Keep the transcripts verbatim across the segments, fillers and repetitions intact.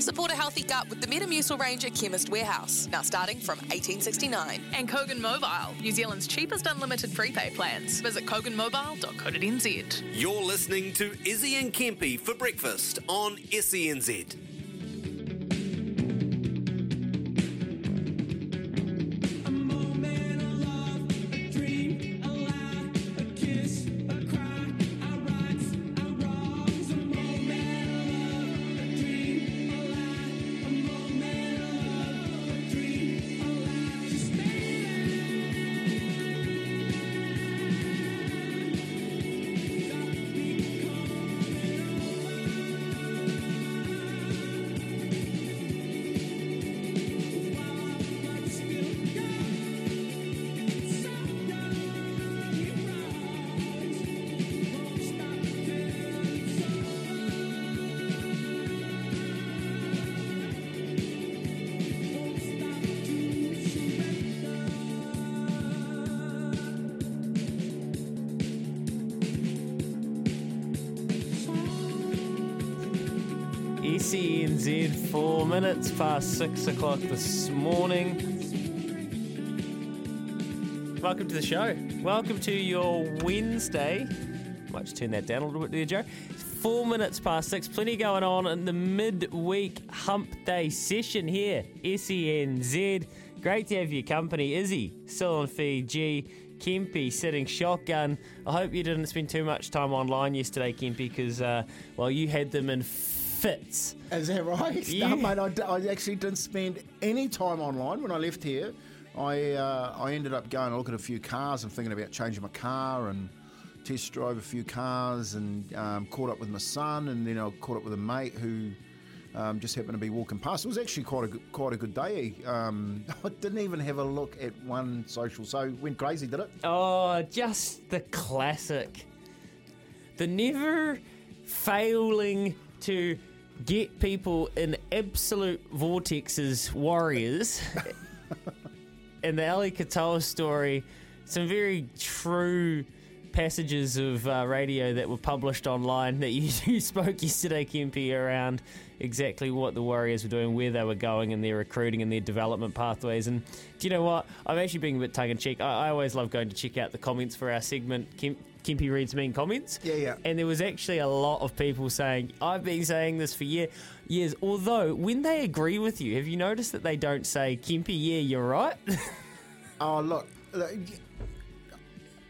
Support a healthy gut with the Metamucil range at Chemist Warehouse, now starting from eighteen dollars and sixty-nine cents. And Kogan Mobile, New Zealand's cheapest unlimited prepaid plans. Visit kogan mobile dot co dot n z. You're listening to Izzy and Kempy for breakfast on S E N Z. S E N Z, four minutes past six o'clock this morning. Welcome to the show. Welcome to your Wednesday. Might just turn that down a little bit there, Joe. Four minutes past six. Plenty going on in the midweek hump day session here, S E N Z. Great to have your company. Izzy, still on Fiji. Kempy sitting shotgun. I hope you didn't spend too much time online yesterday, Kempy, because, uh, well, you had them in fits. Is that right? Yeah. No, mate, I, d- I actually didn't spend any time online when I left here. I uh, I ended up going to look at a few cars and thinking about changing my car and test drove a few cars and um, caught up with my son, and then I caught up with a mate who um, just happened to be walking past. It was actually quite a good, quite a good day. Um, I didn't even have a look at one social, so went crazy, did it? Oh, just the classic. The never failing to get people in absolute vortexes, warriors. And the Ali Katoa story, some very true passages of uh, radio that were published online that you, you spoke yesterday, Kempy, around exactly what the Warriors were doing, where they were going and their recruiting and their development pathways. And do you know what? I'm actually being a bit tongue-in-cheek. I, I always love going to check out the comments for our segment, Kemp. Kempy reads mean comments. Yeah, yeah. And there was actually a lot of people saying, I've been saying this for year, years. Although, when they agree with you, have you noticed that they don't say, Kempy, yeah, you're right? Oh, look.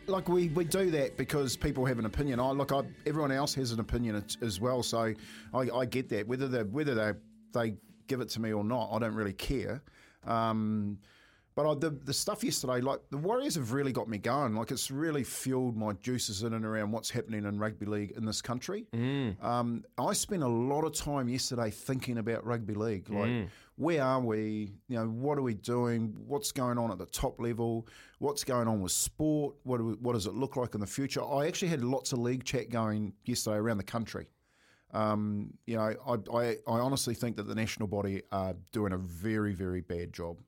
Like, we, we do that because people have an opinion. Oh, look, I, everyone else has an opinion as well, so I, I get that. Whether they, whether they they give it to me or not, I don't really care. Um But I, the, the stuff yesterday, like the Warriors have really got me going. Like it's really fueled my juices in and around what's happening in rugby league in this country. Mm. Um, I spent a lot of time yesterday thinking about rugby league. Like mm. where are we? You know, what are we doing? What's going on at the top level? What's going on with sport? What, do we, what does it look like in the future? I actually had lots of league chat going yesterday around the country. Um, you know, I, I, I honestly think that the national body are doing a very, very bad job.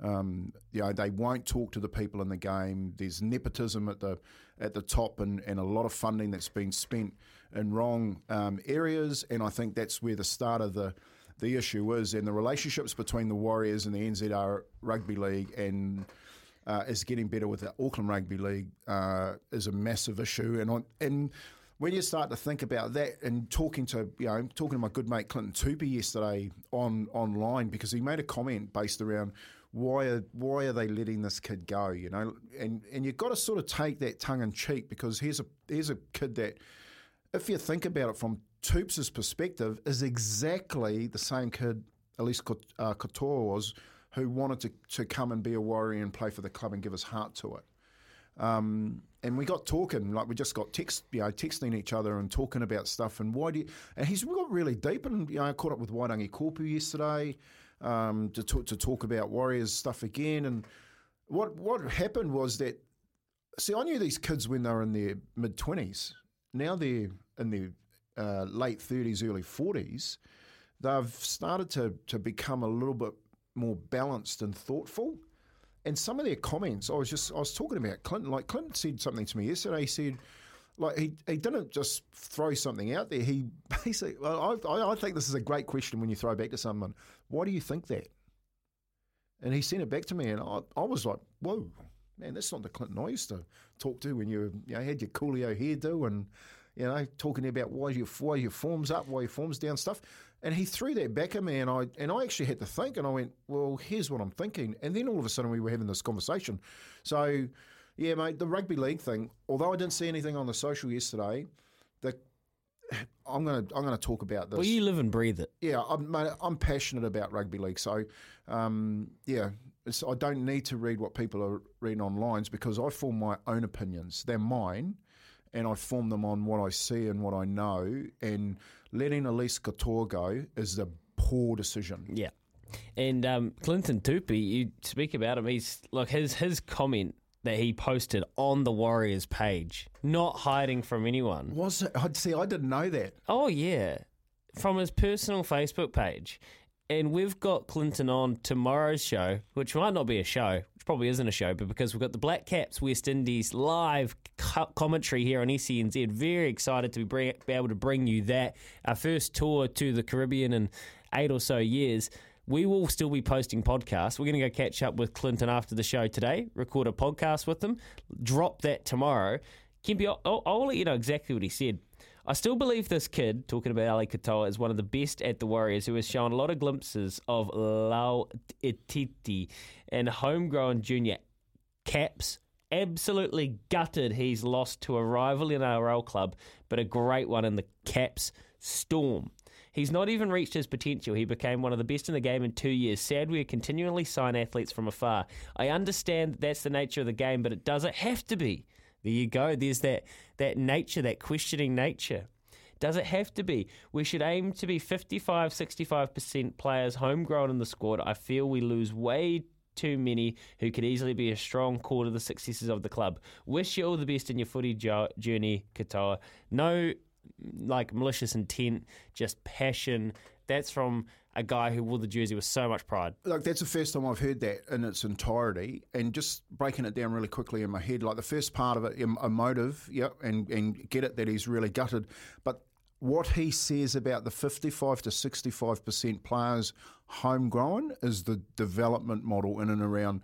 Um, you know, they won't talk to the people in the game. There's nepotism at the at the top, and, and a lot of funding that's been spent in wrong um, areas. And I think that's where the start of the the issue is. And the relationships between the Warriors and the N Z R Rugby League and uh, is getting better with the Auckland Rugby League uh, is a massive issue. And on and. When you start to think about that, and talking to you know talking to my good mate Clinton Toopi yesterday on online, because he made a comment based around why are why are they letting this kid go, you know, and and you've got to sort of take that tongue in cheek, because here's a here's a kid that, if you think about it from Toops' perspective, is exactly the same kid Elise Katoa was, who wanted to to come and be a Warrior and play for the club and give his heart to it. Um, and we got talking, like we just got text, you know, texting each other and talking about stuff. And why do you, and he's got really deep. And you know, I caught up with Wairangi Korpu yesterday um, to talk to talk about Warriors stuff again. And what what happened was that, see, I knew these kids when they were in their mid twenties. Now they're in their uh, late thirties, early forties. They've started to to become a little bit more balanced and thoughtful. And some of their comments, I was just, I was talking about Clinton. Like Clinton said something to me yesterday. He said, like he, he didn't just throw something out there. He basically, well, I, I think this is a great question when you throw back to someone. Why do you think that? And he sent it back to me, and I, I was like, whoa, man, that's not the Clinton I used to talk to when you, you know, had your coolio hairdo and you know talking about why your why your form's up, why your form's down, stuff. And he threw that back at me, and I and I actually had to think, and I went, well, here's what I'm thinking. And then all of a sudden we were having this conversation. So, yeah, mate, the rugby league thing, although I didn't see anything on the social yesterday, the, I'm gonna I'm gonna talk about this. Well, you live and breathe it. Yeah, I'm, mate, I'm passionate about rugby league, so um, yeah, it's, I don't need to read what people are reading online, because I form my own opinions. They're mine. And I form them on what I see and what I know. And letting Elise Katoa go is the poor decision. Yeah. And um, Clinton Toopi, you speak about him. He's look his his comment that he posted on the Warriors page, not hiding from anyone. Was it? I'd see. I didn't know that. Oh yeah, from his personal Facebook page. And we've got Clinton on tomorrow's show, which might not be a show, which probably isn't a show, but because we've got the Black Caps West Indies live co- commentary here on S E N Z. Very excited to be, bring, be able to bring you that. Our first tour to the Caribbean in eight or so years. We will still be posting podcasts. We're going to go catch up with Clinton after the show today, record a podcast with him, drop that tomorrow. Kempi, I'll, I'll let you know exactly what he said. I still believe this kid, talking about Ali Katoa, is one of the best at the Warriors, who has shown a lot of glimpses of Lau Ititi and homegrown junior Caps. Absolutely gutted he's lost to a rival N R L club, but a great one in the Caps, Storm. He's not even reached his potential. He became one of the best in the game in two years. Sad we continually sign athletes from afar. I understand that that's the nature of the game, but it doesn't have to be. There you go. There's that that nature, that questioning nature. Does it have to be? We should aim to be fifty-five, sixty-five percent players homegrown in the squad. I feel we lose way too many who could easily be a strong core to the successes of the club. Wish you all the best in your footy jo- journey, Katoa. No like malicious intent, just passion. That's from a guy who wore the jersey with so much pride. Look, that's the first time I've heard that in its entirety, and just breaking it down really quickly in my head, like the first part of it, emotive, yep, and, and get it that he's really gutted. But what he says about the fifty-five to sixty-five percent players homegrown is the development model in and around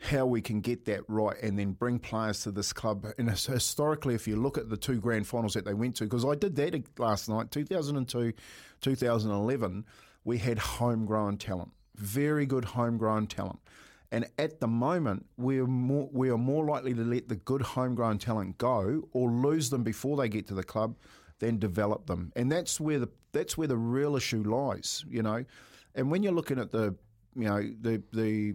how we can get that right and then bring players to this club. And historically, if you look at the two grand finals that they went to, because I did that last night, two thousand two, two thousand eleven, we had homegrown talent, very good homegrown talent. And at the moment, we're more, we are more likely to let the good homegrown talent go or lose them before they get to the club than develop them. And that's where the that's where the real issue lies, you know. And when you're looking at the, you know, the the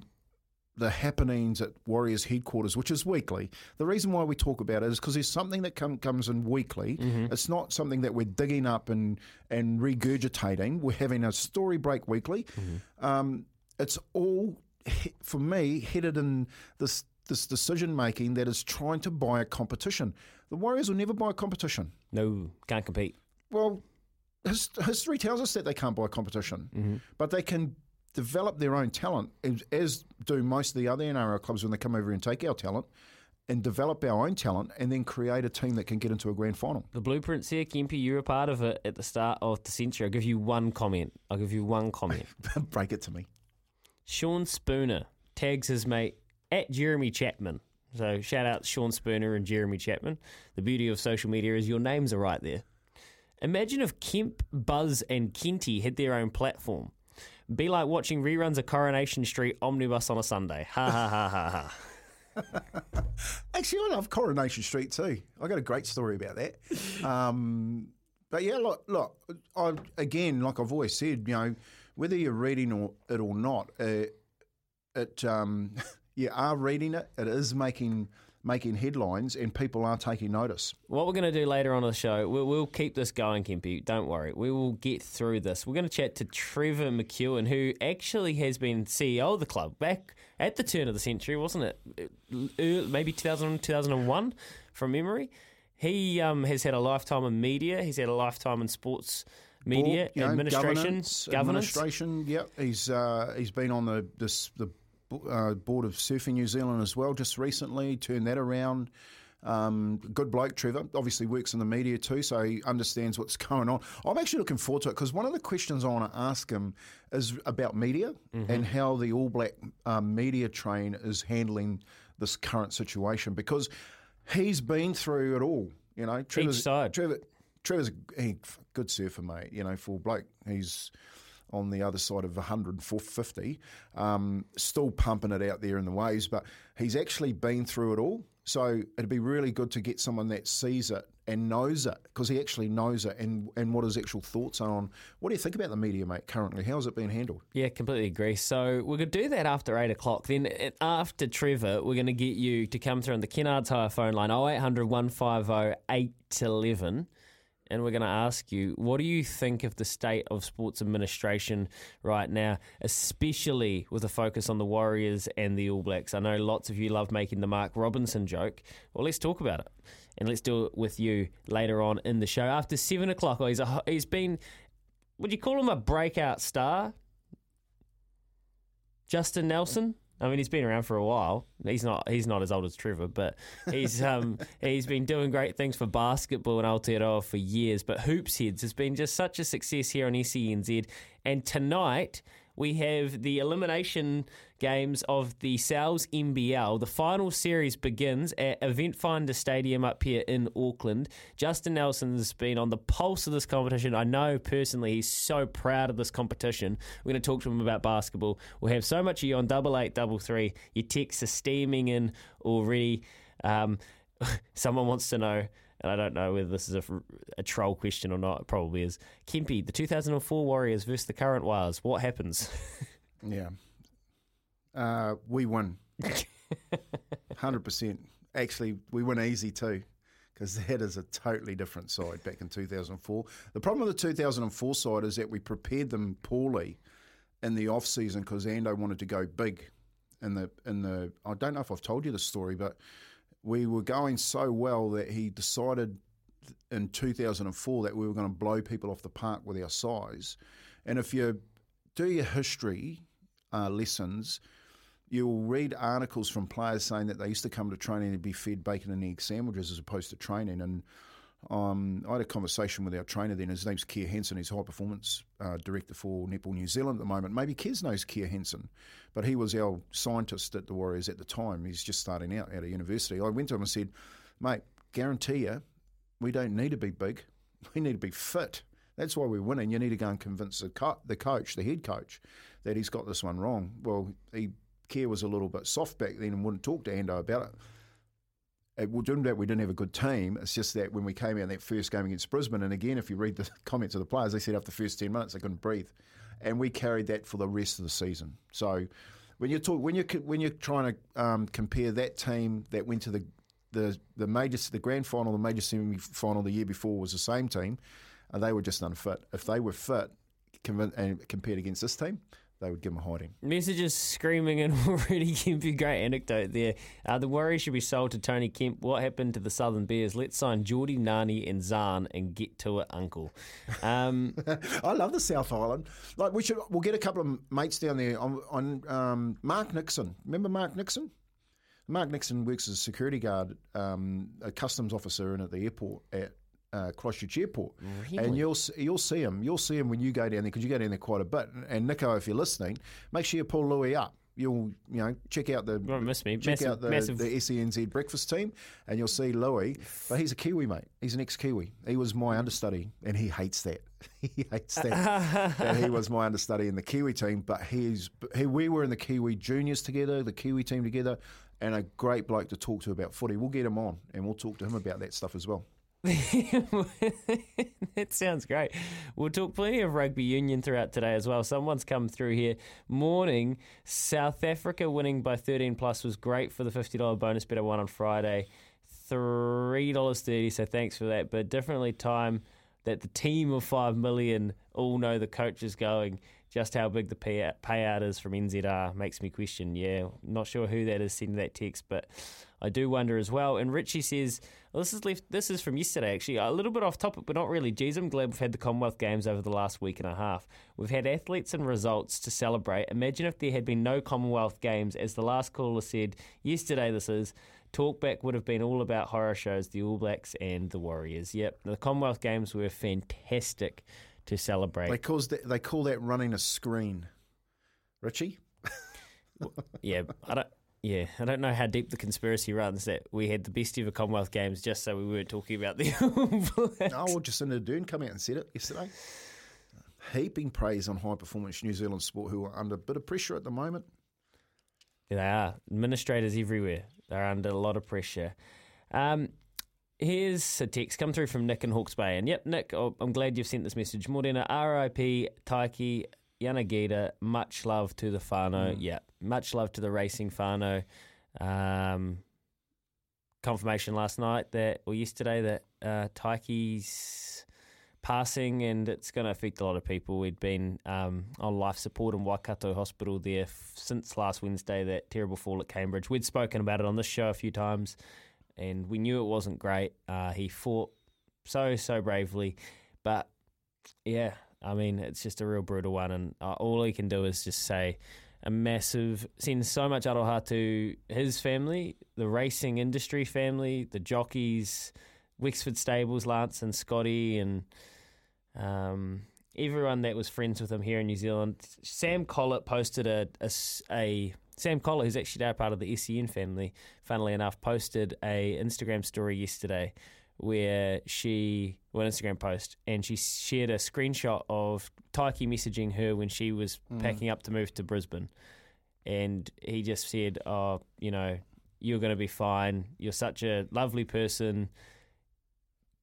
the happenings at Warriors headquarters, which is weekly. The reason why we talk about it is because there's something that com- comes in weekly. Mm-hmm. It's not something that we're digging up and, and regurgitating. We're having a story break weekly. Mm-hmm. Um, it's all, for me, headed in this this decision-making that is trying to buy a competition. The Warriors will never buy a competition. No, can't compete. Well, history tells us that they can't buy competition, mm-hmm. but they can develop their own talent, as do most of the other N R L clubs when they come over and take our talent and develop our own talent and then create a team that can get into a grand final. The blueprints here, Kempi, you were a part of it at the start of the century. I'll give you one comment. I'll give you one comment. Break it to me. Sean Spooner tags his mate at Jeremy Chapman. So shout out Sean Spooner and Jeremy Chapman. The beauty of social media is your names are right there. Imagine if Kemp, Buzz and Kenty had their own platform. Be like watching reruns of Coronation Street Omnibus on a Sunday. Ha ha ha ha ha. Actually, I love Coronation Street too. I got a great story about that. Um, but yeah, look, look. I, again, like I've always said, you know, whether you're reading or, it or not, uh, it um, you are reading it. It is making making headlines, and people are taking notice. What we're going to do later on the show, we'll, we'll keep this going, Kempi. Don't worry, we will get through this. We're going to chat to Trevor McKewen, who actually has been C E O of the club back at the turn of the century, wasn't it? Maybe two thousand, two thousand one, from memory. He um, has had a lifetime in media. He's had a lifetime in sports media, Board, you know, administration, governance, governance. Administration, yep. He's uh, he's been on the this, the. Uh, board of Surfing New Zealand as well just recently, turned that around. Um, good bloke, Trevor. Obviously works in the media too, so he understands what's going on. I'm actually looking forward to it because one of the questions I want to ask him is about media mm-hmm. and how the All Black um, media train is handling this current situation, because he's been through it all. You know, Trevor's, each side. Trevor, Trevor's a good surfer, mate. You know, full bloke. He's on the other side of one hundred fifty, um, still pumping it out there in the waves, but he's actually been through it all. So it'd be really good to get someone that sees it and knows it, because he actually knows it, and, and what his actual thoughts are on. What do you think about the media, mate, currently? How's it being handled? Yeah, completely agree. So we're going to do that after eight o'clock. Then after Trevor, we're going to get you to come through on the Kennards Hire phone line, oh eight hundred, one five oh, eight one one. And we're going to ask you, what do you think of the state of sports administration right now, especially with a focus on the Warriors and the All Blacks? I know lots of you love making the Mark Robinson joke. Well, let's talk about it. And let's do it with you later on in the show. After seven o'clock, oh, he's, a, he's been, would you call him a breakout star? Justin Nelson? I mean, he's been around for a while. He's not he's not as old as Trevor, but he's um, he's been doing great things for basketball in Aotearoa for years. But Hoops Heads has been just such a success here on S E N Z. And tonight we have the elimination games of the Sales N B L. The final series begins at Event Finder Stadium up here in Auckland. Justin Nelson's been on the pulse of this competition. I know personally he's so proud of this competition. We're going to talk to him about basketball. We'll have so much of you on double eight double three. Your texts are steaming in already. Um, someone wants to know, and I don't know whether this is a, a troll question or not. It probably is. Kempi, the two thousand four Warriors versus the current Warriors. What happens? Yeah. Uh, we win. one hundred percent. Actually, we win easy too, because that is a totally different side back in two thousand four. The problem with the two thousand four side is that we prepared them poorly in the off-season because Ando wanted to go big. In the, in the, I don't know if I've told you the story, but we were going so well that he decided in two thousand four that we were going to blow people off the park with our size. And if you do your history uh, lessons, you'll read articles from players saying that they used to come to training and be fed bacon and egg sandwiches as opposed to training. And um, I had a conversation with our trainer then. His name's Keir Henson. He's high performance uh, director for Netball New Zealand at the moment. Maybe Kez knows Keir Henson, but he was our scientist at the Warriors at the time. He's just starting out out of university. I went to him and said, mate, guarantee you, we don't need to be big. We need to be fit. That's why we're winning. You need to go and convince the, co- the coach, the head coach, that he's got this one wrong. Well, he, Keir was a little bit soft back then and wouldn't talk to Ando about it. Well, didn't that we didn't have a good team. It's just that when we came out in that first game against Brisbane, and again, if you read the comments of the players, they said after the first ten minutes they couldn't breathe, and we carried that for the rest of the season. So, when you talk, when you when you're trying to um, compare that team that went to the the the major the grand final, the major semi final the year before was the same team, and they were just unfit. If they were fit, conv- and compared against this team, they would give him a hiding. Messages screaming and already Kemp, great anecdote there. Uh, the Warriors should be sold to Tony Kemp. What happened to the Southern Bears? Let's sign Geordie, Nani and Zahn and get to it, uncle. Um, I love the South Island. Like we should, We'll get a couple of mates down there on, on um, Mark Nixon. Remember Mark Nixon? Mark Nixon works as a security guard, um, a customs officer in at the airport at Uh, Christchurch Airport, really? And you'll you'll see him. You'll see him when you go down there because you go down there quite a bit. And, and Nico, if you're listening, make sure you pull Louis up. You'll you know check out the Don't miss me. check massive, out the, massive. the S E N Z breakfast team, and you'll see Louis. But he's a Kiwi, mate. He's an ex-Kiwi. He was my understudy, and he hates that. He hates that. And he was my understudy in the Kiwi team. But he's he, we were in the Kiwi juniors together, the Kiwi team together, and a great bloke to talk to about footy. We'll get him on, and we'll talk to him about that stuff as well. That sounds great. We'll talk plenty of rugby union throughout today as well. Someone's come through here. Morning. South Africa winning by thirteen plus was great for the fifty dollars bonus bet I won on Friday. three dollars thirty, so thanks for that. But definitely time that the team of five million all know the coach is going. Just how big the payout is from N Z R makes me question. Yeah, not sure who that is sending that text, but I do wonder as well. And Richie says, well, this is left, this is from yesterday, actually. A little bit off topic, but not really. Geez, I'm glad we've had the Commonwealth Games over the last week and a half. We've had athletes and results to celebrate. Imagine if there had been no Commonwealth Games. As the last caller said yesterday, this is, talkback would have been all about horror shows, the All Blacks and the Warriors. Yep, the Commonwealth Games were fantastic to celebrate. They, calls that, they call that running a screen. Richie? yeah, I don't... Yeah, I don't know how deep the conspiracy runs that we had the best ever Commonwealth Games just so we weren't talking about the All Blacks. Oh, well, Jacinda Ardern come out and said it yesterday. Heaping praise on high performance New Zealand sport who are under a bit of pressure at the moment. Yeah, they are. Administrators everywhere. They're under a lot of pressure. Um, here's a text come through from Nick in Hawke's Bay. And yep, Nick, oh, I'm glad you've sent this message. Morena, R I P, Taiki Yanagida, much love to the whānau. Mm. Yeah, much love to the racing whānau. Um, confirmation last night that, or yesterday, that uh, Taiki's passing, and it's going to affect a lot of people. We'd been um, on life support in Waikato Hospital there f- since last Wednesday, that terrible fall at Cambridge. We'd spoken about it on this show a few times, and we knew it wasn't great. Uh, he fought so, so bravely. But, yeah, I mean, it's just a real brutal one, and uh, all he can do is just say a massive, send so much aroha to his family, the racing industry family, the jockeys, Wexford Stables, Lance and Scotty, and um, everyone that was friends with him here in New Zealand. Sam Collett posted a, a, a Sam Collett, who's actually now part of the S E N family, funnily enough, posted a Instagram story yesterday where she, well, an Instagram post, and she shared a screenshot of Taiki messaging her when she was mm. packing up to move to Brisbane. And he just said, oh, you know, you're going to be fine. You're such a lovely person.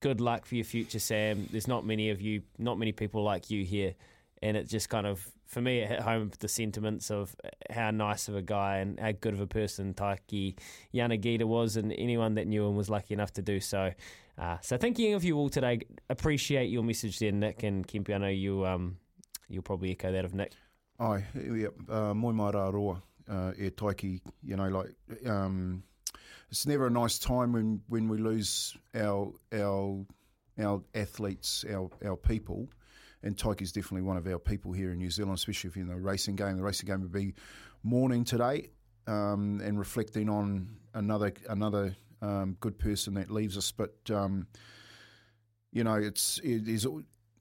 Good luck for your future, Sam. There's not many of you, not many people like you here. And it just kind of, for me, it hit home the sentiments of how nice of a guy and how good of a person Taiki Yanagida was, and anyone that knew him was lucky enough to do so. Uh, so thinking of you all today, appreciate your message there, Nick. And Kempi, I know you, um, you'll probably echo that of Nick. Ai, yeah, uh, moi mai rā roa, uh, e Taiki, you know, like, um, it's never a nice time when, when we lose our our our athletes, our, our people. And Taiki's definitely one of our people here in New Zealand, especially if you're in the racing game. The racing game would be mourning today um, and reflecting on another another um, good person that leaves us. But, um, you know, it's it is,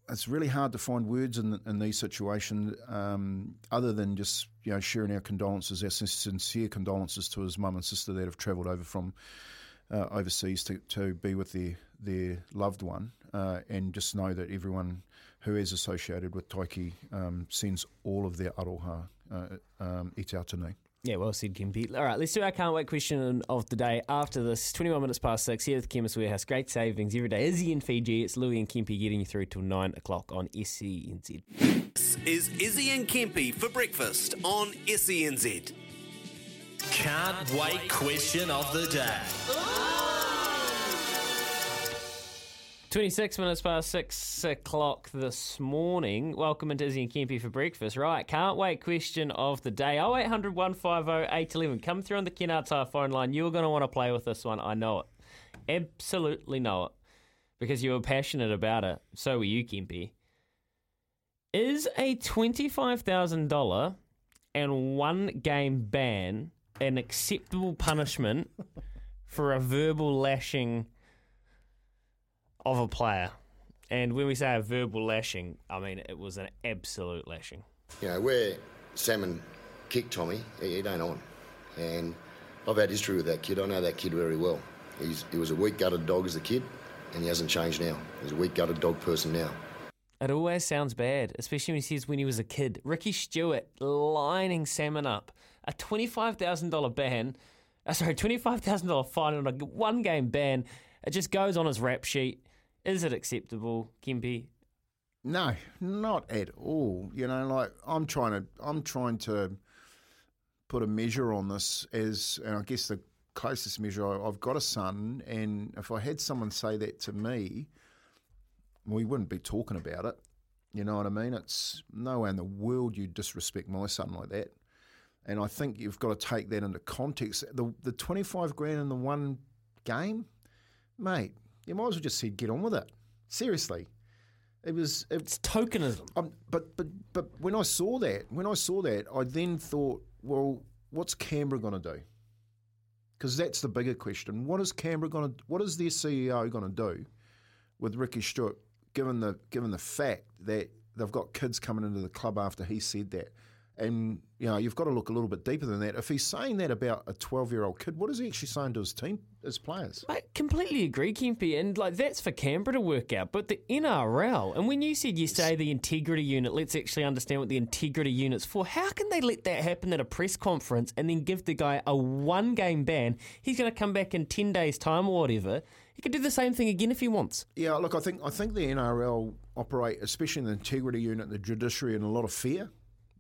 it's really hard to find words in, in these situations um, other than just, you know, sharing our condolences, our sincere condolences to his mum and sister that have travelled over from uh, overseas to, to be with their, their loved one, uh, and just know that everyone who is associated with Taiki um, sends all of their aroha uh, um, e te atanei. Yeah, well said, Kempi. All right, let's do our can't wait question of the day after this. twenty-one minutes past six here at the Chemist Warehouse. Great savings every day. Izzy in Fiji. It's Louie and Kempi getting you through till nine o'clock on S E N Z. This is Izzy and Kempi for breakfast on S E N Z. Can't wait question of the day. Oh! twenty-six minutes past six o'clock this morning. Welcome into Izzy and Kempy for breakfast. Right, can't wait question of the day. oh eight hundred, one five oh, eight one one. Come through on the Kennard Tire phone line. You're going to want to play with this one. I know it. Absolutely know it. Because you were passionate about it. So were you, Kempy. Is a twenty-five thousand dollars and one game ban an acceptable punishment for a verbal lashing of a player? And when we say a verbal lashing, I mean it was an absolute lashing. You know, where Salmon kicked Tommy, he don't on. And I've had history with that kid. I know that kid very well. He's, he was a weak-gutted dog as a kid, and he hasn't changed now. He's a weak-gutted dog person now. It always sounds bad, especially when he says when he was a kid. Ricky Stewart lining Salmon up. A twenty-five thousand dollars ban, uh, sorry, twenty-five thousand dollars fine on a one-game ban. It just goes on his rap sheet. Is it acceptable, Kempy? No, not at all. You know, like I'm trying to, I'm trying to put a measure on this as, and I guess the closest measure, I, I've got a son, and if I had someone say that to me, we wouldn't be talking about it. You know what I mean? It's nowhere in the world you disrespect my son like that. And I think you've got to take that into context. The the twenty-five grand in the one game, mate. You might as well just say, get on with it. Seriously. It was... It, it's tokenism. Um, but, but but when I saw that, when I saw that, I then thought, well, what's Canberra going to do? Because that's the bigger question. What is Canberra going to... What is their C E O going to do with Ricky Stewart, given the, given the fact that they've got kids coming into the club after he said that? And, you know, you've got to look a little bit deeper than that. If he's saying that about a twelve-year-old kid, what is he actually saying to his team, his players? I completely agree, Kempy, and, like, that's for Canberra to work out. But the N R L, and when you said yesterday the integrity unit, let's actually understand what the integrity unit's for. How can they let that happen at a press conference and then give the guy a one-game ban? He's going to come back in ten days' time or whatever. He could do the same thing again if he wants. Yeah, look, I think I think the N R L operate, especially in the integrity unit, the judiciary, in a lot of fear.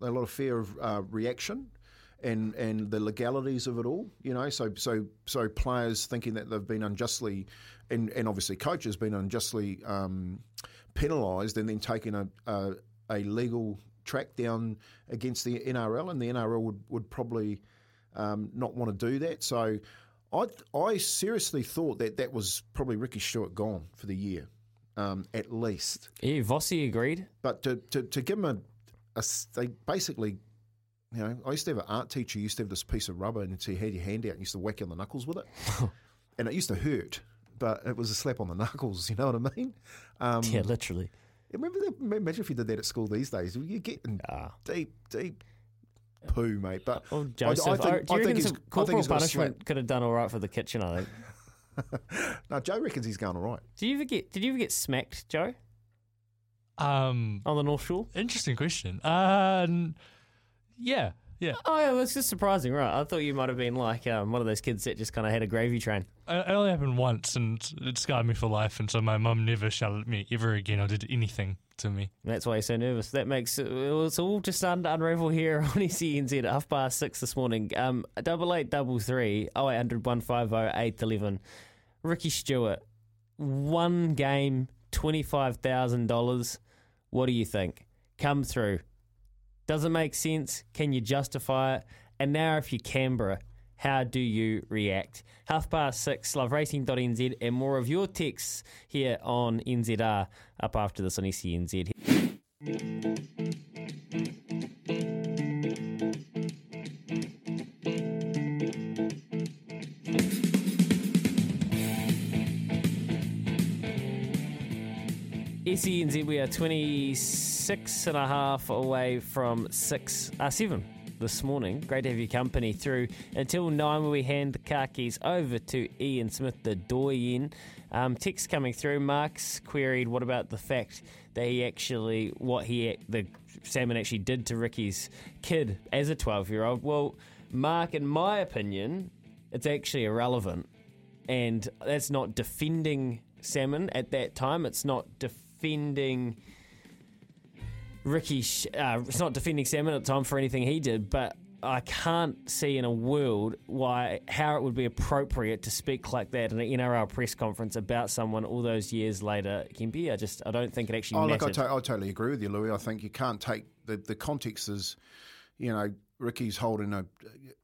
A lot of fear of uh, reaction, and, and the legalities of it all, you know. So so so players thinking that they've been unjustly, and, and obviously coaches been unjustly um, penalised, and then taking a, a a legal track down against the N R L, and the N R L would would probably um, not want to do that. So I I seriously thought that that was probably Ricky Stewart gone for the year, um, at least. Yeah, Vossi agreed. But to to, to give him a A, they basically, you know, I used to have an art teacher, used to have this piece of rubber, and he had your hand out and used to whack you on the knuckles with it. And it used to hurt, but it was a slap on the knuckles, you know what I mean? Um, yeah, literally. Remember that, imagine if you did that at school these days. You're getting nah. deep, deep poo, mate. But well, Joseph, I, I think, I think some corporal punishment could have done all right for the kitchen, I think. No, Joe reckons he's going all right. Did you ever get, did you ever get smacked, Joe? Um, on the North Shore? Interesting question. Uh, yeah, yeah. Oh, yeah, well, it's just surprising, right? I thought you might have been like um, one of those kids that just kind of had a gravy train. It only happened once, and it scarred me for life, and so my mum never shouted at me ever again or did anything to me. That's why you're so nervous. That makes it, it's all just starting to unravel here on S E N Z at half past six this morning. Um, double eight double three oh eight hundred one five oh eight eleven. Ricky Stewart, one game, twenty five thousand dollars. What do you think? Come through. Does it make sense? Can you justify it? And now if you're Canberra, how do you react? Half past six, love racing dot n z, and more of your texts here on N Z R up after this on S E N Z. S E N Z, we are twenty-six and a half away from six, uh, seven this morning. Great to have your company through until nine, where we hand the car keys over to Ian Smith, the doyen. Um, text coming through. Mark's queried, what about the fact that he actually, what he, the Salmon actually did to Ricky's kid as a twelve-year-old? Well, Mark, in my opinion, it's actually irrelevant. And that's not defending Salmon at that time. It's not defending. Defending Ricky, uh, it's not defending Salmon at the time for anything he did, but I can't see in a world why how it would be appropriate to speak like that in an N R L press conference about someone all those years later. Kempi, I just I don't think it actually. Oh, mattered. Look, I, to- I totally agree with you, Louis. I think you can't take the the context is, you know, Ricky's holding a,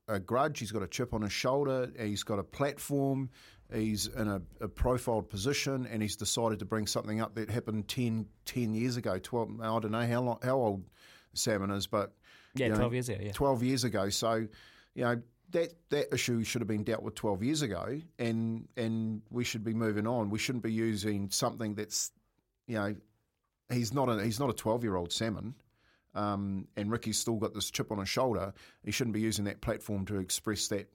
a grudge. He's got a chip on his shoulder. He's got a platform. He's in a, a profiled position, and he's decided to bring something up that happened ten, ten years ago. twelve, I don't know how long, how old Salmon is, but yeah, you know, twelve years ago. Yeah. Twelve years ago. So, you know, that that issue should have been dealt with twelve years ago, and and we should be moving on. We shouldn't be using something that's, you know, he's not a he's not a twelve year old Salmon. Um, and Ricky's still got this chip on his shoulder. He shouldn't be using that platform to express that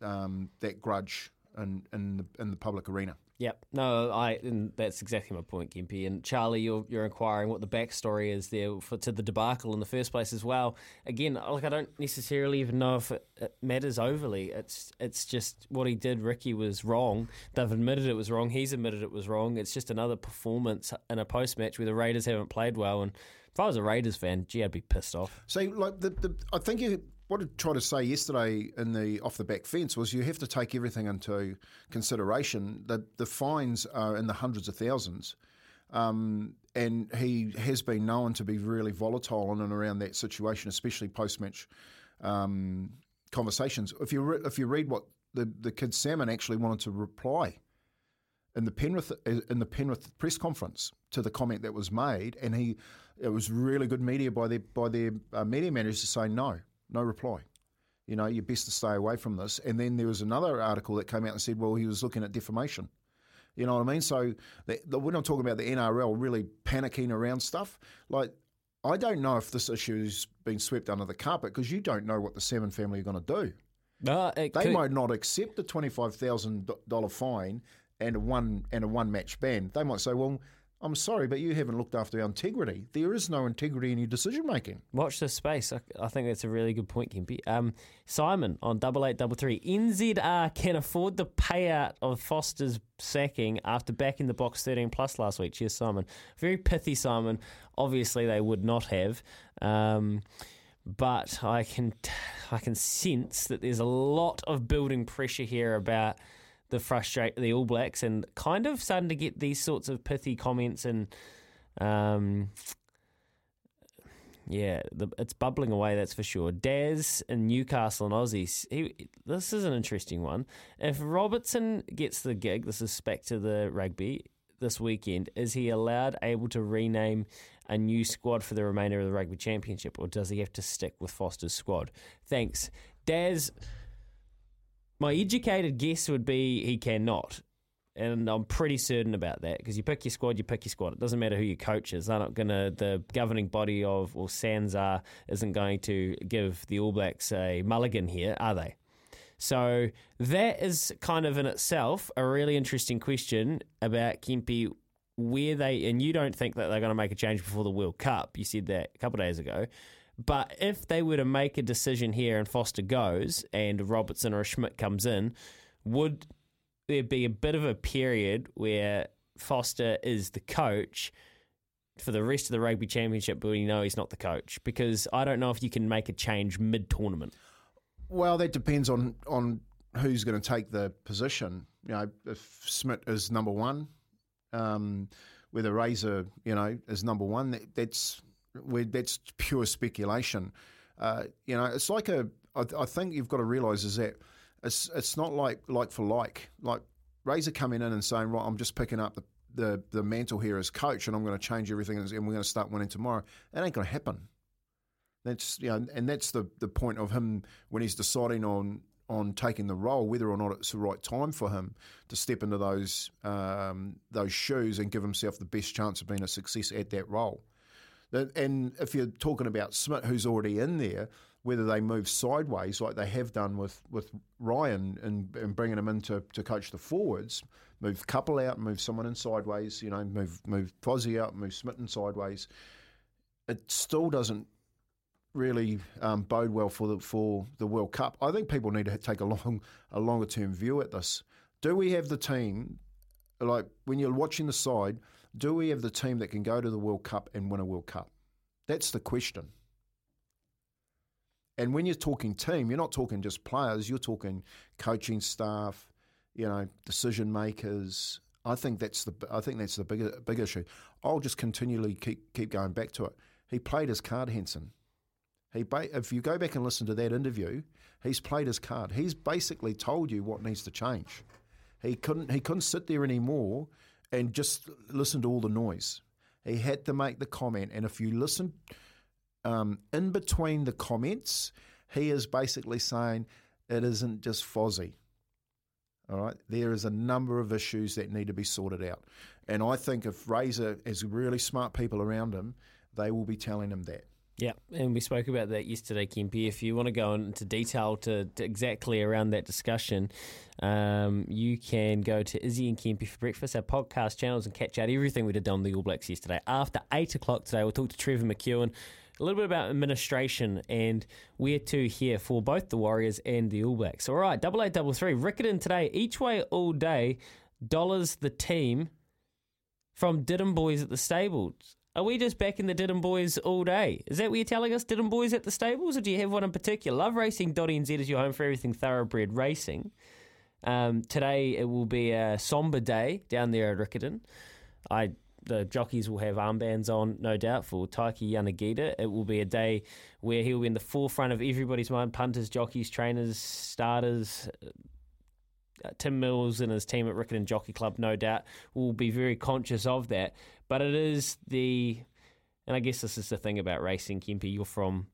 um, that grudge in in the, in the public arena. Yep, no, I. And that's exactly my point, Kempi. And Charlie, you're you're inquiring what the backstory is there for, to the debacle in the first place as well. Again, like I don't necessarily even know if it, it matters overly. It's it's just what he did. Ricky was wrong. They've admitted it was wrong. He's admitted it was wrong. It's just another performance in a post match where the Raiders haven't played well. And if I was a Raiders fan, gee, I'd be pissed off. So, like the, the I think you, what I tried to say yesterday in the off the back fence was you have to take everything into consideration. The the fines are in the hundreds of thousands, um, and he has been known to be really volatile in and around that situation, especially post match um, conversations. If you re- if you read what the the kid Salmon actually wanted to reply in the Penrith in the Penrith press conference to the comment that was made, and he. It was really good media by their by their uh, media managers to say no, no reply. You know, you're best to stay away from this. And then there was another article that came out and said, well, he was looking at defamation. You know what I mean? So the, the, we're not talking about the N R L really panicking around stuff. Like, I don't know if this issue has been swept under the carpet because you don't know what the Salmon family are going to do. No, they could... might not accept the twenty-five thousand dollars fine and a one and a one match ban. They might say, well, I'm sorry, but you haven't looked after our integrity. There is no integrity in your decision-making. Watch this space. I, I think that's a really good point, Kempi. Um, Simon on double eight double three. N Z R can afford the payout of Foster's sacking after backing the box thirteen plus last week. Cheers, Simon. Very pithy, Simon. Obviously, they would not have. Um, but I can, t- I can sense that there's a lot of building pressure here about... the frustrate the All Blacks and kind of starting to get these sorts of pithy comments and um, yeah, the, it's bubbling away, that's for sure. Daz in Newcastle and Aussies. He, this is an interesting one. If Robertson gets the gig, this is back to the rugby this weekend. Is he allowed able to rename a new squad for the remainder of the rugby championship, or does he have to stick with Foster's squad? Thanks, Daz. My educated guess would be he cannot, and I'm pretty certain about that because you pick your squad, you pick your squad. It doesn't matter who your coach is. They're not gonna. The governing body of or S E N Z isn't going to give the All Blacks a mulligan here, are they? So that is kind of in itself a really interesting question about Kempi, where they and you don't think that they're going to make a change before the World Cup. You said that a couple of days ago. But if they were to make a decision here and Foster goes and Robertson or Schmidt comes in, would there be a bit of a period where Foster is the coach for the rest of the rugby championship, but we know he's not the coach? Because I don't know if you can make a change mid-tournament. Well, that depends on, on who's going to take the position. You know, if Schmidt is number one, um, whether Razor, you know, is number one, that, that's... We're, that's pure speculation. Uh, you know, it's like a. I, I think you've got to realise is that it's it's not like like for like. Like Razor coming in and saying, right, I'm just picking up the, the, the mantle here as coach, and I'm going to change everything, and we're going to start winning tomorrow. That ain't going to happen. That's you know, and that's the, the point of him when he's deciding on on taking the role, whether or not it's the right time for him to step into those um, those shoes and give himself the best chance of being a success at that role. And if you're talking about Smith, who's already in there, whether they move sideways like they have done with, with Ryan and, and bringing him in to, to coach the forwards, move Couple out, move someone in sideways, you know, move move Fozzie out, move Smith in sideways, it still doesn't really um, bode well for the for the World Cup. I think people need to take a long a longer term view at this. Do we have the team? Like when you're watching the side, do we have the team that can go to the World Cup and win a World Cup? That's the question. And when you're talking team, you're not talking just players, you're talking coaching staff, you know, decision makers. I think that's the I think that's the bigger big issue. I'll just continually keep keep going back to it. He played his card, Henson. He ba- if you go back and listen to that interview, he's played his card. He's basically told you what needs to change. He couldn't he couldn't sit there anymore and just listen to all the noise. He had to make the comment, and if you listen um, in between the comments, he is basically saying it isn't just Fozzie. All right, there is a number of issues that need to be sorted out, and I think if Razor has really smart people around him, they will be telling him that. Yeah, and we spoke about that yesterday, Kempi. If you want to go into detail to, to exactly around that discussion, um, you can go to Izzy and Kempi for Breakfast, our podcast channels, and catch out everything we did on the All Blacks yesterday. After eight o'clock today, we'll talk to Trevor McKewen a little bit about administration and where to here for both the Warriors and the All Blacks. All right, double eight, double three, Riccarton today, each way all day, dollars the team from Didham Boys at the stables. Are we just back in the Didham Boys all day? Is that what you're telling us, Didham Boys at the stables, or do you have one in particular? Love Racing dot N Z is your home for everything thoroughbred racing. Um, today it will be a sombre day down there at Riccarton. I, the jockeys will have armbands on, no doubt, for Taiki Yanagida. It will be a day where he'll be in the forefront of everybody's mind, punters, jockeys, trainers, starters. Tim Mills and his team at Riccarton Jockey Club, no doubt, will be very conscious of that. But it is the, and I guess this is the thing about racing, Kempi, you're from,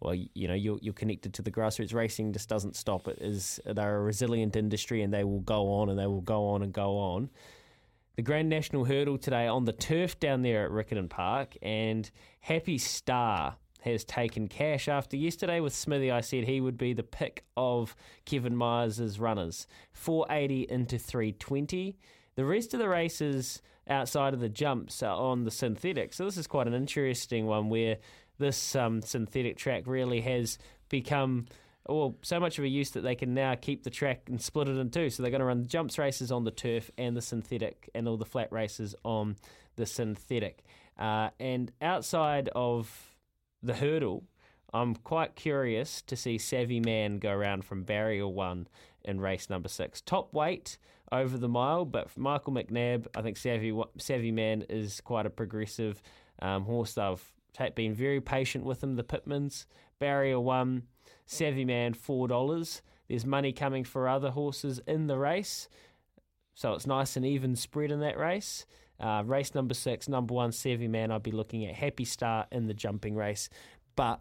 well, you know, you're, you're connected to the grassroots. Racing just doesn't stop. It is, they're a resilient industry, and they will go on and they will go on and go on. The Grand National Hurdle today on the turf down there at Riccarton Park, and Happy Star has taken cash after yesterday with Smithy. I said he would be the pick of Kevin Myers' runners. four eighty into three twenty. The rest of the races outside of the jumps are on the synthetic. So this is quite an interesting one where this um, synthetic track really has become well, so much of a use that they can now keep the track and split it in two. So they're going to run the jumps races on the turf and the synthetic and all the flat races on the synthetic. Uh, and outside of the hurdle, I'm quite curious to see Savvy Man go around from barrier one in race number six. Top weight over the mile, but for Michael McNabb, I think Savvy Savvy Man is quite a progressive um, horse. They've been very patient with him, the Pittmans. Barrier one, Savvy Man, four dollars. There's money coming for other horses in the race, so it's nice and even spread in that race. Uh, race number six, number one, Savvy Man, I'd be looking at Happy Star in the jumping race. But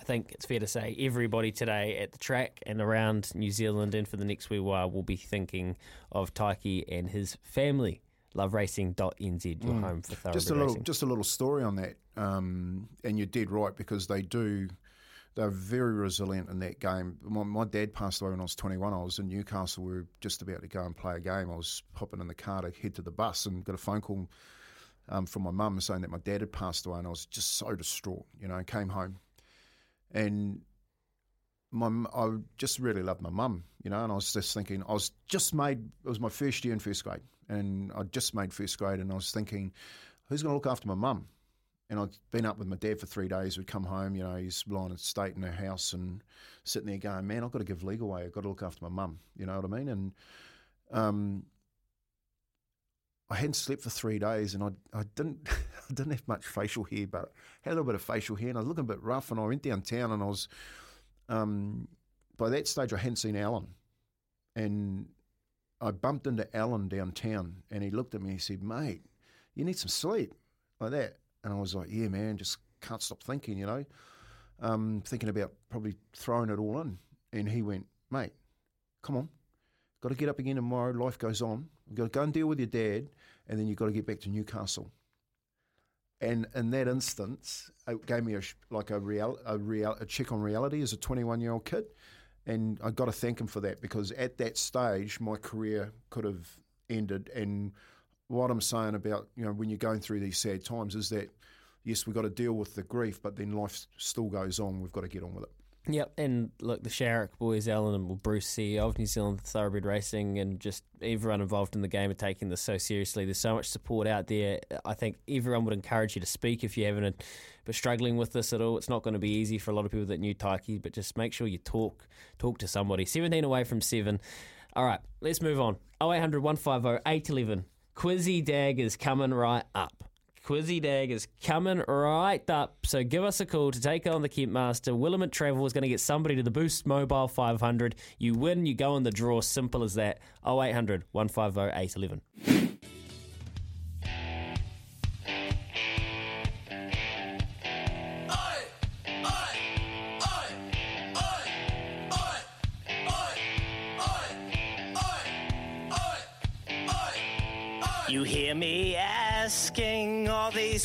I think it's fair to say everybody today at the track and around New Zealand and for the next wee while will be thinking of Taiki and his family. Love Racing dot N Z, your mm. home for thoroughbred just a little, racing. Just a little story on that, um, and you're dead right, because they do, they're very resilient in that game. My, my dad passed away when I was twenty-one. I was in Newcastle. We were just about to go and play a game. I was hopping in the car to head to the bus and got a phone call um, from my mum saying that my dad had passed away, and I was just so distraught. You know, I came home, and my I just really loved my mum, you know, and I was just thinking, I was just made, it was my first year in first grade, and I just made first grade, and I was thinking, who's going to look after my mum? And I'd been up with my dad for three days. We'd come home, you know, he's lying in state in her house and sitting there going, man, I've got to give legal way. I've got to look after my mum. You know what I mean? And um, I hadn't slept for three days and I I didn't I didn't have much facial hair, but had a little bit of facial hair and I was looking a bit rough, and I went downtown and I was, um, by that stage I hadn't seen Alan. And I bumped into Alan downtown and he looked at me and he said, mate, you need some sleep, like that. And I was like, yeah, man, just can't stop thinking, you know, um, thinking about probably throwing it all in. And he went, mate, come on, got to get up again tomorrow, life goes on, you've got to go and deal with your dad, and then you've got to get back to Newcastle. And in that instance, it gave me a, like a, real, a, real, a check on reality as a twenty-one-year-old kid, and I got to thank him for that, because at that stage, my career could have ended. And what I'm saying about, you know, when you're going through these sad times is that, yes, we've got to deal with the grief, but then life still goes on. We've got to get on with it. Yep, and look, the Sharrock boys, Alan and Bruce C of New Zealand Thoroughbred Racing, and just everyone involved in the game are taking this so seriously. There's so much support out there. I think everyone would encourage you to speak if you haven't been struggling with this at all. It's not going to be easy for a lot of people that knew Taiki, but just make sure you talk talk to somebody. seventeen away from seven. All right, let's move on. oh eight hundred, one five oh, eight one one. Quizzy Dag is coming right up. Quizzy Dag is coming right up, so give us a call to take on the Kent Master. Willamette Travel is going to get somebody to the Boost Mobile five hundred. You win, you go in the draw, simple as that. oh eight hundred, one five oh, eight one one. You hear me asking all these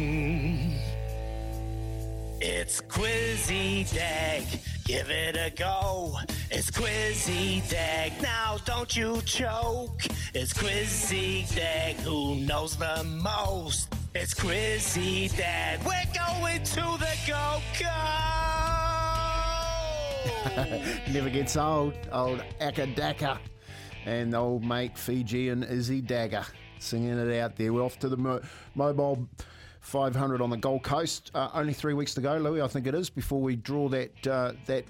It's Quizzy Dag, give it a go. It's Quizzy Dag, now don't you choke. It's Quizzy Dag, who knows the most. It's Quizzy Dag, we're going to the Go-Go. Never gets old, old Akadaka. And old mate Fiji and Izzy Dagger singing it out there. We're off to the mo- Mobile five hundred on the Gold Coast. Uh, only three weeks to go, Louis, I think it is, before we draw that uh, that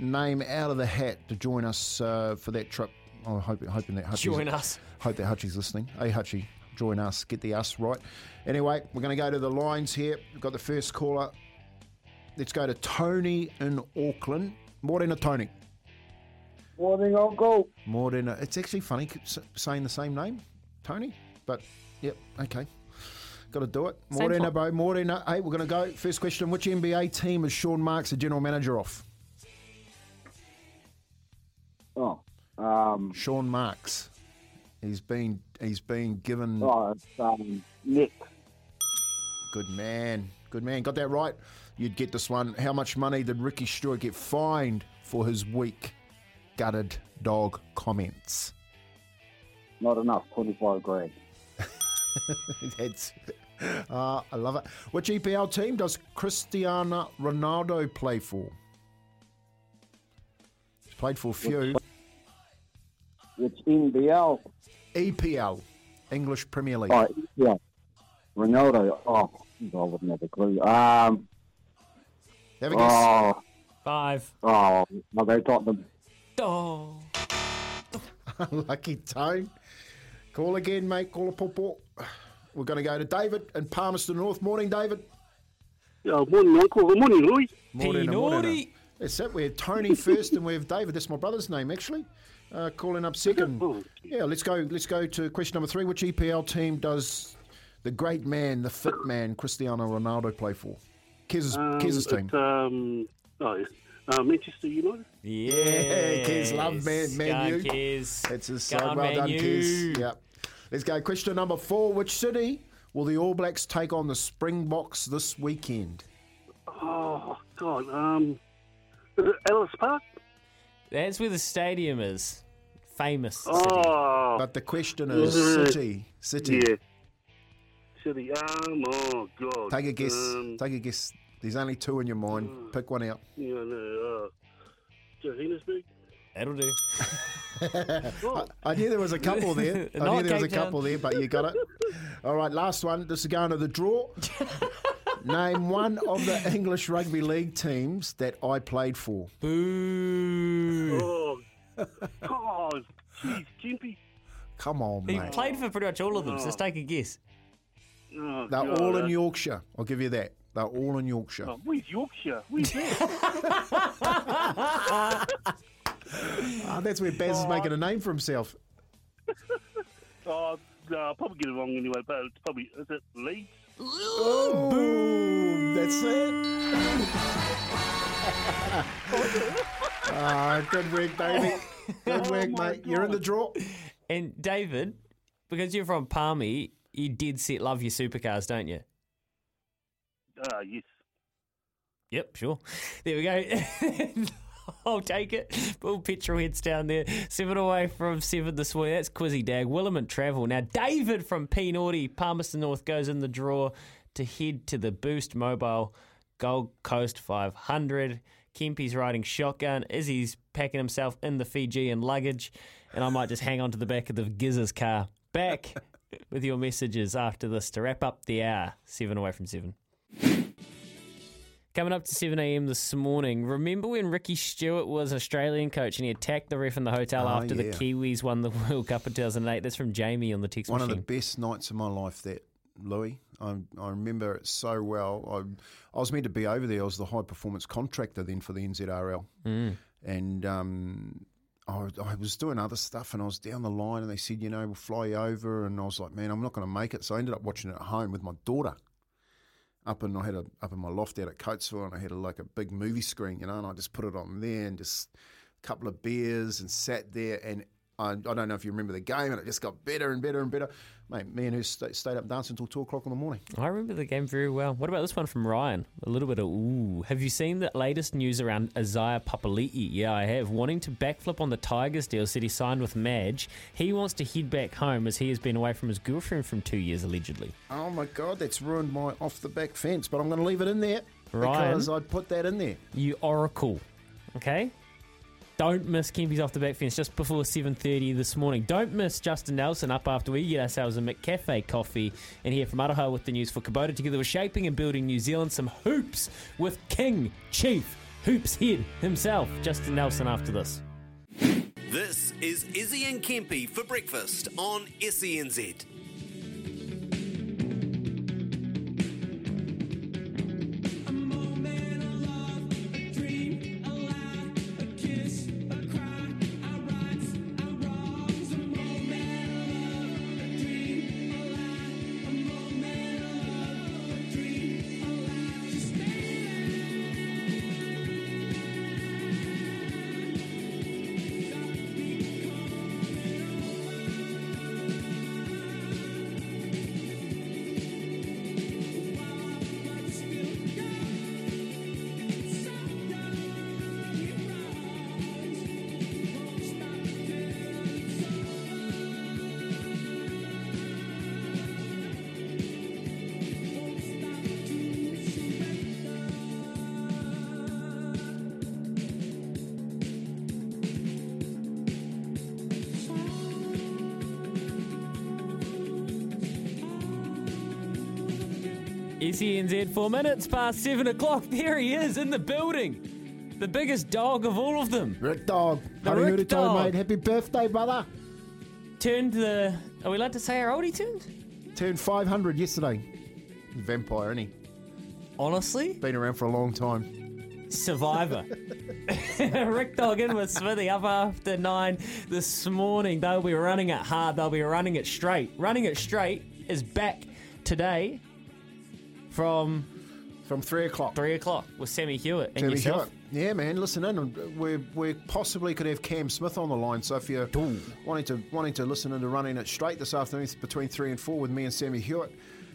name out of the hat to join us uh, for that trip. I'm oh, hoping, hoping that Hutchie's... Join us. Hope that Hutchie's listening. Hey, Hutchie, join us. Get the us right. Anyway, we're going to go to the lines here. We've got the first caller. Let's go to Tony in Auckland. Morena, Tony. Morning, Uncle. Morning. It's actually funny saying the same name, Tony, but yep, okay. Got to do it. Morena, bro. Morena. Hey, we're going to go. First question, which N B A team is Sean Marks the general manager of? Oh. Um, Sean Marks. He's been, he's been given... Oh, it's um, Nick. Good man. Good man. Got that right. You'd get this one. How much money did Ricky Stewart get fined for his week? Gutted dog comments. Not enough, twenty-five grand. That's, uh, I love it. Which E P L team does Cristiano Ronaldo play for? He's played for a few. It's N B L. E P L, English Premier League. Oh, yeah. Ronaldo, oh, I wouldn't have a clue. Um, have a guess. Oh, Five. Oh, no, they got them. Oh. Lucky tone. Call again, mate. Call a pawpaw. We're going to go to David in Palmerston North. Morning, David. Oh, morning, Uncle. Good morning, Louis. Morning, morning. That's it. We have Tony first, and we have David. That's my brother's name, actually. Uh, calling up second. Yeah, let's go. Let's go to question number three. Which E P L team does the great man, the fit man, Cristiano Ronaldo play for? Kez's, um, Kez's team. Um, no. Uh, Manchester United. Yeah, Kez, love man, man U. That's his son. Well done, Kez. Yep. Let's go. Question number four. Which city will the All Blacks take on the Springboks this weekend? Oh, God. Um, Ellis Park? That's where the stadium is. Famous city. Oh. But the question is city. City. Yeah. City. Um, oh, God. Take a guess. Um, Take a guess. There's only two in your mind. Pick one out. Yeah, no, uh, Johannesburg. That'll do. I, I knew there was a couple there. I knew there was a couple there, but you got it. All right, last one. This is going to the draw. Name one of the English rugby league teams that I played for. Boo. Oh, God. Jeez, Jimpy. Come on, he mate. He played for pretty much all of them, oh. so let's take a guess. Oh, They're God. all in Yorkshire. I'll give you that. They're all in Yorkshire. Oh, where's Yorkshire? Where's that? oh, that's where Baz oh, is making a name for himself. Oh, no, I'll probably get it wrong anyway, but it's probably, is it Leeds? Oh, boom! That's it. Uh, good week, baby. Good week, oh mate. God. You're in the draw. And David, because you're from Palmy, you dead set love your supercars, don't you? Uh, yes. Yep, sure. There we go. I'll take it. All petrol heads down there. Seven away from seven this way. That's Quizzy Dag. Willem and Travel. Now, David from P. Naughty, Palmerston North, goes in the draw to head to the Boost Mobile Gold Coast five hundred. Kempy's riding shotgun. Izzy's packing himself in the Fijian luggage. And I might just hang on to the back of the Gizz's car. Back with your messages after this to wrap up the hour. Seven away from seven. Coming up to seven a m this morning, remember when Ricky Stewart was Australian coach and he attacked the ref in the hotel oh, after yeah. the Kiwis won the World Cup in two thousand eight? That's from Jamie on the text One machine. One of the best nights of my life, that, Louis. I, I remember it so well. I, I was meant to be over there. I was the high-performance contractor then for the N Z R L. Mm. And um, I, I was doing other stuff, and I was down the line, and they said, you know, we'll fly you over. And I was like, man, I'm not going to make it. So I ended up watching it at home with my daughter. Up and I had a up in my loft out at Coatesville, and I had a, like a big movie screen, you know, and I just put it on there and just a couple of beers and sat there. And I, I don't know if you remember the game, and it just got better and better and better. Mate, me and her st- stayed up dancing until two o'clock in the morning. I remember the game very well. What about this one from Ryan? A little bit of ooh. Have you seen the latest news around Sire Papali'i? Yeah, I have. Wanting to backflip on the Tigers deal, said he signed with Madge. He wants to head back home as he has been away from his girlfriend from two years, allegedly. Oh, my God, that's ruined my off-the-back fence, but I'm going to leave it in there Ryan, because I'd put that in there. You oracle, okay? Don't miss Kempy's off the back fence just before seven thirty this morning. Don't miss Justin Nelson up after we get ourselves a McCafe coffee and hear from Aroha with the news for Kubota. Together we're shaping and building New Zealand. Some hoops with King Chief Hoops Head himself, Justin Nelson, after this. This is Izzy and Kempy for breakfast on S E N Z. S E N Z, four minutes past seven o'clock. There he is in the building. The biggest dog of all of them. Rick Dog. The Rick, Rick Dog. Time, mate. Happy birthday, brother. Turned the... Are we allowed to say how old he turned? Turned five hundred yesterday. Vampire, isn't he? Honestly? Been around for a long time. Survivor. Rick Dog in with Smithy up after nine this morning. They'll be running it hard. They'll be running it straight. Running it straight is back today. From from three o'clock. Three o'clock with Sammy Hewitt and Sammy yourself. Hewitt. Yeah, man. Listen in. We we possibly could have Cam Smith on the line. So if you're Ooh. wanting to wanting to listen into Running It Straight this afternoon between three and four with me and Sammy Hewitt,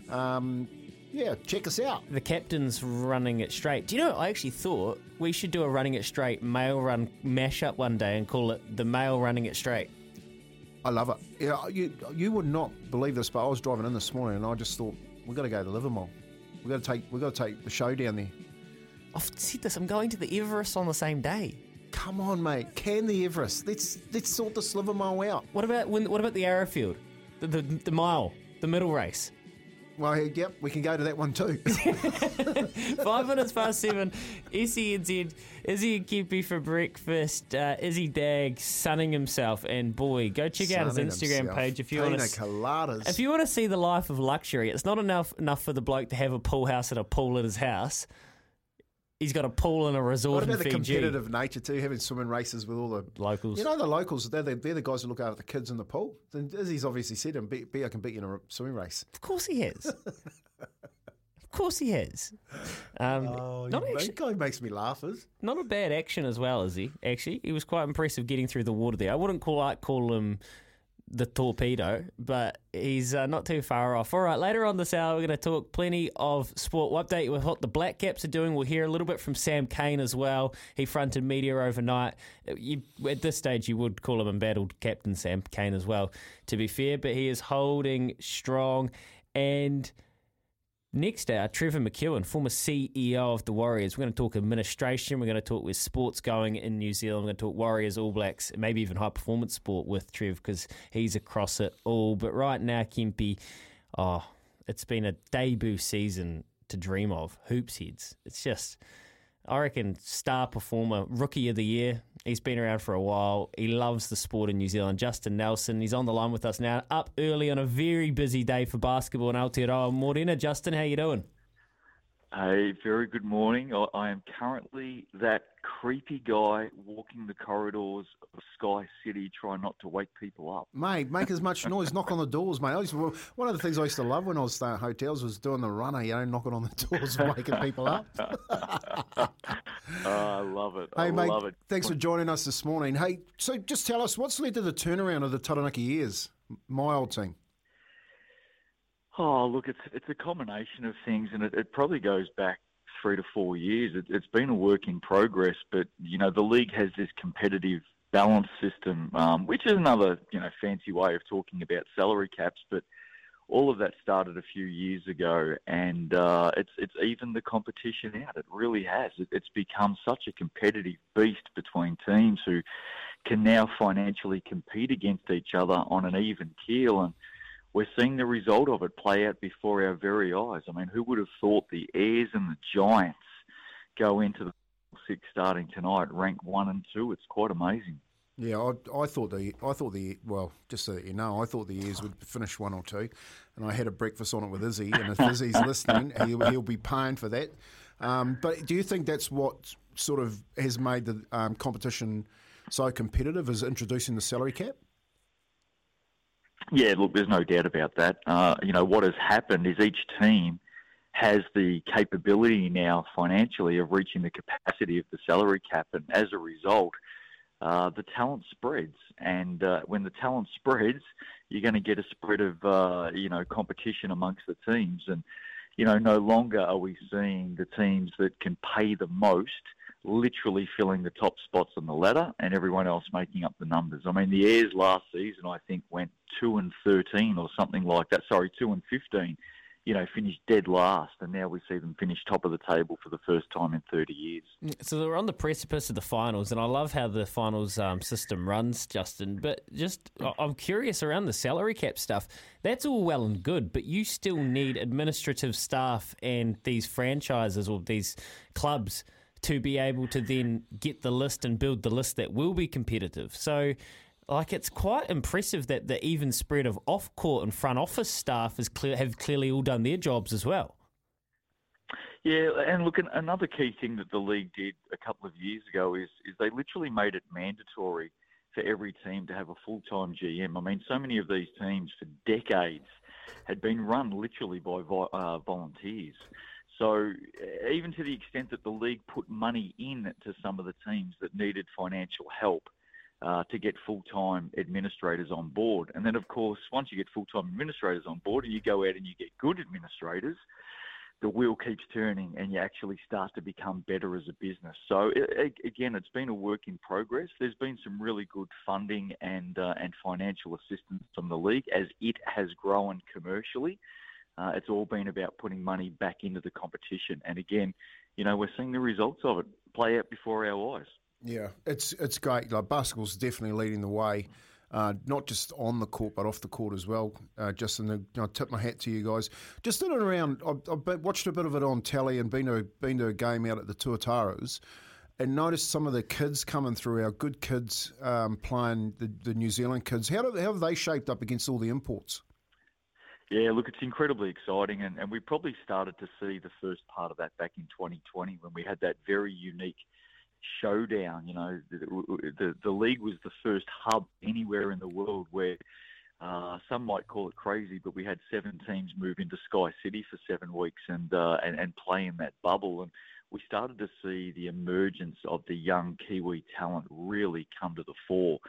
um, yeah, check us out. The captain's Running It Straight. Do you know what? I actually thought we should do a Running It Straight mail run mashup one day and call it the Mail Running It Straight. I love it. Yeah, you you would not believe this, but I was driving in this morning and I just thought we've got to go to Livermore. We've got to take We've got to take the show down there. I've said this. I'm going to the Everest on the same day. Come on, mate. Can the Everest? Let's let's sort this Livermore out. What about when? What about the Arrowfield? The the, the mile, the middle race. Well, yep, we can go to that one too. Five minutes past seven. S E N Z, Izzy and Kempy for breakfast. Uh, Izzy Dag sunning himself, and boy, go check out sunning his Instagram himself. page if you want to. If you want to see the life of luxury, it's not enough enough for the bloke to have a pool house and a pool at his house. He's got a pool and a resort in Fiji. What about the competitive nature too, having swimming races with all the locals? You know the locals, they're the, they're the guys who look after the kids in the pool. Izzy's obviously said to him, B, I can beat you in a swimming race. Of course he has. Of course he has. Um, oh, not actually, that guy makes me laugh. As. Not a bad action as well, is he? Actually, he was quite impressive getting through the water there. I wouldn't call, call him the torpedo, but he's uh, not too far off. All right, later on this hour, we're going to talk plenty of sport. We'll update you with what the Black Caps are doing. We'll hear a little bit from Sam Cane as well. He fronted media overnight. You, at this stage, you would call him embattled captain Sam Cane as well, to be fair, but he is holding strong. And next hour, Trevor McKewen, former C E O of the Warriors. We're going to talk administration. We're going to talk where sport's going in New Zealand. We're going to talk Warriors, All Blacks, maybe even high-performance sport with Trev because he's across it all. But right now, Kempi, oh, it's been a debut season to dream of. Hoops heads. It's just, I reckon, star performer, rookie of the year. He's been around for a while. He loves the sport in New Zealand. Justin Nelson, he's on the line with us now. Up early on a very busy day for basketball in Aotearoa. Morena, Justin, how you doing? Hey, very good morning. I, I am currently that creepy guy walking the corridors of Sky City, trying not to wake people up. Mate, make as much noise, knock on the doors, mate. I used to, one of the things I used to love when I was staying at hotels was doing the runner, you know, knocking on the doors and waking people up. oh, I love it. Hey, I mate, love it. Thanks for joining us this morning. Hey, so just tell us, what's led to the turnaround of the Taranaki Ears, my old team? Oh, look, it's it's a combination of things, and it, it probably goes back three to four years. It, it's been a work in progress, but, you know, the league has this competitive balance system, um, which is another, you know, fancy way of talking about salary caps, but all of that started a few years ago, and uh, it's it's evened the competition out. It really has. It, it's become such a competitive beast between teams who can now financially compete against each other on an even keel, and we're seeing the result of it play out before our very eyes. I mean, who would have thought the Airs and the Giants go into the six starting tonight, rank one and two? It's quite amazing. Yeah, I, I thought the I thought the well, just so that you know, I thought the Airs would finish one or two, and I had a breakfast on it with Izzy. And if Izzy's listening, he'll, he'll be paying for that. Um, but do you think that's what sort of has made the um, competition so competitive? Is introducing the salary cap? Yeah, look, there's no doubt about that. Uh, you know, what has happened is each team has the capability now financially of reaching the capacity of the salary cap, and as a result, uh, the talent spreads. And uh, when the talent spreads, you're going to get a spread of, uh, you know, competition amongst the teams. And, you know, no longer are we seeing the teams that can pay the most literally filling the top spots on the ladder and everyone else making up the numbers. I mean, the Airs last season, I think, went two and thirteen or something like that. Sorry, two and fifteen, you know, finished dead last. And now we see them finish top of the table for the first time in thirty years. So they're on the precipice of the finals. And I love how the finals um, system runs, Justin. But just, I'm curious around the salary cap stuff. That's all well and good, but you still need administrative staff and these franchises or these clubs to be able to then get the list and build the list that will be competitive. So, like, it's quite impressive that the even spread of off-court and front office staff is clear, have clearly all done their jobs as well. Yeah, and look, another key thing that the league did a couple of years ago is, is they literally made it mandatory for every team to have a full-time G M. I mean, so many of these teams for decades had been run literally by uh, volunteers. So even to the extent that the league put money in to some of the teams that needed financial help uh, to get full-time administrators on board. And then, of course, once you get full-time administrators on board and you go out and you get good administrators, the wheel keeps turning and you actually start to become better as a business. So, it, again, it's been a work in progress. There's been some really good funding and, uh, and financial assistance from the league as it has grown commercially. Uh, it's all been about putting money back into the competition. And again, you know, we're seeing the results of it play out before our eyes. Yeah, it's it's great. Like, basketball's definitely leading the way, uh, not just on the court, but off the court as well. Uh, Justin, you know, I tip my hat to you guys. Just in and around, I've, I've watched a bit of it on telly and been to, been to a game out at the Tuataras and noticed some of the kids coming through, our good kids um, playing the, the New Zealand kids. How, do, how have they shaped up against all the imports? Yeah, look, it's incredibly exciting, and, and we probably started to see the first part of that back in twenty twenty when we had that very unique showdown. You know, the, the, the league was the first hub anywhere in the world where Uh, some might call it crazy, but we had seven teams move into Sky City for seven weeks and uh, and, and play in that bubble. And we started to see the emergence of the young Kiwi talent really come to the fore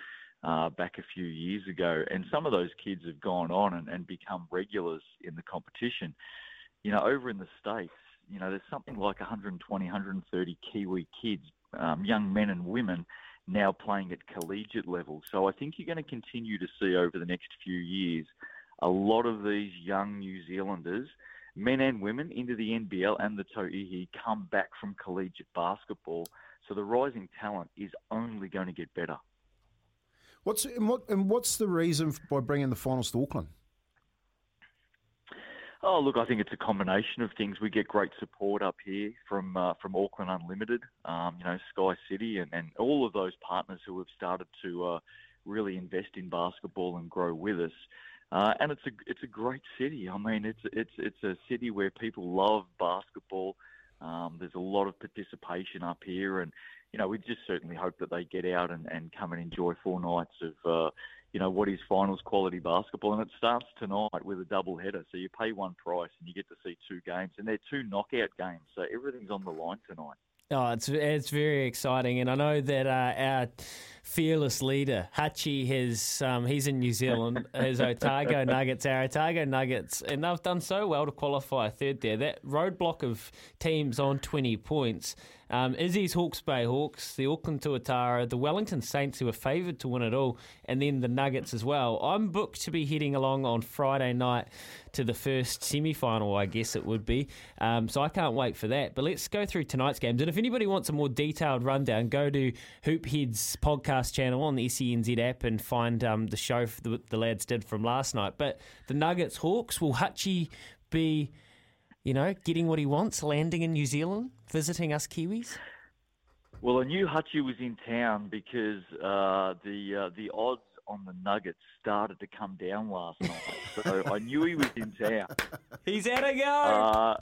uh, back a few years ago. And some of those kids have gone on and, and become regulars in the competition. You know, over in the States, you know, there's something like one hundred twenty, one hundred thirty Kiwi kids, um, young men and women, now playing at collegiate level. So I think you're going to continue to see over the next few years a lot of these young New Zealanders, men and women, into the N B L and the To'ihi, come back from collegiate basketball. So the rising talent is only going to get better. What's and, what, and what's the reason for bringing the finals to Auckland? Oh, look, I think it's a combination of things. We get great support up here from uh, from Auckland Unlimited, um, you know, Sky City, and, and all of those partners who have started to uh, really invest in basketball and grow with us. Uh, and it's a it's a great city. I mean, it's it's it's a city where people love basketball. Um, there's a lot of participation up here, and you know, we just certainly hope that they get out and, and come and enjoy four nights of. Uh, you know, what is finals quality basketball. And it starts tonight with a double header. So you pay one price and you get to see two games, and they're two knockout games. So everything's on the line tonight. Oh, it's it's very exciting. And I know that uh, our fearless leader, Hachi, has, um, he's in New Zealand, his Otago Nuggets, our Otago Nuggets, and they've done so well to qualify third there. That roadblock of teams on twenty points. Um, Izzy's Hawke's Bay Hawks, the Auckland Tuatara, the Wellington Saints, who were favoured to win it all, and then the Nuggets as well. I'm booked to be heading along on Friday night to the first semi-final, I guess it would be. Um, so I can't wait for that. But let's go through tonight's games. And if anybody wants a more detailed rundown, go to Hoophead's podcast channel on the S E N Z app and find um, the show the, the lads did from last night. But the Nuggets, Hawks, will Hutchie be... You know, getting what he wants, landing in New Zealand, visiting us Kiwis? Well, I knew Hutchie was in town because uh, the uh, the odds on the Nuggets started to come down last night. So I knew he was in town. He's had a go! Uh,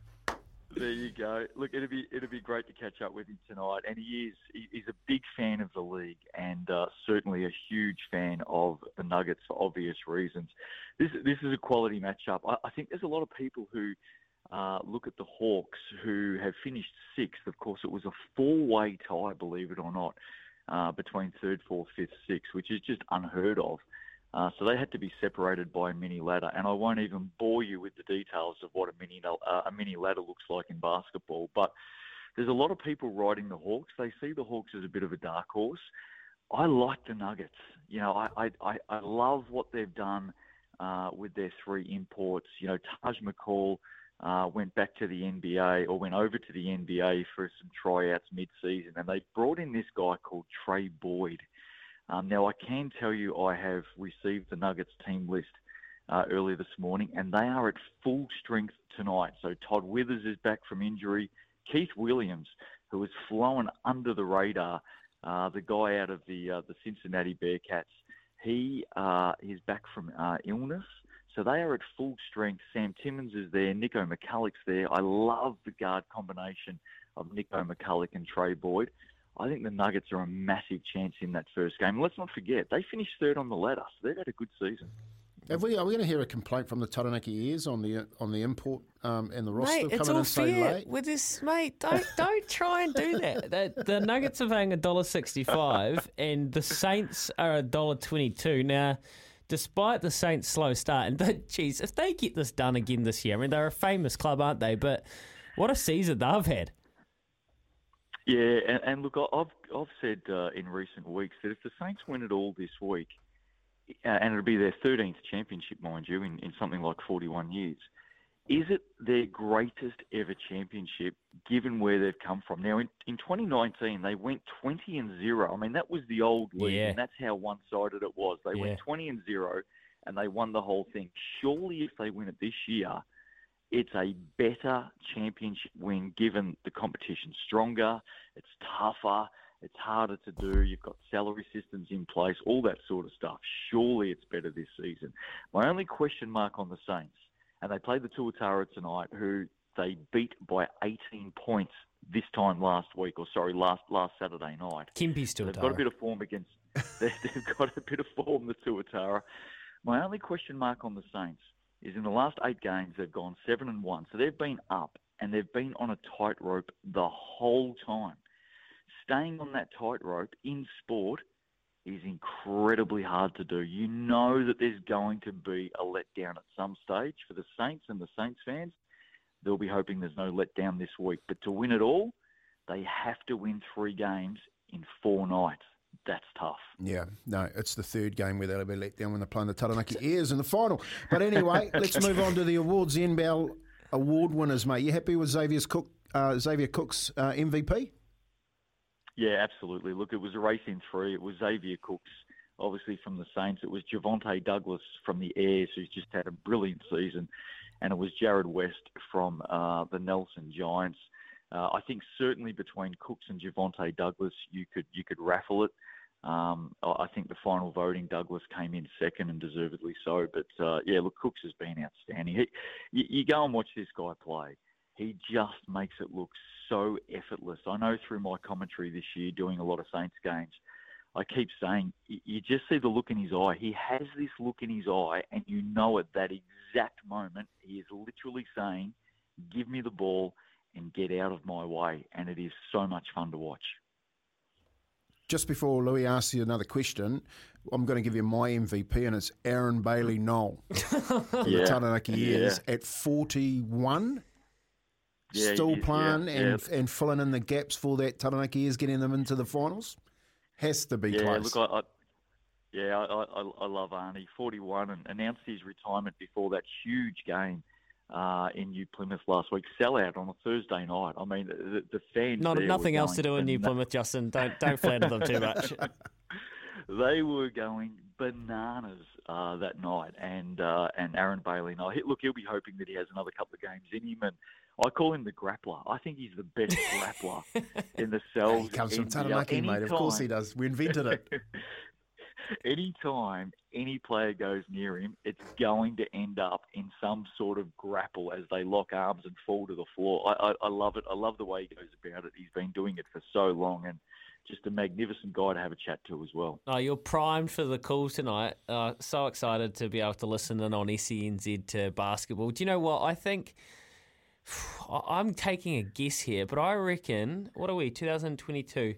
there you go. Look, it'd be it'd be great to catch up with him tonight. And he is he, he's a big fan of the league, and uh, certainly a huge fan of the Nuggets for obvious reasons. This, this is a quality matchup. I, I think there's a lot of people who... Uh, look at the Hawks, who have finished sixth. Of course, it was a four-way tie, believe it or not, uh, between third, fourth, fifth, sixth, which is just unheard of. Uh, so they had to be separated by a mini ladder. And I won't even bore you with the details of what a mini, uh, a mini ladder looks like in basketball. But there's a lot of people riding the Hawks. They see the Hawks as a bit of a dark horse. I like the Nuggets. You know, I, I, I love what they've done uh, with their three imports. You know, Taj McCall... Uh, went back to the N B A or went over to the N B A for some tryouts mid-season, and they brought in this guy called Trey Boyd. Um, now, I can tell you I have received the Nuggets team list uh, earlier this morning, and they are at full strength tonight. So Todd Withers is back from injury. Keith Williams, who was flown under the radar, uh, the guy out of the uh, the Cincinnati Bearcats, he uh, is back from uh, illness. So they are at full strength. Sam Timmins is there. Nico McCulloch's there. I love the guard combination of Nico McCulloch and Trey Boyd. I think the Nuggets are a massive chance in that first game. Let's not forget, they finished third on the ladder, so they've had a good season. Have we, are we going to hear a complaint from the Taranaki Airs on the on the import um, and the roster mate, coming in so late? Mate, it's all fair with this, mate. Don't, don't try and do that. The, the Nuggets are paying one dollar sixty-five and the Saints are one dollar twenty-two. Now... Despite the Saints' slow start, and they, geez, if they get this done again this year, I mean, they're a famous club, aren't they? But what a season they've had. Yeah, and, and look, I've I've said uh, in recent weeks that if the Saints win it all this week, uh, and it'll be their thirteenth championship, mind you, in, in something like forty-one years, is it their greatest ever championship, given where they've come from? Now, in, in twenty nineteen, they went twenty and zero. I mean, that was the old league, yeah. And that's how one-sided it was. They yeah. went twenty and zero, and they won the whole thing. Surely, if they win it this year, it's a better championship win, given the competition's stronger, it's tougher, it's harder to do, you've got salary systems in place, all that sort of stuff. Surely, it's better this season. My only question mark on the Saints, and they played the Tuatara tonight, who they beat by eighteen points this time last week, or sorry, last last Saturday night. Kempe's Tuatara. They've got a bit of form against. They've got a bit of form, the Tuatara. My only question mark on the Saints is in the last eight games, they've gone seven and one. So they've been up and they've been on a tightrope the whole time. Staying on that tightrope in sport is incredibly hard to do. You know that there's going to be a letdown at some stage for the Saints and the Saints fans. They'll be hoping there's no letdown this week. But to win it all, they have to win three games in four nights. That's tough. Yeah, no, it's the third game where they'll be let down when they're playing the Taranaki Airs in the final. But anyway, let's move on to the awards. N B L award winners, mate. You happy with Xavier's Cook, uh, Xavier Cook's uh, M V P? Yeah, absolutely. Look, it was a race in three. It was Xavier Cooks, obviously from the Saints. It was Javonte Douglas from the Airs, who's just had a brilliant season. And it was Jared West from uh, the Nelson Giants. Uh, I think certainly between Cooks and Javonte Douglas, you could you could raffle it. Um, I think the final voting, Douglas came in second and deservedly so. But, uh, yeah, look, Cooks has been outstanding. He, you, you go and watch this guy play. He just makes it look so effortless. I know through my commentary this year, doing a lot of Saints games, I keep saying, you just see the look in his eye. He has this look in his eye, and you know at that exact moment, he is literally saying, give me the ball and get out of my way. And it is so much fun to watch. Just before Louis asks you another question, I'm going to give you my M V P, and it's Aaron Bailey Noel. yeah. The Taranaki Years yeah. at forty-one. Yeah, still playing yeah, and yeah. and filling in the gaps for that Taranaki is getting them into the finals. Has to be yeah, close. Look, I, I, yeah, I, I, I love Arnie. forty-one, and announced his retirement before that huge game uh, in New Plymouth last week. Sell out on a Thursday night. I mean, the, the fans. Not, nothing else to do in New Plymouth, Justin. Don't don't flatter them too much. They were going bananas uh, that night, and uh, and Aaron Bailey. Now, look, he'll be hoping that he has another couple of games in him, and I call him the grappler. I think he's the best grappler in the cells. He comes from Taranaki, mate. Of course he does. We invented it. Anytime any player goes near him, it's going to end up in some sort of grapple as they lock arms and fall to the floor. I, I, I love it. I love the way he goes about it. He's been doing it for so long, and just a magnificent guy to have a chat to as well. Oh, you're primed for the call tonight. Uh, so excited to be able to listen in on S E N Z to basketball. Do you know what? I think... I'm taking a guess here, but I reckon, what are we, two thousand twenty-two?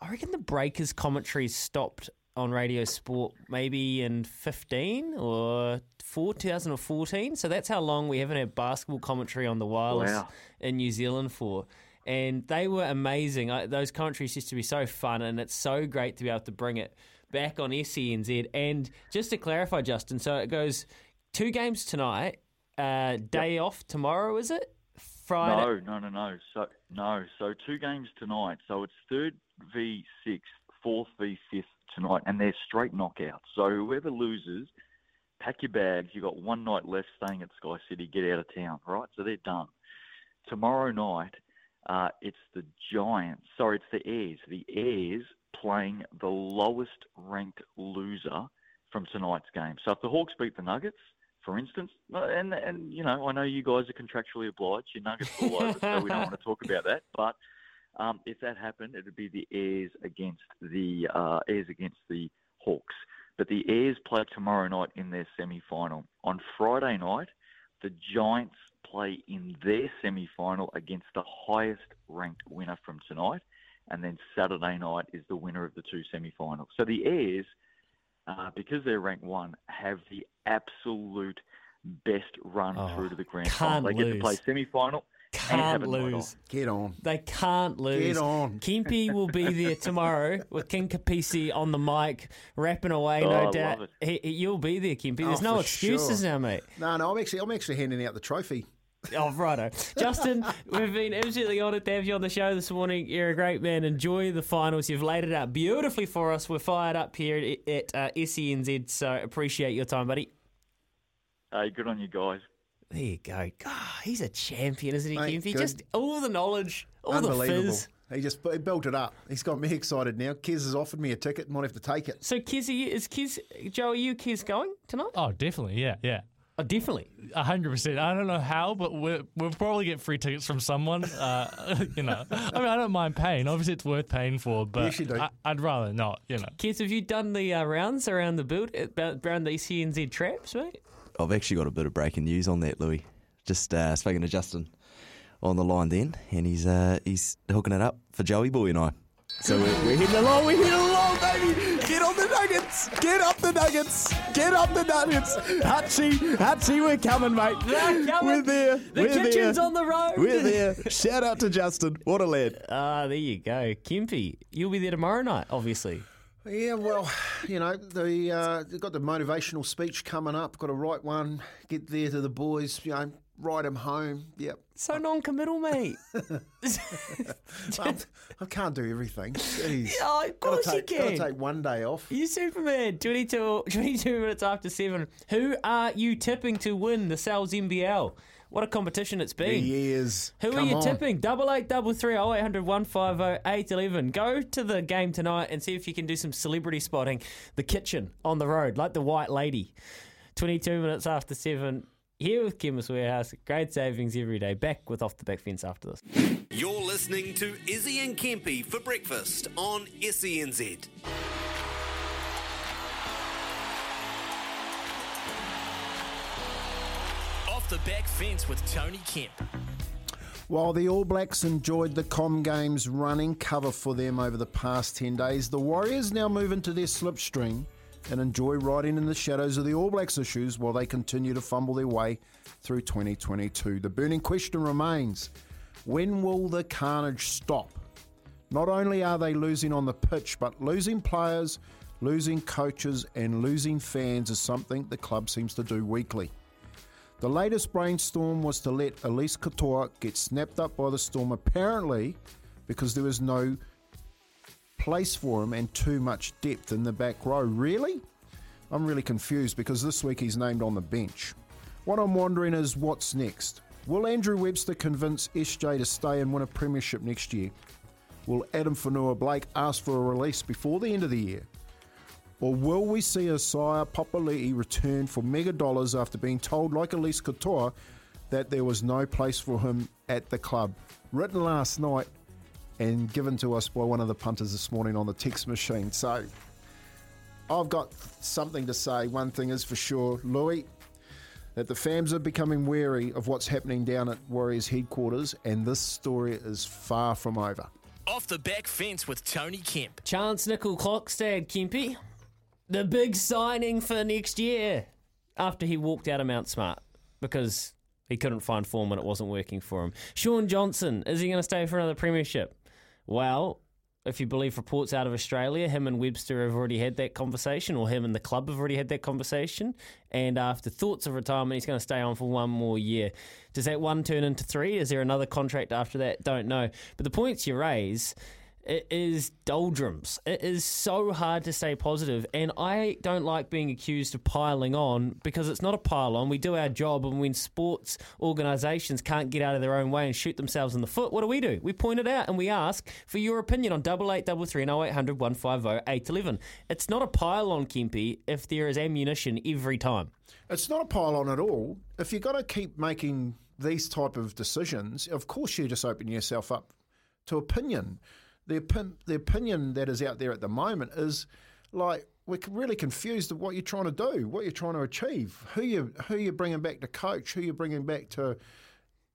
I reckon the Breakers commentary stopped on Radio Sport maybe in fifteen or four, two thousand fourteen. So that's how long we haven't had basketball commentary on the wireless wow. in New Zealand for. And they were amazing. I, those commentaries used to be so fun, and it's so great to be able to bring it back on S E N Z. And just to clarify, Justin, so it goes two games tonight. Uh, day yep. off tomorrow, is it? Friday? No, no, no, no. So no, so two games tonight. So it's third v sixth, fourth v fifth tonight, and they're straight knockouts. So whoever loses, pack your bags. You got one night left staying at Sky City. Get out of town, right? So they're done. Tomorrow night, uh, it's the Giants. Sorry, it's the Airs. The Airs playing the lowest ranked loser from tonight's game. So if the Hawks beat the Nuggets, for instance, and, and you know, I know you guys are contractually obliged, your Nuggets all over, so we don't want to talk about that. But um, if that happened, it would be the Airs against the uh, Airs against the Hawks. But the Airs play tomorrow night in their semi-final. On Friday night, the Giants play in their semi-final against the highest-ranked winner from tonight. And then Saturday night is the winner of the two semi-finals. So the Airs... Uh, because they're ranked one, have the absolute best run oh, through to the grand final. They lose. Get to play semi-final. Can't lose. Get on. They can't lose. Get on. Kempe will be there tomorrow with King Kapisi on the mic, rapping away, oh, no I doubt. Love it. He, he, you'll be there, Kempe. There's oh, no excuses sure. now, mate. No, no, I'm actually, I'm actually handing out the trophy. Oh, righto. Justin, we've been absolutely honoured to have you on the show this morning. You're a great man. Enjoy the finals. You've laid it out beautifully for us. We're fired up here at, at uh, S E N Z, so appreciate your time, buddy. Hey, good on you guys. There you go. God, he's a champion, isn't he, Kempe? He just all the knowledge, all the fizz. He just he built it up. He's got me excited now. Kez has offered me a ticket. Might have to take it. So, Kez, is Kez, Joe, are you Kez going tonight? Oh, definitely, yeah, yeah. Oh, definitely. one hundred percent. I don't know how, but we're, we'll probably get free tickets from someone. Uh, you know, I mean, I don't mind paying. Obviously, it's worth paying for, but I, I'd rather not, you know. Kez, have you done the uh, rounds around the build, around the S E N Z traps, mate? I've actually got a bit of breaking news on that, Louis. Just uh, speaking to Justin on the line then, and he's uh, he's hooking it up for Joey Boy and I. So we're, we're heading along, we're heading along, baby. Get on the nuggets, get up the nuggets, get up the nuggets. Hutchie, Hutchie, we're coming, mate. We're, coming. we're there. The we're kitchen's there. On the road. We're there. Shout out to Justin. What a lad. Ah, uh, there you go. Kempy, you'll be there tomorrow night, obviously. Yeah, well, you know, the uh, they've got the motivational speech coming up. Got to write one, get there to the boys, you know, ride them home. Yep. So non-committal, mate. I, I can't do everything. Jeez. Oh, of course gotta take, you can. Got to take one day off. You Superman. twenty-two, twenty-two minutes after seven. Who are you tipping to win the Sales N B L? What a competition it's been. He is. Who Come are you on. tipping? Double eight, double three, oh eight hundred one five oh eight eleven. Go to the game tonight and see if you can do some celebrity spotting. The kitchen on the road, like the White Lady. Twenty-two minutes after seven. Here with Chemist Warehouse. Great savings every day. Back with Off the Back Fence after this. You're listening to Izzy and Kempy for breakfast on S E N Z. The Back Fence with Tony Kemp. While the All Blacks enjoyed the Com Games running cover for them over the past ten days, the Warriors now move into their slipstream and enjoy riding in the shadows of the All Blacks' issues while they continue to fumble their way through twenty twenty-two. The burning question remains, when will the carnage stop? Not only are they losing on the pitch, but losing players, losing coaches and losing fans is something the club seems to do weekly. The latest brainstorm was to let Elise Katoa get snapped up by the Storm, apparently because there was no place for him and too much depth in the back row. Really? I'm really confused because this week he's named on the bench. What I'm wondering is what's next? Will Andrew Webster convince S J to stay and win a premiership next year? Will Adam Fanua-Blake ask for a release before the end of the year? Or will we see a Sire Papali'i return for mega dollars after being told, like Elise Katoa, that there was no place for him at the club? Written last night and given to us by one of the punters this morning on the text machine. So I've got something to say. One thing is for sure, Louis, that the fans are becoming wary of what's happening down at Warriors headquarters, and this story is far from over. Off the Back Fence with Tony Kemp. Chance Nickel Clockstad, Kempy. The big signing for next year after he walked out of Mount Smart because he couldn't find form and it wasn't working for him. Sean Johnson, is he going to stay for another premiership? Well, if you believe reports out of Australia, him and Webster have already had that conversation, or him and the club have already had that conversation, and after thoughts of retirement, he's going to stay on for one more year. Does that one turn into three? Is there another contract after that? Don't know. But the points you raise... it is doldrums. It is so hard to stay positive, and I don't like being accused of piling on because it's not a pile on. We do our job, and when sports organisations can't get out of their own way and shoot themselves in the foot, what do we do? We point it out and we ask for your opinion on double eight double three and oh eight hundred one five oh eight eleven. It's not a pile on, Kempy, if there is ammunition every time. It's not a pile on at all. If you've got to keep making these type of decisions, of course you just open yourself up to opinion. The, opi- the opinion that is out there at the moment is like we're really confused of what you're trying to do, what you're trying to achieve, who you who you're bringing back to coach, who you're bringing back to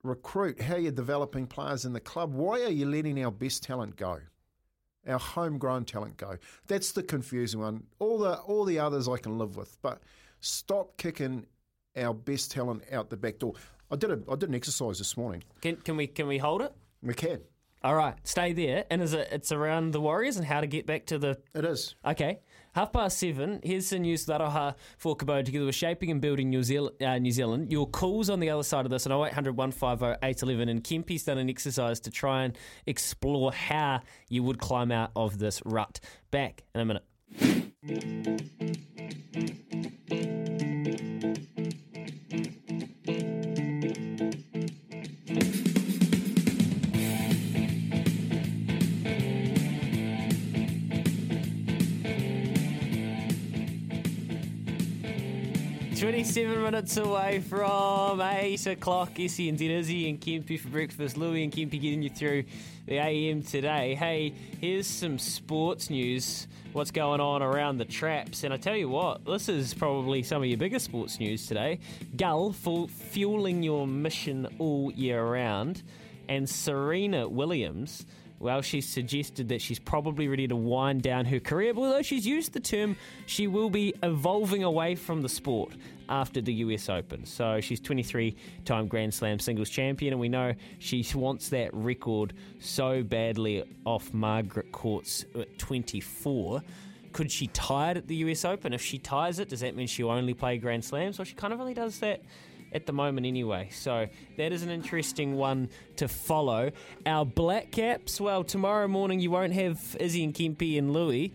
recruit, how you're developing players in the club. Why are you letting our best talent go, our homegrown talent go? That's the confusing one. All the all the others I can live with, but stop kicking our best talent out the back door. I did a I did an exercise this morning. Can can we can we hold it? We can. All right, stay there. And is it? It's around the Warriors and how to get back to the... It is. Okay. Half past seven, here's the news that Aroha for Kabod together with shaping and building New Zealand. Uh, New Zealand. Your call's on the other side of this on oh eight hundred one five oh eight eleven, and Kempy's done an exercise to try and explore how you would climb out of this rut. Back in a minute. twenty-seven minutes away from eight o'clock. S E N Z Izzy and Kempi for breakfast. Louie and Kempi getting you through the A M today. Hey, here's some sports news. What's going on around the traps? And I tell you what, this is probably some of your biggest sports news today. Gull full, fueling your mission all year round. And Serena Williams, well, she's suggested that she's probably ready to wind down her career, but although she's used the term, she will be evolving away from the sport after the U S Open. So she's twenty-three-time Grand Slam singles champion, and we know she wants that record so badly off Margaret Court's twenty-four. Could she tie it at the U S Open? If she ties it, does that mean she'll only play Grand Slams? Well, she kind of only does that at the moment anyway. So that is an interesting one to follow. Our Black Caps, well, tomorrow morning you won't have Izzy and Kempi and Louie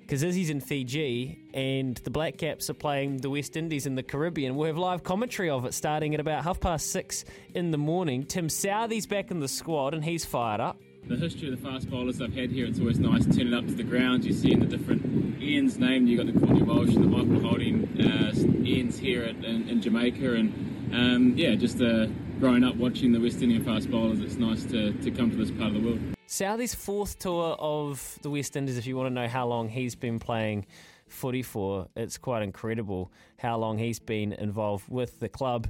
because Izzy's in Fiji and the Black Caps are playing the West Indies in the Caribbean. We'll have live commentary of it starting at about half past six in the morning. Tim Southey's back in the squad and he's fired up. The history of the fast bowlers I've had here, it's always nice turning up to the ground. You see in the different ends named, you've got the Courtney Walsh and the Michael Holding uh, ends here at, in, in Jamaica. And um, yeah, just uh, growing up watching the West Indian fast bowlers, it's nice to, to come to this part of the world. Southey's fourth tour of the West Indies, if you want to know how long he's been playing footy for, it's quite incredible how long he's been involved with the club.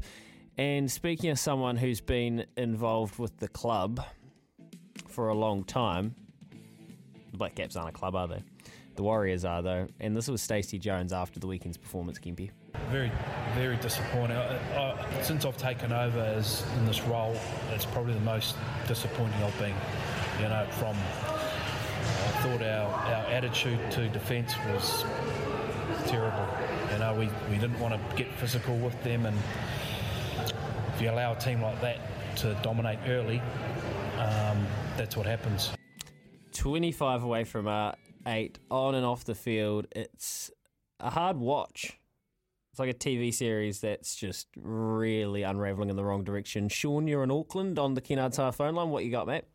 And speaking of someone who's been involved with the club for a long time. The Black Caps aren't a club, are they? The Warriors are, though. And this was Stacey Jones after the weekend's performance, Kempi. Very, very disappointing. I, I, since I've taken over as in this role, it's probably the most disappointing I've been. You know, from I thought our, our attitude to defence was terrible. You know, we, we didn't want to get physical with them, and if you allow a team like that to dominate early, Um, that's what happens. twenty-five away from our eight, on and off the field. It's a hard watch. It's like a T V series that's just really unravelling in the wrong direction. Sean, you're in Auckland on the Kennards Half phone line. What you got, mate?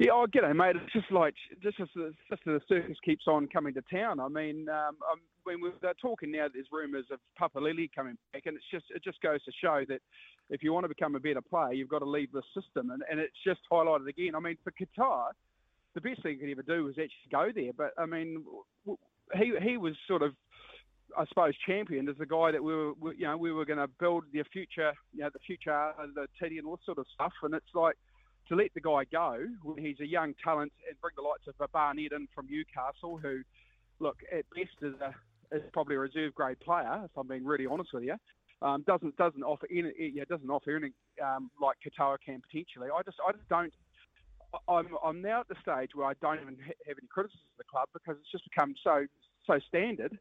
Yeah, I get it, mate. It's just like this is just the circus keeps on coming to town. I mean, um, I mean, we're talking now. There's rumours of Papali'i coming back, and it's just it just goes to show that if you want to become a better player, you've got to leave the system. And, and it's just highlighted again. I mean, for Katoa, the best thing he could ever do was actually go there. But, I mean, he he was sort of, I suppose, championed as the guy that we were, we, you know, we were going to build the future, you know, the future, the Teddy and all this sort of stuff. And it's like, to let the guy go when he's a young talent and bring the likes of Barnett in from Newcastle, who, look, at best is, a, is probably a reserve-grade player, if I'm being really honest with you. Um, doesn't doesn't offer any, yeah doesn't offer anything um, like Katoa can potentially. I just I just don't. I'm I'm now at the stage where I don't even ha- have any criticism of the club because it's just become so so standard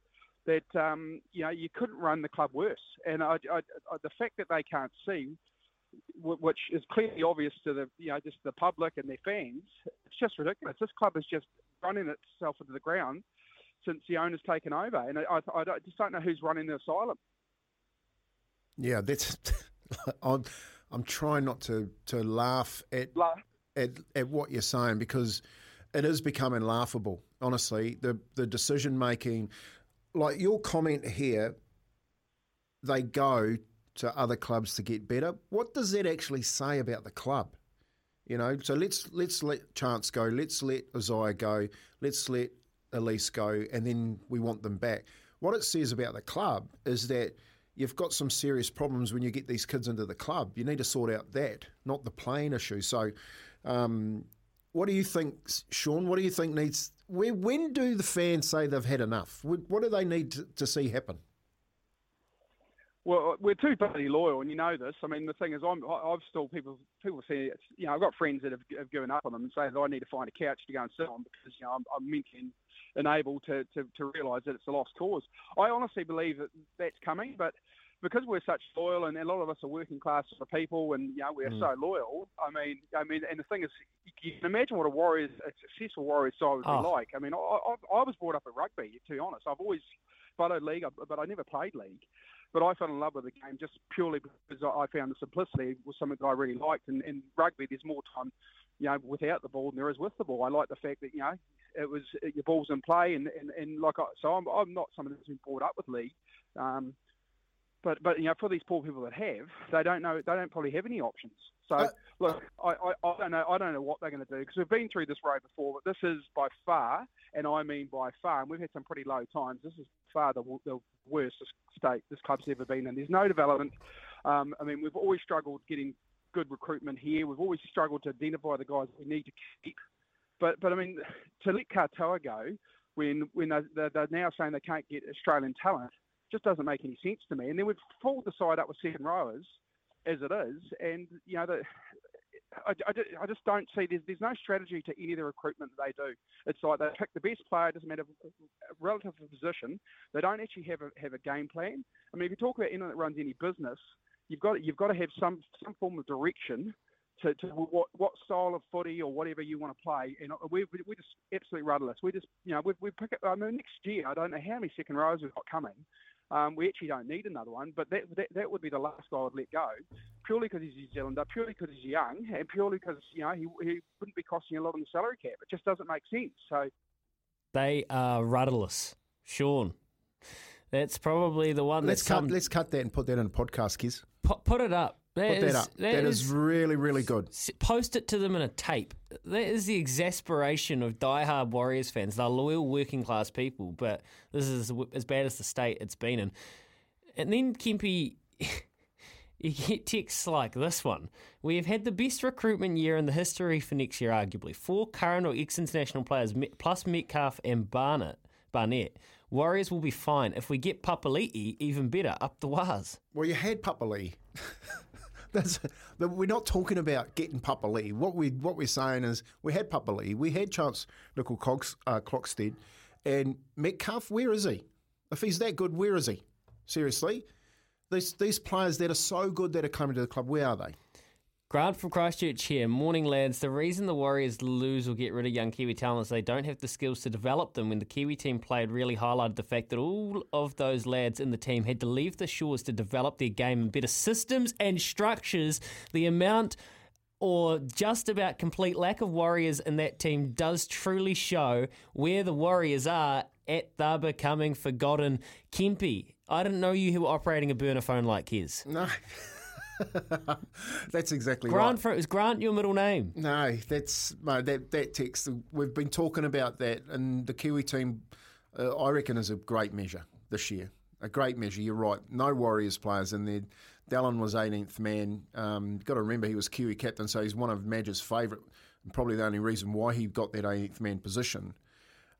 that um, you know you couldn't run the club worse. And I, I, I, the fact that they can't see, w- which is clearly obvious to the you know just the public and their fans, it's just ridiculous. This club is just running itself into the ground since the owner's taken over, and I I, I just don't know who's running the asylum. Yeah, that's. I'm, I'm trying not to, to laugh at, laugh at at what you're saying because it is becoming laughable. Honestly, the the decision making, like your comment here, they go to other clubs to get better. What does that actually say about the club? You know, so let's let's let Chance go, let's let Isaiah go, let's let Elise go, and then we want them back. What it says about the club is that you've got some serious problems when you get these kids into the club. You need to sort out that, not the playing issue. So um, what do you think, Sean, what do you think needs – when do the fans say they've had enough? What do they need to, to see happen? Well, we're too bloody loyal, and you know this. I mean, the thing is, I'm, I've still people. People say, you know, I've got friends that have, have given up on them and say that I need to find a couch to go and sit on because you know I'm, I'm mentally unable to, to, to realise that it's a lost cause. I honestly believe that that's coming, but because we're such loyal, and a lot of us are working class sort of people, and you know we're mm. so loyal. I mean, I mean, and the thing is, you can imagine what a Warriors, a successful Warriors side would oh. be like. I mean, I, I I was brought up at rugby, to be honest. I've always followed league, but I never played league. But I fell in love with the game just purely because I found the simplicity was something that I really liked. And in rugby, there's more time you know, without the ball than there is with the ball. I like the fact that, you know, it was your ball's in play, and, and, and like I, so I'm, I'm not someone that's been brought up with league, um, but but you know, for these poor people that have, they don't know, they don't probably have any options. So uh, look, I, I, I don't know, I don't know what they're going to do, because we've been through this road before, but this is by far, and I mean by far, and we've had some pretty low times. This is far the, the worst state this club's ever been in. There's no development. Um, I mean, we've always struggled getting good recruitment here. We've always struggled to identify the guys we need to keep. But, but I mean, to let Katoa go when when they're, they're now saying they can't get Australian talent just doesn't make any sense to me. And then we've pulled the side up with second rowers as it is, and you know, the, I, I, I just don't see there's there's no strategy to any of the recruitment that they do. It's like they pick the best player, it doesn't matter relative position. They don't actually have a have a game plan. I mean, if you talk about anyone that runs any business, you've got you've got to have some some form of direction to, to what, what style of footy or whatever you want to play. And we're, we're just absolutely rudderless. We just, you know, we, we pick it, I mean, next year, I don't know how many second rows we've got coming. Um, we actually don't need another one, but that, that that would be the last guy I'd let go, purely because he's New Zealander, purely because he's young, and purely because, you know, he, he wouldn't be costing a lot on the salary cap. It just doesn't make sense. So they are rudderless. Sean, that's probably the one let's that's... Cut, come... Let's cut that and put that in a podcast, Kez. Put, put it up. That Put is, that up. That, that is, is really, really good. Post it to them in a tape. That is the exasperation of diehard Warriors fans. They're loyal working class people, but this is as bad as the state it's been in. And then, Kempi, you get texts like this one. We have had the best recruitment year in the history for next year, arguably. Four current or ex-international players, plus Metcalf and Barnett. Barnett. Warriors will be fine. If we get Papali'i, even better. Up the waz. Well, you had Papali'i. That's, we're not talking about getting Papali'i. What, we, what we're saying is we had Papali'i. We had Chance Nickel Cogs, uh, Clockstead. And Metcalf, where is he? If he's that good, where is he? Seriously? These, these players that are so good that are coming to the club, where are they? Grant from Christchurch here. Morning, lads. The reason the Warriors lose or get rid of young Kiwi talent is they don't have the skills to develop them. When the Kiwi team played, really highlighted the fact that all of those lads in the team had to leave the shores to develop their game in better systems and structures. The amount or just about complete lack of Warriors in that team does truly show where the Warriors are at the becoming forgotten. Kempi, I didn't know you were operating a burner phone like his. No. That's exactly Grant, right. For, is Grant your middle name? No, that's no, that that text. We've been talking about that, and the Kiwi team, uh, I reckon, is a great measure this year. A great measure. You're right. No Warriors players in there. Dallin was eighteenth man. Um, got to remember he was Kiwi captain, so he's one of Madge's favourite, and probably the only reason why he got that eighteenth man position.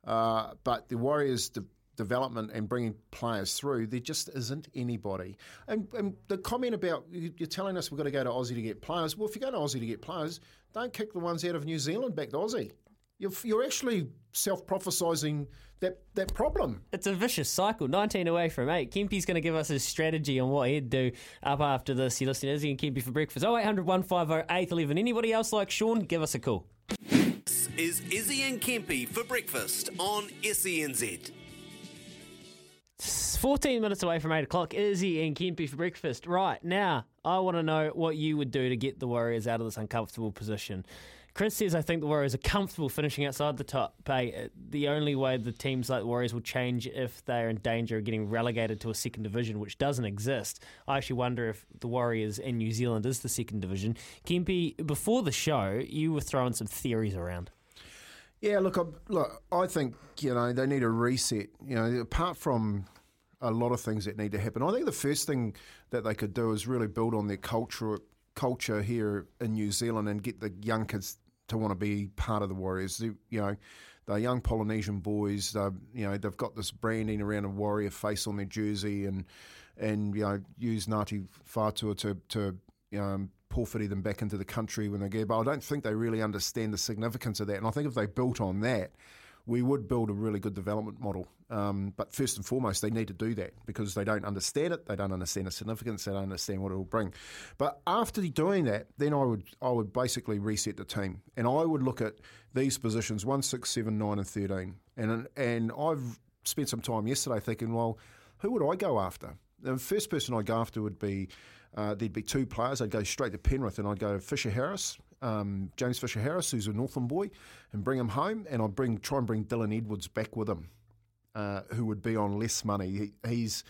Uh, but the Warriors. The, development and bringing players through, there just isn't anybody. And, and the comment about you're telling us we've got to go to Aussie to get players. Well, if you're going to Aussie to get players, don't kick the ones out of New Zealand back to Aussie. You're, you're actually self-prophecising that, that problem. It's a vicious cycle. nineteen away from eight. Kempi's going to give us his strategy on what he'd do up after this. You're listening to Izzy and Kempi for breakfast. oh eight hundred, one five oh, eight one one. Anybody else like Sean, give us a call. This is Izzy and Kempi for breakfast on S E N Z. fourteen minutes away from eight o'clock, Izzy and Kempi for breakfast. Right, now, I want to know what you would do to get the Warriors out of this uncomfortable position. Chris says, I think the Warriors are comfortable finishing outside the top eight. The only way the teams like the Warriors will change if they're in danger of getting relegated to a second division, which doesn't exist. I actually wonder if the Warriors in New Zealand is the second division. Kempi, before the show, you were throwing some theories around. Yeah, look, I, look, I think, you know, they need a reset. You know, apart from a lot of things that need to happen. I think the first thing that they could do is really build on their culture culture here in New Zealand and get the young kids to want to be part of the Warriors. They, you know, they're young Polynesian boys. You know, they've got this branding around a warrior face on their jersey, and and you know, use Ngāti Whātua to to you know, porphyry them back into the country when they go. But I don't think they really understand the significance of that. And I think if they built on that, we would build a really good development model. Um, but first and foremost, they need to do that because they don't understand it. They don't understand the significance. They don't understand what it will bring. But after doing that, then I would I would basically reset the team. And I would look at these positions, one, six, seven, nine and thirteen. And, and I've spent some time yesterday thinking, well, who would I go after? The first person I'd go after would be, uh, there'd be two players. I'd go straight to Penrith and I'd go Fisher-Harris um, James Fisher-Harris, who's a Northland boy, and bring him home, and I'd bring try and bring Dylan Edwards back with him, uh, who would be on less money. He, he's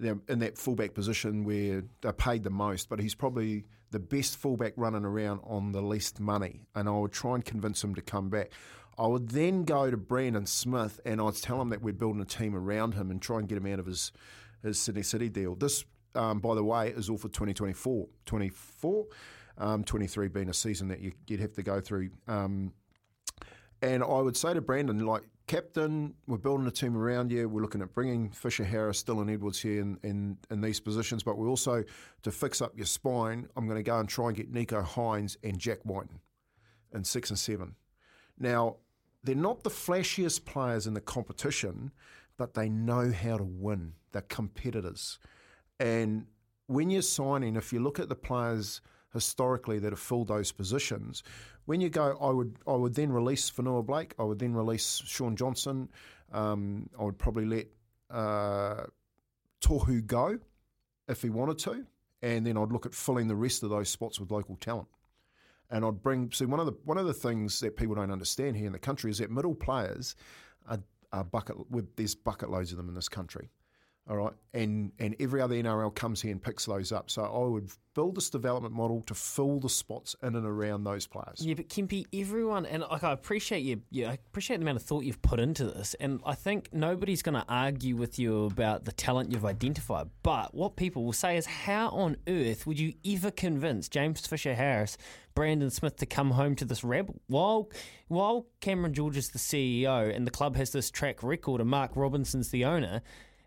in that fullback position where they're paid the most, but he's probably the best fullback running around on the least money, and I would try and convince him to come back. I would then go to Brandon Smith, and I'd tell him that we're building a team around him and try and get him out of his, his Sydney City deal. This, um, by the way, is all for twenty twenty-four. twenty-four, um, twenty-three being a season that you, you'd have to go through. Um, and I would say to Brandon, like, captain, we're building a team around you. We're looking at bringing Fisher-Harris, Dylan Edwards here in, in, in these positions, but we also, to fix up your spine, I'm going to go and try and get Nico Hines and Jack Whiten in six and seven. Now, they're not the flashiest players in the competition, but they know how to win. They're competitors. And when you're signing, if you look at the players historically that have filled those positions, when you go, I would I would then release Fanua Blake, I would then release Sean Johnson, um, I would probably let uh, Tohu go if he wanted to, and then I'd look at filling the rest of those spots with local talent. And I'd bring, see, one of the one of the things that people don't understand here in the country is that middle players are, are bucket, there's bucket loads of them in this country. All right, and and every other N R L comes here and picks those up. So I would build this development model to fill the spots in and around those players. Yeah, but Kempi, everyone, and like I appreciate you, yeah, I appreciate the amount of thought you've put into this, and I think nobody's going to argue with you about the talent you've identified. But what people will say is, how on earth would you ever convince James Fisher-Harris, Brandon Smith to come home to this rabble? While while Cameron George is the C E O and the club has this track record, and Mark Robinson's the owner.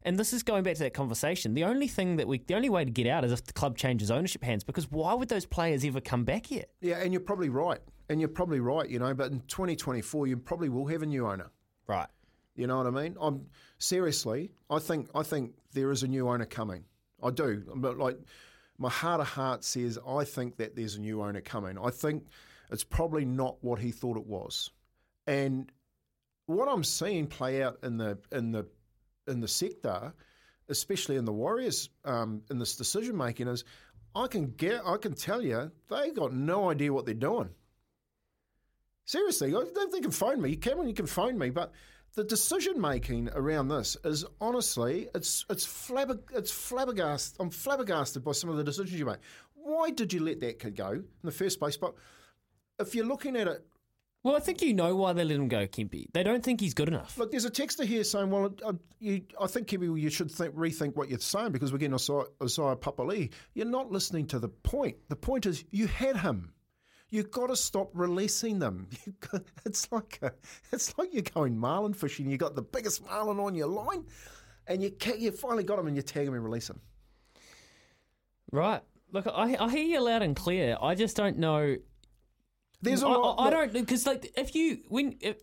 And this is going back to that conversation. The only thing that we, the only way to get out is if the club changes ownership hands, because why would those players ever come back here? Yeah, and you're probably right. And you're probably right, you know, but in twenty twenty-four, you probably will have a new owner. Right. You know what I mean? I'm seriously, I think I think there is a new owner coming. I do. But like my heart of heart says, I think that there's a new owner coming. I think it's probably not what he thought it was. And what I'm seeing play out in the in the in the sector, especially in the Warriors, um, in this decision making, is I can get I can tell you they got no idea what they're doing. Seriously, they, they can phone me, Cameron. You can phone me, but the decision making around this is honestly, it's it's flabber it's flabbergasted. I'm flabbergasted by some of the decisions you make. Why did you let that kid go in the first place? But if you're looking at it. Well, I think you know why they let him go, Kempi. They don't think he's good enough. Look, there's a texter here saying, well, uh, you, I think, Kempi, you should think, rethink what you're saying because we're getting Sire Papali'i. You're not listening to the point. The point is you had him. You've got to stop releasing them. Got, it's like a, it's like you're going marlin fishing. You got the biggest marlin on your line, and you can, you finally got him and you tag him and release him. Right. Look, I, I hear you loud and clear. I just don't know... There's a lot, I, I don't because like if you when if,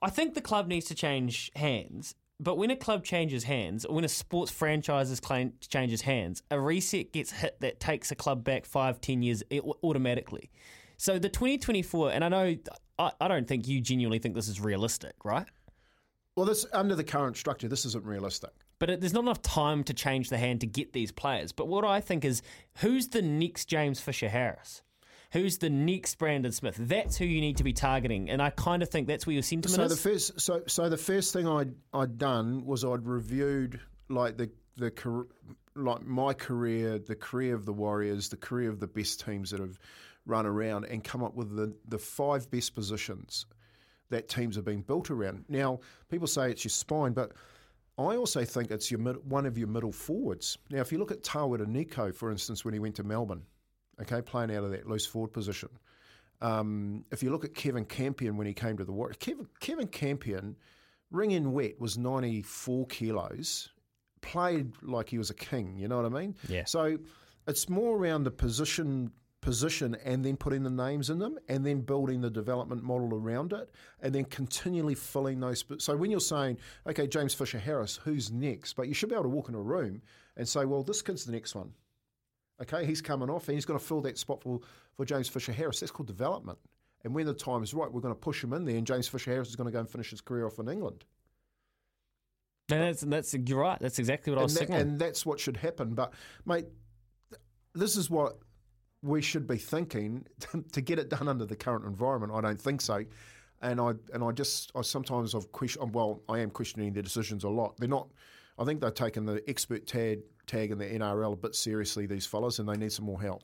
I think the club needs to change hands, but when a club changes hands, or when a sports franchise claim changes hands, a reset gets hit that takes a club back five, ten years automatically. So the twenty twenty-four, and I know I, I don't think you genuinely think this is realistic, right? Well, this under the current structure, this isn't realistic. But it, there's not enough time to change the hand to get these players. But what I think is, who's the next James Fisher-Harris? Who's the next Brandon Smith? That's who you need to be targeting, and I kind of think that's where your sentiment so is. So the first, so so the first thing I'd I'd done was I'd reviewed like the the like my career, the career of the Warriors, the career of the best teams that have run around, and come up with the the five best positions that teams have been built around. Now people say it's your spine, but I also think it's your mid, one of your middle forwards. Now if you look at Tawira Nico, for instance, when he went to Melbourne. Okay, playing out of that loose forward position. Um, if you look at Kevin Campion when he came to the Warriors, Kevin, Kevin Campion, ringing wet, was ninety-four kilos, played like he was a king, you know what I mean? Yeah. So it's more around the position position and then putting the names in them and then building the development model around it and then continually filling those. So when you're saying, okay, James Fisher-Harris, who's next? But you should be able to walk in a room and say, well, this kid's the next one. Okay, he's coming off and he's going to fill that spot for, for James Fisher-Harris. That's called development. And when the time is right, we're going to push him in there and James Fisher-Harris is going to go and finish his career off in England. And that's, that's, you're right. That's exactly what and I was that, signaling. And that's what should happen. But, mate, this is what we should be thinking to get it done under the current environment. I don't think so. And I and I just I sometimes I've question well I am questioning their decisions a lot. They're not. I think they've taken the expert tag tag in the N R L a bit seriously, these fellas, and they need some more help.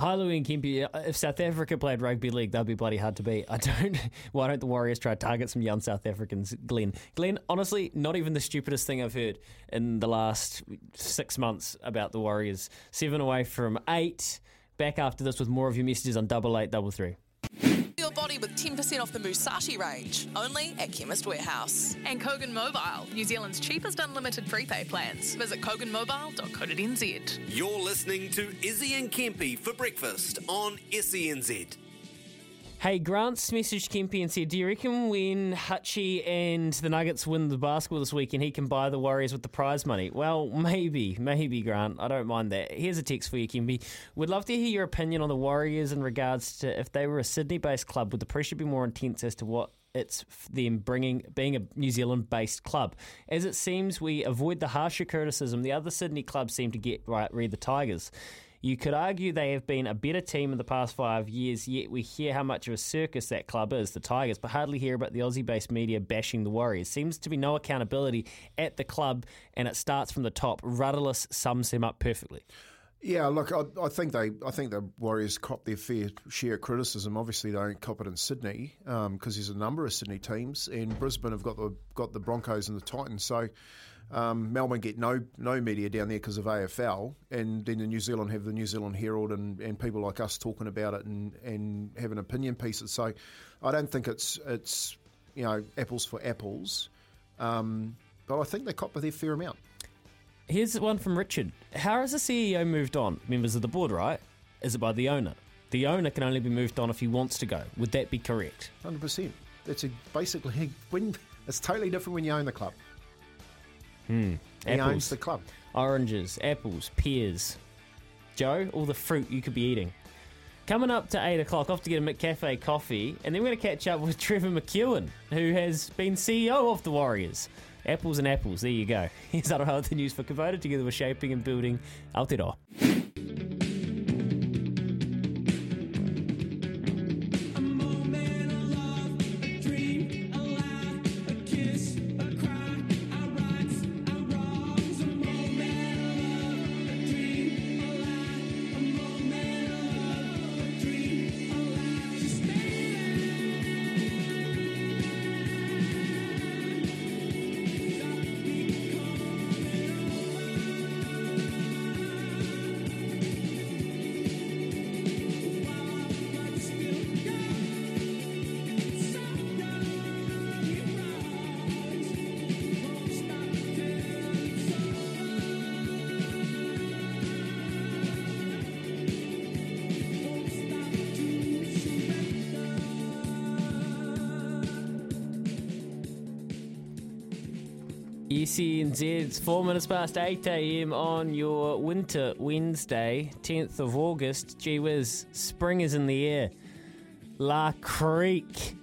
Hailu and Kempi, if South Africa played rugby league, that'd be bloody hard to beat. I don't. Why don't the Warriors try to target some young South Africans, Glenn? Glenn, honestly, not even the stupidest thing I've heard in the last six months about the Warriors. Seven away from eight. Back after this with more of your messages on double eight double three. Your body with ten percent off the Musati range, only at Chemist Warehouse. And Kogan Mobile, New Zealand's cheapest unlimited prepay plans. Visit kogan mobile dot co dot n z. You're listening to Izzy and Kempy for breakfast on S E N Z. Hey, Grant's messaged Kempy and said, do you reckon when Hutchie and the Nuggets win the basketball this weekend, he can buy the Warriors with the prize money? Well, maybe, maybe, Grant. I don't mind that. Here's a text for you, Kempy. We'd love to hear your opinion on the Warriors in regards to if they were a Sydney-based club, would the pressure be more intense as to what it's them bringing being a New Zealand-based club? As it seems, we avoid the harsher criticism the other Sydney clubs seem to get right, read the Tigers. You could argue they have been a better team in the past five years, yet we hear how much of a circus that club is, the Tigers, but hardly hear about the Aussie-based media bashing the Warriors. Seems to be no accountability at the club, and it starts from the top. Rudderless sums them up perfectly. Yeah, look, I, I think they, I think the Warriors cop their fair share of criticism. Obviously, they don't cop it in Sydney because um, there's a number of Sydney teams, and Brisbane have got the got the Broncos and the Titans. So. Um, Melbourne get no no media down there because of A F L, and then the New Zealand have the New Zealand Herald and, and people like us talking about it and, and having opinion pieces. So I don't think it's it's you know apples for apples, um, but I think they cop with their fair amount. Here's one from Richard. How has the C E O moved on? Members of the board, right? Is it by the owner? The owner can only be moved on if he wants to go. Would that be correct? one hundred percent. That's a, basically when it's totally different when you own the club. Hmm. He apples, owns the club. Oranges, apples, pears. Joe, all the fruit you could be eating. Coming up to eight o'clock, off to get a McCafe coffee, and then we're going to catch up with Trevor McKewen, who has been C E O of the Warriors. Apples and apples, there you go. Here's Aroha, the news for Kubota, together with shaping and building Aotearoa. S E N Z's four minutes past eight a.m. on your winter Wednesday, tenth of August. Gee whiz, spring is in the air. La Creek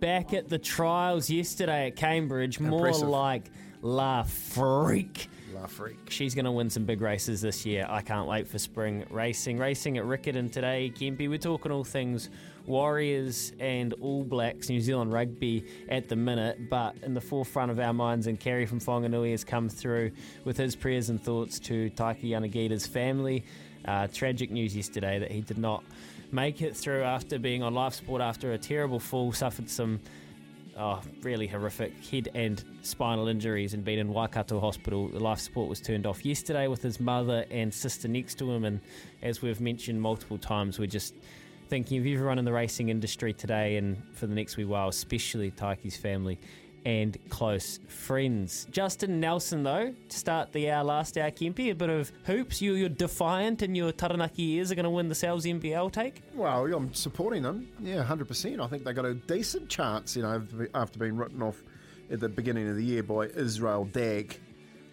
back at the trials yesterday at Cambridge. Impressive. More like La Freak. La Freak. She's going to win some big races this year. I can't wait for spring racing. Racing at Riccarton today, Kempy. We're talking all things Warriors and All Blacks, New Zealand rugby at the minute, but in the forefront of our minds, and Kerry from Whanganui has come through with his prayers and thoughts to Taiki Yanagida's family. Uh, tragic news yesterday that he did not make it through after being on life support after a terrible fall, suffered some oh, really horrific head and spinal injuries and been in Waikato Hospital. The life support was turned off yesterday with his mother and sister next to him, and as we've mentioned multiple times, we're just thinking of everyone in the racing industry today and for the next wee while, especially Taiki's family and close friends. Justin Nelson, though, to start the hour, last hour, Kempy, a bit of hoops. You, you're defiant and your Taranaki ears are going to win the Sales N B L take? Well, I'm supporting them, yeah, one hundred percent. I think they got a decent chance, you know, after being written off at the beginning of the year by Israel Dag,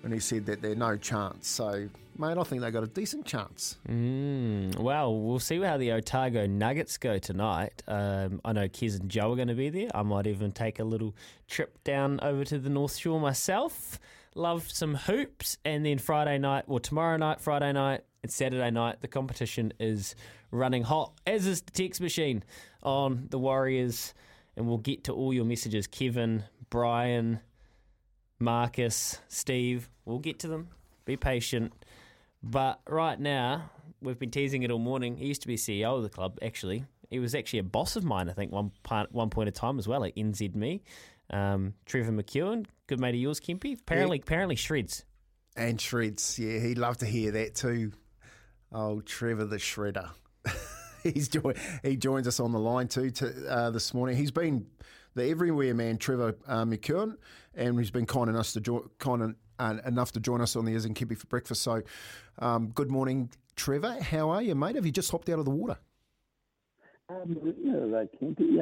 when he said that they're no chance. So, mate, I think they got a decent chance. Mm, well, we'll see how the Otago Nuggets go tonight. Um, I know Kez and Joe are going to be there. I might even take a little trip down over to the North Shore myself. love some hoops. And then Friday night, or well, tomorrow night, Friday night, and Saturday night, the competition is running hot, as is the text machine on the Warriors. And we'll get to all your messages. Kevin, Brian, Marcus, Steve, we'll get to them. Be patient. But right now, we've been teasing it all morning. He used to be C E O of the club, actually. He was actually a boss of mine, I think, one part, one point of time as well at N Z M E. Um, Trevor McKewen, good mate of yours, Kempy. Apparently, yeah. apparently shreds. And shreds, yeah. He'd love to hear that too. Oh, Trevor the Shredder. He's joined, he joins us on the line too to, uh, this morning. He's been the everywhere man, Trevor uh, McKewen, and he's been kind enough to join, kind uh, enough to join us on the Iz and Kempy for breakfast. So, um, good morning, Trevor. How are you, mate? Have you just hopped out of the water? Um, no,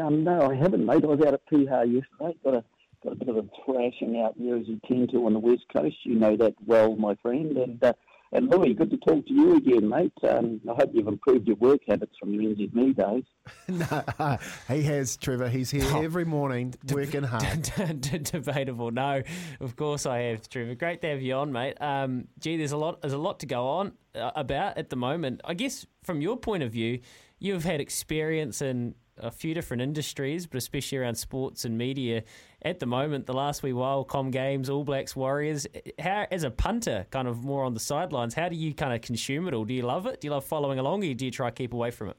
um, no, I haven't, mate. I was out at Piha yesterday. Got a got a bit of a thrashing out there as you tend to on the west coast. You know that well, my friend, and. Uh, And Louis, good to talk to you again, mate. Um, I hope you've improved your work habits from your N Z M E days. No, he has, Trevor. He's here oh, every morning working hard. D- d- d- debatable. No, of course I have, Trevor. Great to have you on, mate. Um, gee, there's a lot. There's a lot to go on uh, about at the moment. I guess from your point of view, you've had experience in a few different industries, but especially around sports and media at the moment. The last wee while, Com Games, All Blacks, Warriors. How, as a punter, kind of more on the sidelines, how do you kind of consume it all? Do you love it? Do you love following along, or do you try to keep away from it?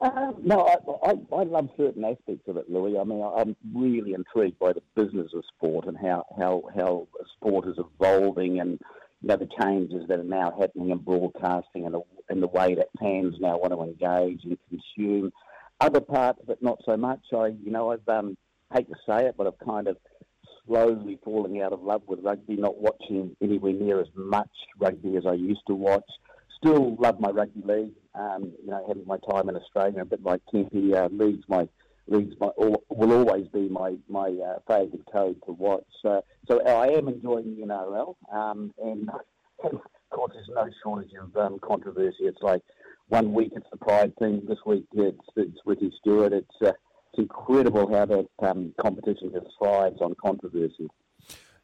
Uh, no, I, I, I love certain aspects of it, Louis. I mean, I, I'm really intrigued by the business of sport and how how how sport is evolving, and you know the changes that are now happening in broadcasting and the, and the way that fans now want to engage and consume. Other parts, but not so much. I, you know, I've um, hate to say it, but I've kind of slowly falling out of love with rugby. Not watching anywhere near as much rugby as I used to watch. Still love my rugby league. Um, you know, having my time in Australia, a bit like Kempy, uh, leagues my leagues my all, will always be my my uh, favourite code to watch. Uh, so I am enjoying the N R L, um, and of course, there's no shortage of um, controversy. It's like. One week it's the Pride thing. This week it's, it's Ricky Stewart. It's, uh, it's incredible how that um, competition just thrives on controversy.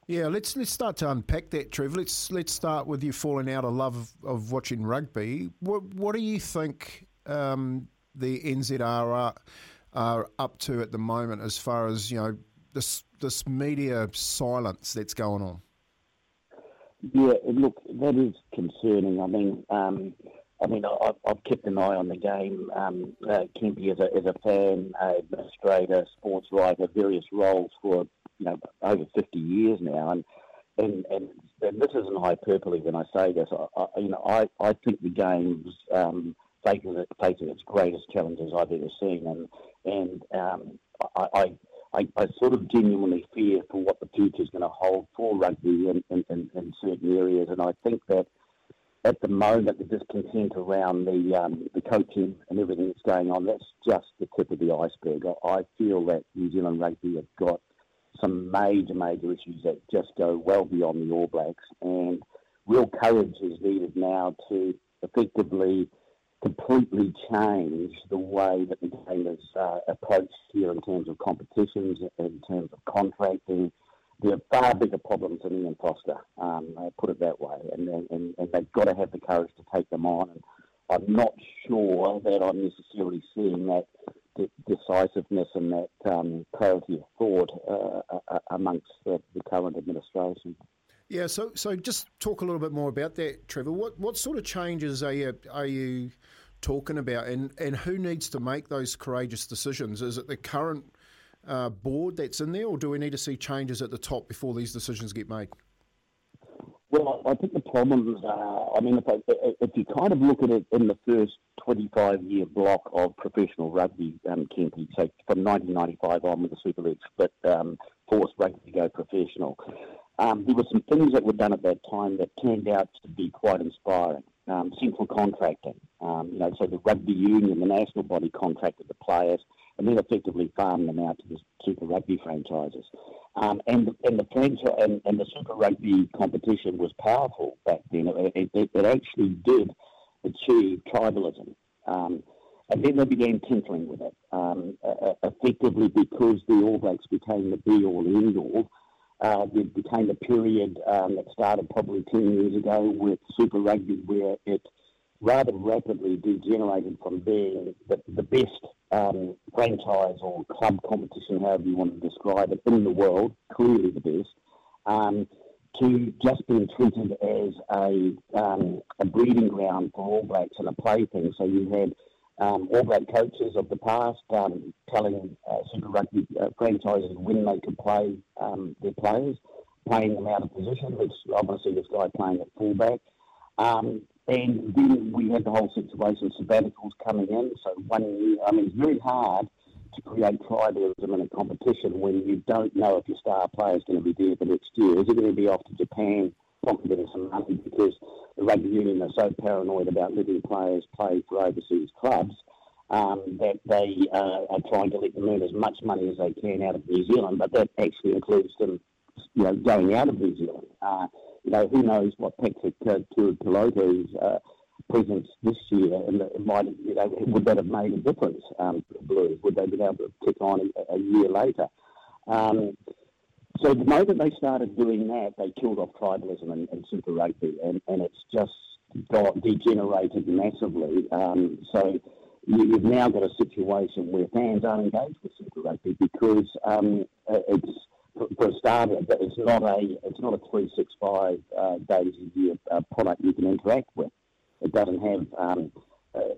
Yeah, let's let's start to unpack that, Trev. Let's let's start with you falling out of love of, of watching rugby. What what do you think um, the N Z R are, are up to at the moment as far as you know this this media silence that's going on? Yeah, look, that is concerning. I mean. Um, I mean, I've, I've kept an eye on the game, um, uh, Kempy, as a, as a fan, uh, administrator, sports writer, various roles for, you know, over fifty years now. And and, and, and this isn't hyperbole when I say this. I, I, you know, I, I think the game's um, facing, facing its greatest challenges I've ever seen. And and um, I, I, I, I sort of genuinely fear for what the future's going to hold for rugby in, in, in, in certain areas. And I think that, at the moment, the discontent around the um, the coaching and everything that's going on, that's just the tip of the iceberg. I feel that New Zealand rugby have got some major, major issues that just go well beyond the All Blacks. And real courage is needed now to effectively completely change the way that the game is uh, approached here in terms of competitions, in terms of contracting. There are far bigger problems than Ian Foster, um, I put it that way, and, and, and they've got to have the courage to take them on. And I'm not sure that I'm necessarily seeing that de- decisiveness and that um, clarity of thought uh, amongst the, the current administration. Yeah, so so just talk a little bit more about that, Trevor. What what sort of changes are you are you talking about, and, and who needs to make those courageous decisions? Is it the current Uh, board that's in there, or do we need to see changes at the top before these decisions get made? Well, I think the problems are, I mean, if, I, if you kind of look at it in the first twenty-five-year block of professional rugby, um, Kempy, so from nineteen ninety-five on with the Super League split, um, forced rugby to go professional, um, there were some things that were done at that time that turned out to be quite inspiring. Um, central contracting, um, you know, so the rugby union, the national body contracted the players, and then effectively farmed them out to the Super Rugby franchises. Um, and, and the franchise, and, and the Super Rugby competition was powerful back then. It, it, it actually did achieve tribalism. Um, and then they began tinkering with it, um, uh, effectively because the All Blacks became the be-all, end-all. Uh, it became a period um, that started probably ten years ago with Super Rugby, where it rather rapidly degenerated from being the, the best um, franchise or club competition, however you want to describe it, in the world, clearly the best, um, to just being treated as a, um, a breeding ground for All Blacks and a plaything. So you had Um, All Black coaches of the past um, telling uh, Super Rugby uh, franchises when they could play um, their players, playing them out of position, which obviously this guy playing at fullback. Um, and then we had the whole situation of sabbaticals coming in. So one year, I mean, it's very hard to create tribalism in a competition when you don't know if your star player is going to be there for next year. Is it going to be off to Japan? Probably getting some money because the rugby union are so paranoid about letting players play for overseas clubs um, that they uh, are trying to let them earn as much money as they can out of New Zealand, but that actually includes them, you know, going out of New Zealand. Uh, you know, who knows what Patrick Tuipulotu's uh, presence this year, and it might, you know, would that have made a difference um, for the Blues? Would they be able to tick on a, a year later? Um, So the moment they started doing that, they killed off tribalism and, and Super Rugby, and, and it's just got degenerated massively. Um, so you, you've now got a situation where fans aren't engaged with Super Rugby because um, it's, for a starter, it's not a it's not a three sixty-five uh, days a year uh, product you can interact with. It doesn't have um, uh,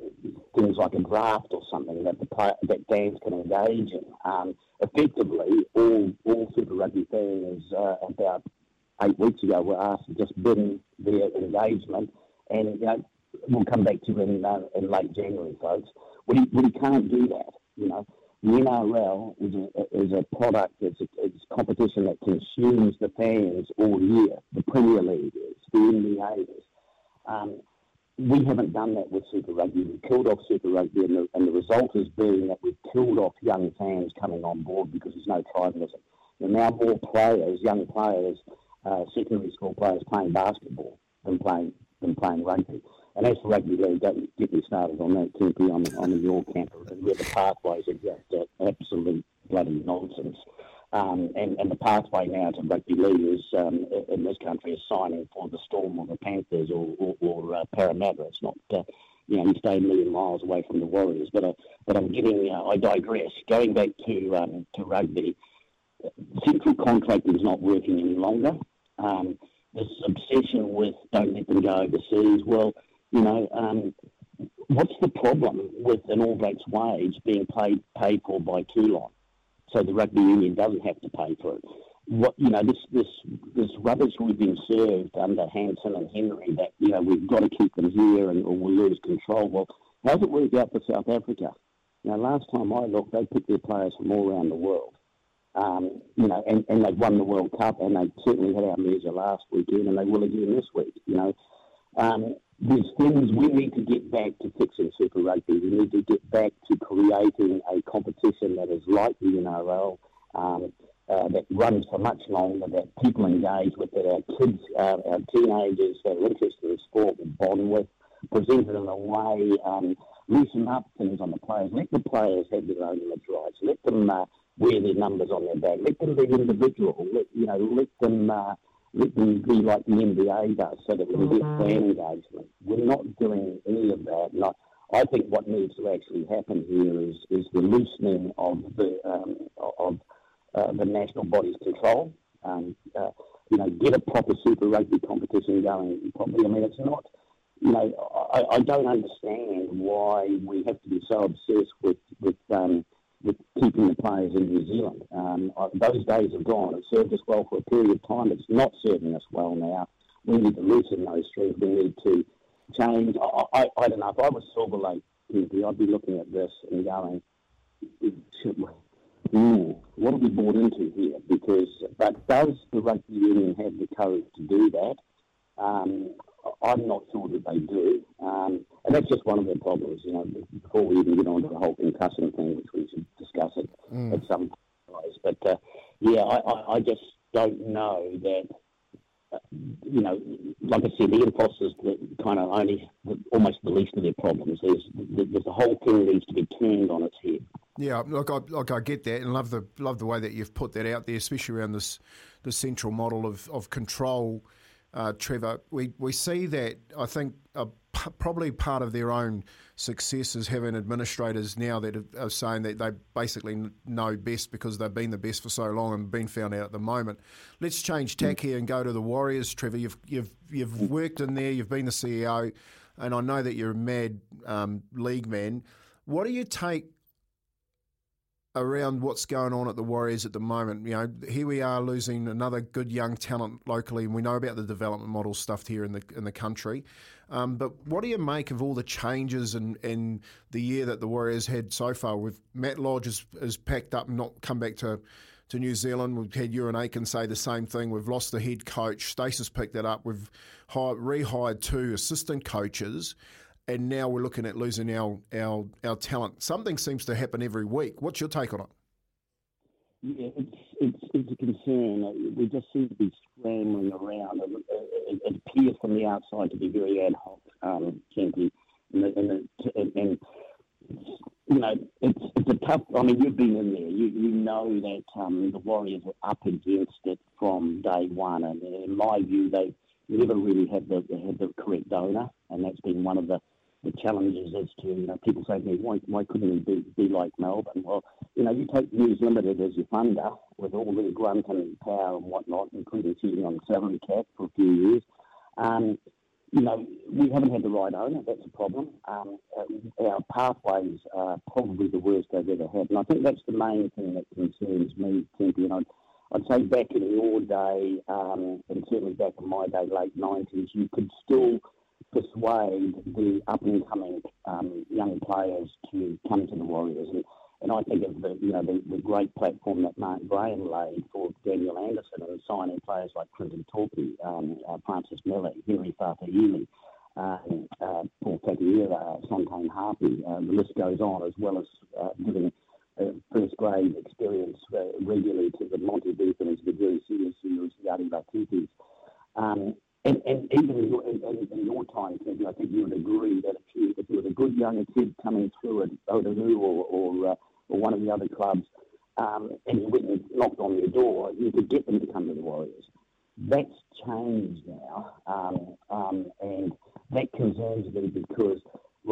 things like a draft or something that the play, that fans can engage in. Um, Effectively, all, all Super Rugby fans uh, about eight weeks ago were asked to just bin their engagement, and you know, we'll come back to it in, uh, in late January, folks. We we can't do that. You know, the N R L is a, is a product, it's a, it's competition that consumes the fans all year. The Premier League is, the N B A is. Um, We haven't done that with Super Rugby. We've killed off Super Rugby, and the, and the result has been that we've killed off young fans coming on board because there's no tribalism. There are now more players, young players, uh, secondary school players playing basketball than playing than playing rugby. And as for rugby league, don't get me started on that, Kempi, on, on your campus, where the pathways are just absolute bloody nonsense. Um, and, and the pathway now to rugby league is, um, in this country, is signing for the Storm or the Panthers or, or, or uh, Parramatta. It's not, uh, you know, you stay a million miles away from the Warriors. But, I, but I'm getting, uh, I digress. Going back to um, to rugby, central contracting is not working any longer. Um, this obsession with don't let them go overseas. Well, you know, um, what's the problem with an All Blacks wage being paid paid for by Toulon? So the rugby union doesn't have to pay for it. What you know, this this this rubbish we've been served under Hanson and Henry that you know we've got to keep them here and or we'll lose control. Well, how's it work out for South Africa? Now, last time I looked, they picked their players from all around the world. Um, you know, and, and they've won the World Cup, and they certainly had our measure last weekend, and they will again this week. You know, um, there's things we need to get back to fixing Super Rugby. We need to get back to creating a competition that is like the N R L, um, uh, that runs for much longer, that people engage with, that our kids, uh, our teenagers that are interested in sport will bond with, presented in a way, um, loosen up things on the players. Let the players have their own image rights. Let them uh, wear their numbers on their back. Let them be individual. Let, you know, let them... Uh, Let them be like the N B A does, so that we get fan engagement. We're not doing any of that. And I, I think what needs to actually happen here is is the loosening of the um, of uh, the national body's control. Um, uh, you know, get a proper Super Rugby competition going properly. I mean, it's not. You know, I, I don't understand why we have to be so obsessed with with. Um, with keeping the players in New Zealand. Um, those days have gone. It served us well for a period of time. It's not serving us well now. We need to loosen those strings. We need to change. I, I, I don't know. If I was Silver Lake, I'd be looking at this and going, mm, what have we bought into here? Because, but does the rugby union have the courage to do that? Um, I'm not sure that they do. Um, and that's just one of their problems, you know, before we even get on to the whole concussion thing, which we should discuss it mm. at some place. But, uh, yeah, I, I, I just don't know that you know, like I said, the impulse is the, kind of only almost the least of their problems. There's, there's the whole thing needs to be turned on its head. Yeah, look, I, look, I get that, and love the love the way that you've put that out there, especially around this the central model of of control, uh, Trevor. We we see that I think uh, p- probably part of their own success is having administrators now that are, are saying that they basically know best because they've been the best for so long and been found out at the moment. Let's change tack here and go to the Warriors, Trevor. You've you've you've worked in there, you've been the C E O, and I know that you're a mad um, league man. What do you take around what's going on at the Warriors at the moment? You know, here we are losing another good young talent locally, and we know about the development model stuff here in the in the country. Um, but what do you make of all the changes in, in the year that the Warriors had so far? With Matt Lodge has, has packed up and not come back to, to New Zealand. We've had Ewan Aiken say the same thing. We've lost the head coach. Stace's picked that up. We've hired, rehired two assistant coaches. And now we're looking at losing our, our our talent. Something seems to happen every week. What's your take on it? Yeah, it's it's, it's a concern. We just seem to be scrambling around. It, it, it appears from the outside to be very ad hoc, um, Kenty. And, and, and, and you know, it's it's a tough. I mean, you've been in there. You you know that um, the Warriors were up against it from day one. And in my view, they never really had the had the correct owner, and that's been one of the The challenges is to, you know, people say to me, why, why couldn't it be, be like Melbourne? Well, you know, you take News Limited as your funder with all the grunt and power and whatnot, including sitting on the salary cap for a few years. Um, you know, we haven't had the right owner. That's a problem. Um, our pathways are probably the worst they've ever had. And I think that's the main thing that concerns me, Tempe. And I'd, I'd say back in your day, um, and certainly back in my day, late nineties, you could still persuade the up-and-coming um, young players to come to the Warriors. And, and I think of the, you know, the, the great platform that Mark Graham laid for Daniel Anderson and signing players like Clinton Toopi, um, uh, Francis Miller, Henry Fafa'ili, um, uh, Paul Takiera, Sontane Harpy. Uh, the list goes on, as well as uh, giving uh, first-grade experience uh, regularly to the Monty Beethams, the Jerry Sears, the Adi Bakitis. Um, And, and even in your, in, in your time, I think you would agree that if you, if you were a good young kid coming through at Otaru or or, uh, or one of the other clubs, um, and you went and knocked on your door, you could get them to come to the Warriors. That's changed now, um, um, and that concerns me because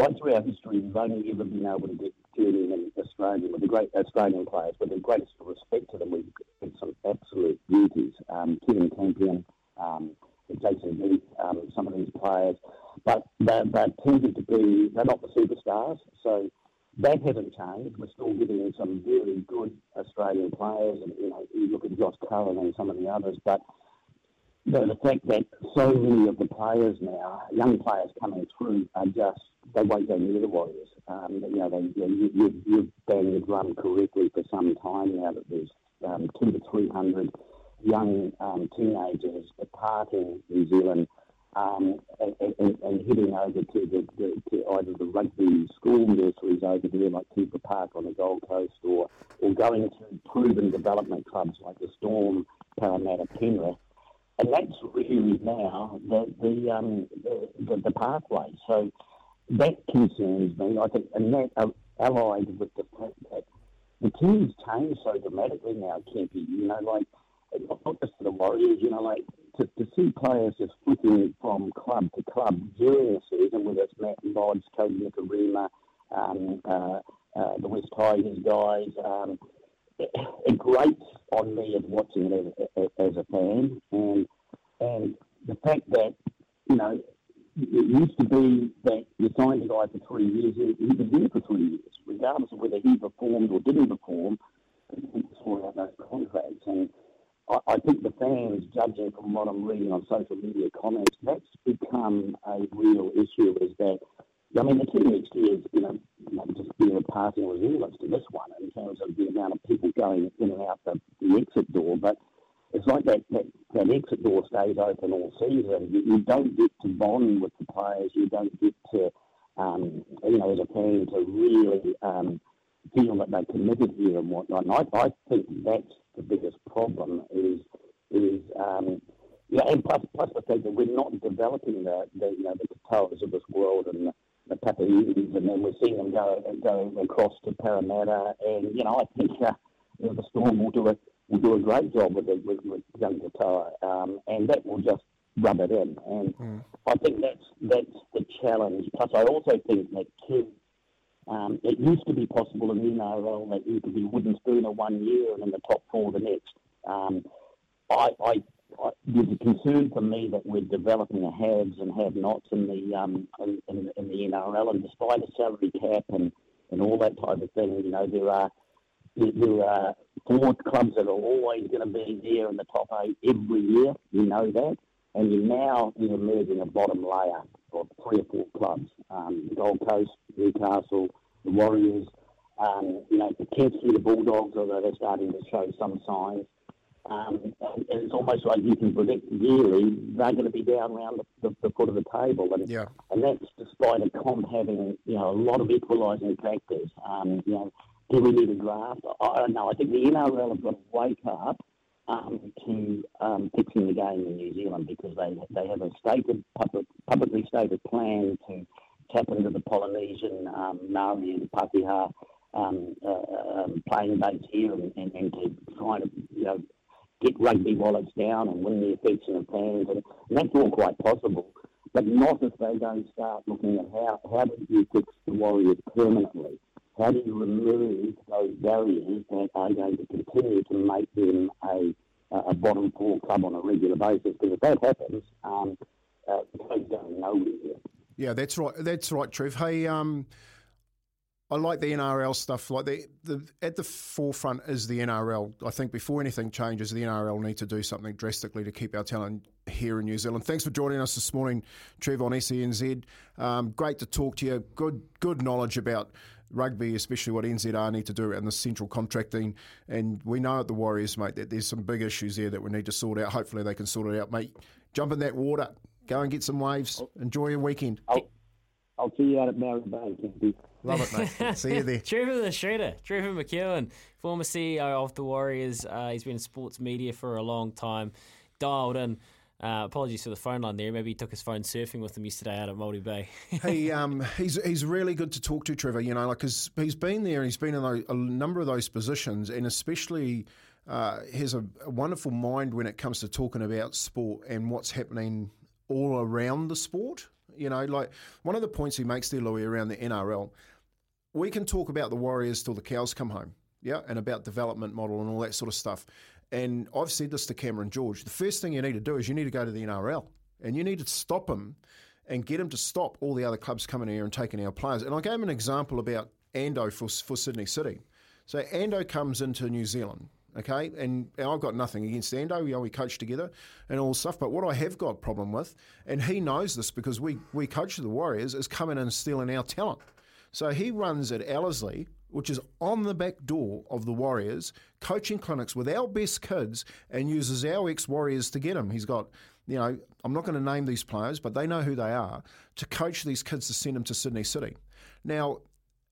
right through our history, we've only ever been able to get journeymen Australian with the great Australian players. With the greatest respect to them, we've had some absolute beauties. Um, Kevin Campion, Um, It takes a lead, um, some of these players, but they, they tended to be, they're not the superstars, so that hasn't changed. We're still getting some really good Australian players, and you know, you look at Josh Cullen and some of the others, but the, the fact that so many of the players now, young players coming through, are just, they won't go near the Warriors. Um, you know, they, you, you, you've banged the drum correctly for some time now that there's um, two to three hundred young um, teenagers departing New Zealand um, and, and, and heading over to, the, the, to either the rugby school nurseries over there, like Cooper Park on the Gold Coast, or, or going to proven development clubs like the Storm, Parramatta, Penrith. And that's really now the the, um, the, the, the pathway. So that concerns me, I think, and that uh, allied with the fact that the team's changed so dramatically now, Kempy, you know, like, not just for the Warriors, you know, like to, to see players just flipping from club to club during the season, whether it's Matt Lodge, Cody Nicarima, um, uh, uh, the West Tigers guys, um, it, it grates on me as watching it as, as a fan. And and the fact that, you know, it used to be that you signed a guy for three years, he was there for three years, regardless of whether he performed or didn't perform, people saw out those contracts. And I think the fans, judging from what I'm reading on social media comments, that's become a real issue. Is that, I mean, the team next year is, you know, just being a passing resemblance to this one in terms of the amount of people going in and out the, the exit door. But it's like that, that, that exit door stays open all season. You, you don't get to bond with the players. You don't get to, um, you know, as a fan, to really um, feel that they're committed here and whatnot. And I, I think that's the biggest problem is, is um, yeah, and plus, plus the fact that we're not developing the, the you know the Katoas of this world and the Papali'is, and then we're seeing them go go across to Parramatta, and you know I think uh, you know, the Storm will do a will do a great job with the, with, with young Katoa, um, and that will just rub it in. And mm. I think that's that's the challenge. Plus, I also think that kids. Um, it used to be possible in the N R L that you could be wooden spooner one year and in the top four the next. Um, I, I, I, there's a concern for me that we're developing the haves and have-nots in the um, in, in, in the N R L, and despite a salary cap and, and all that type of thing, you know there are there are four clubs that are always going to be there in the top eight every year. You know that, and you're now you're emerging a bottom layer of three or four clubs: um, Gold Coast, Newcastle, the Warriors, um, you know, potentially the Bulldogs, although they're starting to show some signs. Um, and it's almost like you can predict yearly they're going to be down around the, the, the foot of the table, and yeah. and that's despite a comp having you know a lot of equalising factors. Um, you know, do we need a draft? I don't know. I think the N R L have got to wake up um, to um, fixing the game in New Zealand, because they they have a stated public, publicly stated plan to tap into the Polynesian, um, Maori and Pakeha um, uh, um, playing base here, and, and, and to try to you know get rugby wallets down and win the affection of fans, and, and that's all quite possible. But not if they don't start looking at how how do you fix the Warriors permanently? How do you remove those barriers that are going to continue to make them a a bottom four club on a regular basis? Because if that happens, um, uh, they don't know where. Yeah, that's right. That's right, Trev. Hey, um, I like the N R L stuff. Like the, the at the forefront is the N R L. I think before anything changes, the N R L need to do something drastically to keep our talent here in New Zealand. Thanks for joining us this morning, Trev, on S E N Z. Um, great to talk to you. Good, good knowledge about rugby, especially what N Z R need to do around the central contracting. And we know at the Warriors, mate, that there's some big issues there that we need to sort out. Hopefully, they can sort it out, mate. Jump in that water. Go and get some waves. Enjoy your weekend. I'll, I'll see you out at Mary Bay. Love it, mate. See you there. Trevor the Shredder, Trevor McKewen, former C E O of the Warriors. Uh, he's been in sports media for a long time. Dialed in. Uh, apologies for the phone line there. Maybe he took his phone surfing with him yesterday out at Māori Bay. he um he's he's really good to talk to, Trevor. You know, like cause he's been there and he's been in a, a number of those positions, and especially. Uh, he has a, a wonderful mind when it comes to talking about sport and what's happening all around the sport. You know, like one of the points he makes there, Louis, around the N R L, we can talk about the Warriors till the cows come home, yeah, and about development model and all that sort of stuff. And I've said this to Cameron George. The first thing you need to do is you need to go to the N R L and you need to stop him and get him to stop all the other clubs coming here and taking our players. And I gave him an example about Ando for, for Sydney City. So Ando comes into New Zealand. Okay, and I've got nothing against Ando. You know, we coach together and all stuff. But what I have got a problem with, and he knows this because we, we coach the Warriors, is coming and stealing our talent. So he runs at Ellerslie, which is on the back door of the Warriors, coaching clinics with our best kids and uses our ex-Warriors to get them. He's got, you know, I'm not going to name these players, but they know who they are, to coach these kids to send them to Sydney City. Now,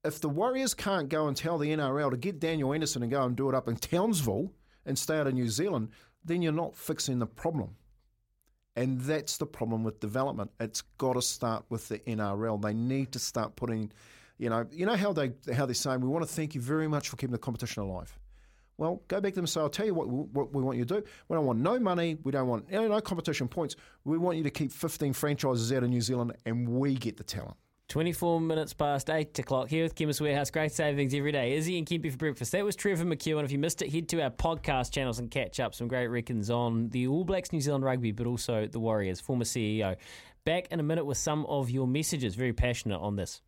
if the Warriors can't go and tell the N R L to get Daniel Anderson and go and do it up in Townsville and stay out of New Zealand, then you're not fixing the problem. And that's the problem with development. It's got to start with the N R L. They need to start putting, you know, you know how, they, how they're saying, we want to thank you very much for keeping the competition alive. Well, go back to them and say, I'll tell you what, what we want you to do. We don't want no money. We don't want no competition points. We want you to keep fifteen franchises out of New Zealand and we get the talent. twenty-four minutes past eight o'clock here with Chemist Warehouse. Great savings every day. Izzy and Kempi for breakfast. That was Trevor McKewen. If you missed it, head to our podcast channels and catch up. Some great reckons on the All Blacks, New Zealand rugby, but also the Warriors, former C E O. Back in a minute with some of your messages. Very passionate on this.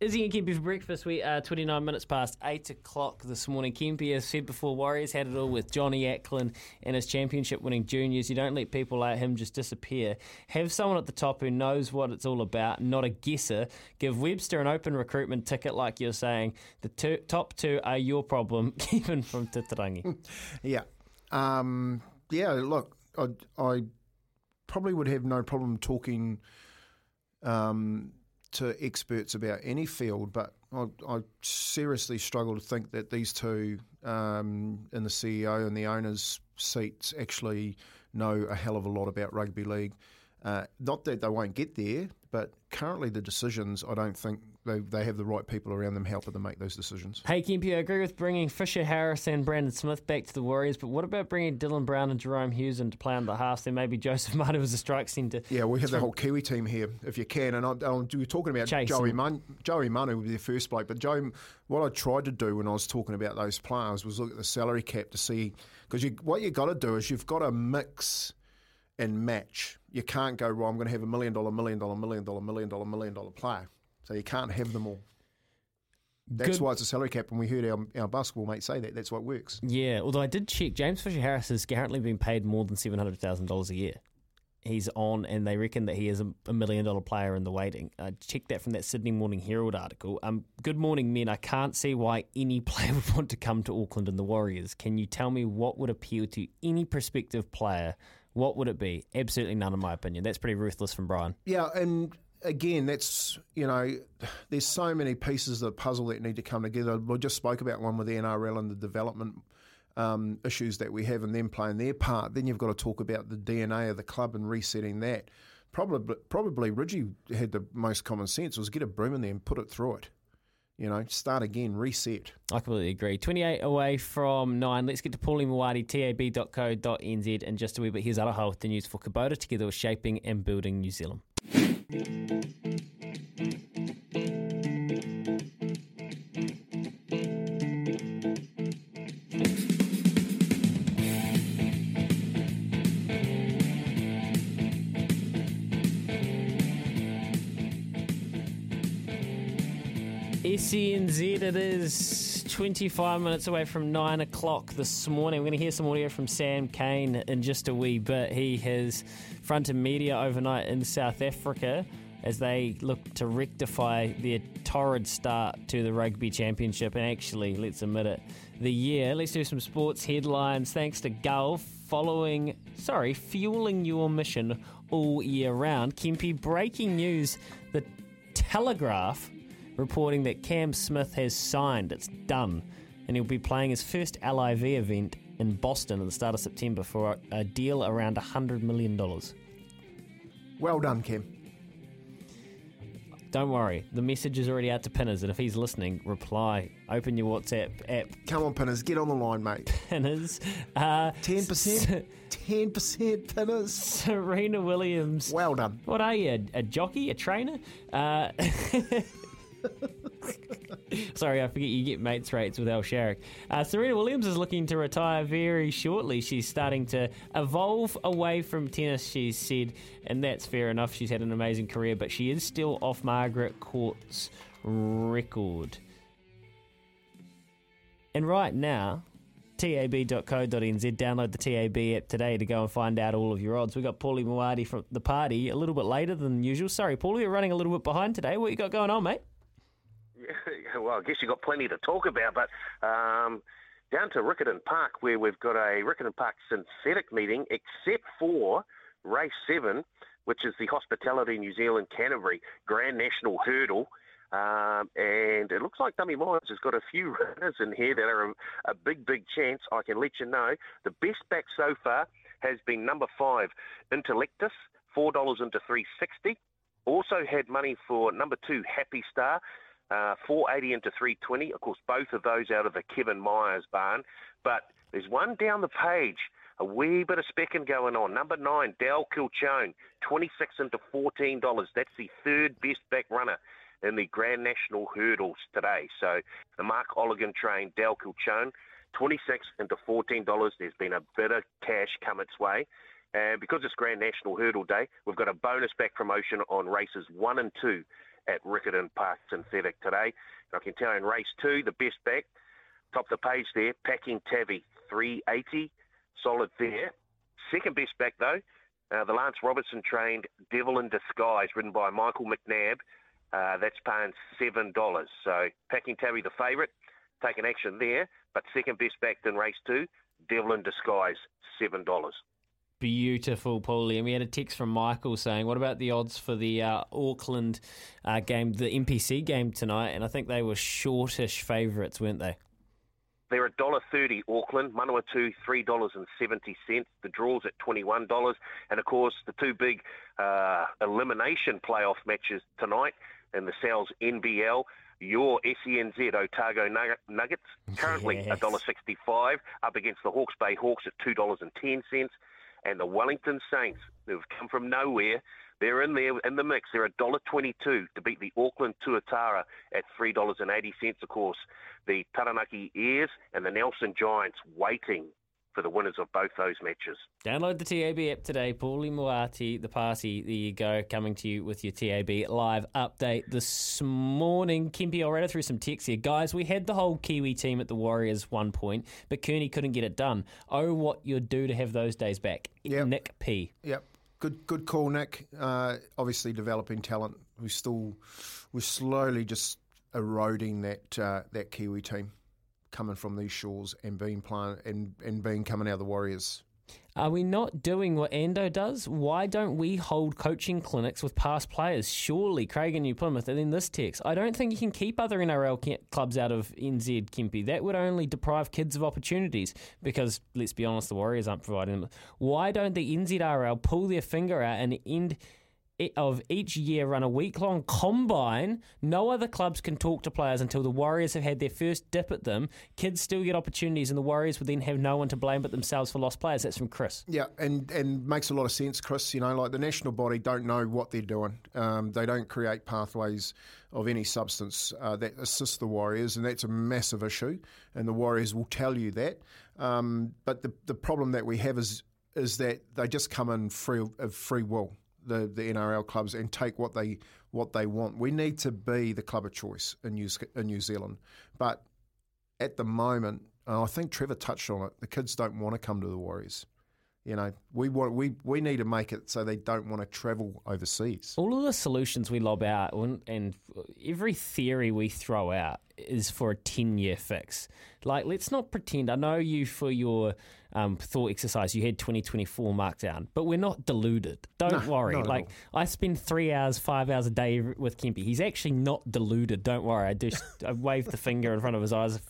Izzy and Kempi for breakfast. We are twenty-nine minutes past eight o'clock this morning. Kempi, as said before, Warriors had it all with Johnny Ackland and his championship-winning juniors. You don't let people like him just disappear. Have someone at the top who knows what it's all about, not a guesser. Give Webster an open recruitment ticket, like you're saying. The two, top two are your problem, even from Titirangi. Yeah. Um, yeah, look, I, I probably would have no problem talking... Um, to experts about any field, but I, I seriously struggle to think that these two um, in the C E O and the owner's seats actually know a hell of a lot about rugby league. Uh, not that they won't get there, but currently the decisions, I don't think they they have the right people around them helping them make those decisions. Hey, Kempio, I agree with bringing Fisher-Harris and Brandon Smith back to the Warriors, but what about bringing Dylan Brown and Jerome Hughes in to play on the halves? Then maybe Joseph Manu as a strike centre. Yeah, we have the whole Kiwi team here, if you can. And I, I, you're talking about Chasing. Joey Manu. Joey Manu would be the first bloke. But Joe, what I tried to do when I was talking about those players was look at the salary cap to see, because you, what you've got to do is you've got to mix and match. You can't go, well, I'm going to have a million dollar, million dollar, million dollar, million dollar, million dollar player. So you can't have them all. That's Good. Why it's a salary cap, and we heard our, our basketball mate say that. That's why it works. Yeah, although I did check, James Fisher-Harris has currently been paid more than seven hundred thousand dollars a year. He's on, and they reckon that he is a, a million dollar player in the waiting. I checked that from that Sydney Morning Herald article. Um, Good morning, men. I can't see why any player would want to come to Auckland and the Warriors. Can you tell me what would appeal to any prospective player? What would it be? Absolutely none, in my opinion. That's pretty ruthless from Brian. Yeah, and again, that's, you know, there's so many pieces of the puzzle that need to come together. We just spoke about one with the N R L and the development um, issues that we have and them playing their part. Then you've got to talk about the D N A of the club and resetting that. Probably, probably Ridgie had the most common sense, was get a broom in there and put it through it. You know, start again, reset. I completely agree. twenty-eight away from nine. Let's get to Paulie Mawadi, tab dot co dot n z, in just a wee bit. Here's Aroha with the news for Kubota. Together with shaping and building New Zealand. S E N Z, it is twenty-five minutes away from nine o'clock this morning. We're going to hear some audio from Sam Cane in just a wee bit. He has fronted media overnight in South Africa as they look to rectify their torrid start to the Rugby Championship. And actually, let's admit it, the year. Let's do some sports headlines. Thanks to Gull, following, sorry, fueling your mission all year round. Kempi, breaking news, the Telegraph reporting that Cam Smith has signed. It's done. And he'll be playing his first L I V event in Boston at the start of September for a deal around one hundred million dollars. Well done, Cam. Don't worry. The message is already out to Pinners, and if he's listening, reply. Open your WhatsApp app. Come on, Pinners. Get on the line, mate. Pinners. Uh, ten percent. ten percent Pinners. Serena Williams. Well done. What are you, a, a jockey, a trainer? Uh... Sorry, I forget you get mates rates with Al Sharrock. Uh, Serena Williams is looking to retire very shortly. She's starting to evolve away from tennis, she's said, and that's fair enough. She's had an amazing career, but she is still off Margaret Court's record. And right now, tab dot co dot n z, download the T A B app today to go and find out all of your odds. We've got Paulie Mawadi from the party a little bit later than usual. Sorry, Paulie, you're running a little bit behind today. What you got going on, mate? Well, I guess you've got plenty to talk about, but um, down to Riccarton Park, where we've got a Riccarton Park synthetic meeting, except for race seven, which is the Hospitality New Zealand Canterbury Grand National Hurdle. Um, and it looks like Dummy Myers has got a few runners in here that are a, a big, big chance. I can let you know. The best back so far has been number five, Intellectus, four dollars into three sixty. Also had money for number two, Happy Star, uh, four eighty into three twenty. Of course, both of those out of the Kevin Myers barn. But there's one down the page, a wee bit of specking going on. Number nine, Dal Kilchone, twenty-six into fourteen dollars. That's the third best back runner in the Grand National Hurdles today. So the Mark Olligan train, Dal Kilchone, twenty-six into fourteen dollars. There's been a bit of cash come its way. And because it's Grand National Hurdle Day, we've got a bonus back promotion on races one and two at Riccarton Park Synthetic today. And I can tell you in race two, the best back, top of the page there, Packing Tabby, three eighty. Solid there. Second best back, though, uh, the Lance Robertson trained Devil in Disguise, ridden by Michael McNabb. Uh, that's paying seven dollars. So Packing Tabby, the favourite, taking action there. But second best back in race two, Devil in Disguise, seven dollars. beautiful Paulie. And we had a text from Michael saying, what about the odds for the uh, Auckland uh, game, the N P C game tonight? And I think they were shortish favourites, weren't they? They're one dollar thirty Auckland, Manawatu three dollars seventy. The draw's at twenty-one dollars. And, of course, the two big uh, elimination playoff matches tonight in the South's N B L, your S E N Z Otago Nuggets, currently yes. one dollar sixty-five, up against the Hawke's Bay Hawks at two dollars ten. And the Wellington Saints, who've come from nowhere, they're in there in the mix. They're one dollar twenty-two to beat the Auckland Tuatara at three dollars eighty, of course. The Taranaki Airs and the Nelson Giants waiting for the winners of both those matches. Download the T A B app today. Paulie Moati, The Party, there you go, coming to you with your T A B live update this morning. Kempi, I'll rattle through some texts here. Guys, we had the whole Kiwi team at the Warriors one point, but Kearney couldn't get it done. Oh, what you'd do to have those days back. Yep. Nick P. Yep. Good good call, Nick. Uh, obviously developing talent. We still, we're slowly just eroding that uh, that Kiwi team, coming from these shores and being playing and, and being coming out of the Warriors. Are we not doing what Ando does? Why don't we hold coaching clinics with past players? Surely, Craig in New Plymouth, and then this text. I don't think you can keep other N R L clubs out of N Z, Kempi. That would only deprive kids of opportunities because, let's be honest, the Warriors aren't providing them. Why don't the N Z R L pull their finger out and end of each year run a week-long combine? No other clubs can talk to players until the Warriors have had their first dip at them. Kids still get opportunities and the Warriors would then have no one to blame but themselves for lost players. That's from Chris. Yeah, and, and makes a lot of sense, Chris. You know, like the national body don't know what they're doing. Um, they don't create pathways of any substance uh, that assist the Warriors, and that's a massive issue, and the Warriors will tell you that. Um, but the, the problem that we have is is that they just come in free of free will. The, the N R L clubs and take what they what they want. We need to be the club of choice in New, in New Zealand, but at the moment, and I think Trevor touched on it, the kids don't want to come to the Warriors. You know, we want we we need to make it so they don't want to travel overseas. All of the solutions we lob out and every theory we throw out is for a ten-year fix. Like, let's not pretend. I know you for your um, thought exercise, you had twenty twenty-four marked down, but we're not deluded. Don't no, worry. Like, I spend three hours, five hours a day with Kempi. He's actually not deluded. Don't worry. I just I waved the finger in front of his eyes,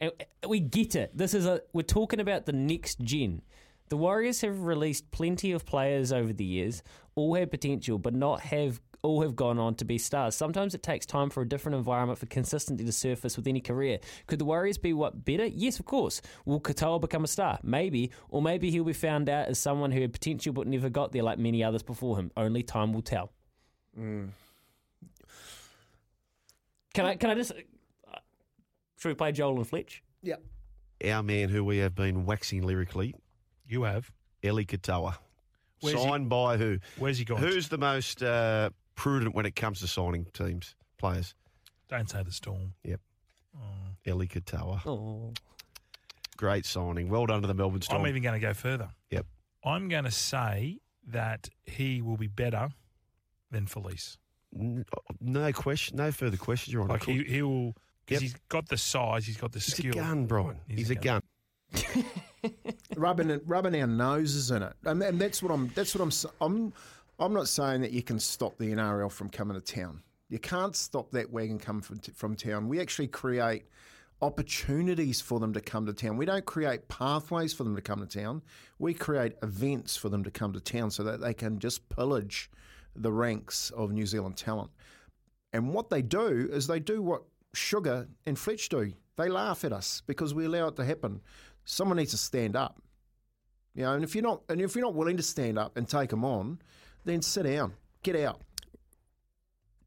and we get it. This is a we're talking about the next gen. The Warriors have released plenty of players over the years, all have potential, but not have all have gone on to be stars. Sometimes it takes time for a different environment for consistency to surface with any career. Could the Warriors be what better? Yes, of course. Will Katoa become a star? Maybe. Or maybe he'll be found out as someone who had potential but never got there like many others before him. Only time will tell. Mm. Can I Can I just... Uh, should we play Joel and Fletch? Yeah. Our man who we have been waxing lyrically... You have. Elise Katoa. Where's signed he, by who? Where's he gone? Who's the most uh, prudent when it comes to signing teams, players? Don't say the Storm. Yep. Oh. Elise Katoa. Oh. Great signing. Well done to the Melbourne Storm. I'm even going to go further. Yep. I'm going to say that he will be better than Felice. No question. No further questions. You're on. Like he, he will, because yep. he's got the size, he's got the he's skill. He's a gun, Brian. He's, he's a gun. gun. rubbing rubbing our noses in it, and, and that's what I'm. That's what I'm. I'm. I'm not saying that you can stop the N R L from coming to town. You can't stop that wagon coming from, from town. We actually create opportunities for them to come to town. We don't create pathways for them to come to town. We create events for them to come to town so that they can just pillage the ranks of New Zealand talent. And what they do is they do what Sugar and Fletch do. They laugh at us because we allow it to happen. Someone needs to stand up, you know. And if you're not, and if you're not willing to stand up and take them on, then sit down, get out.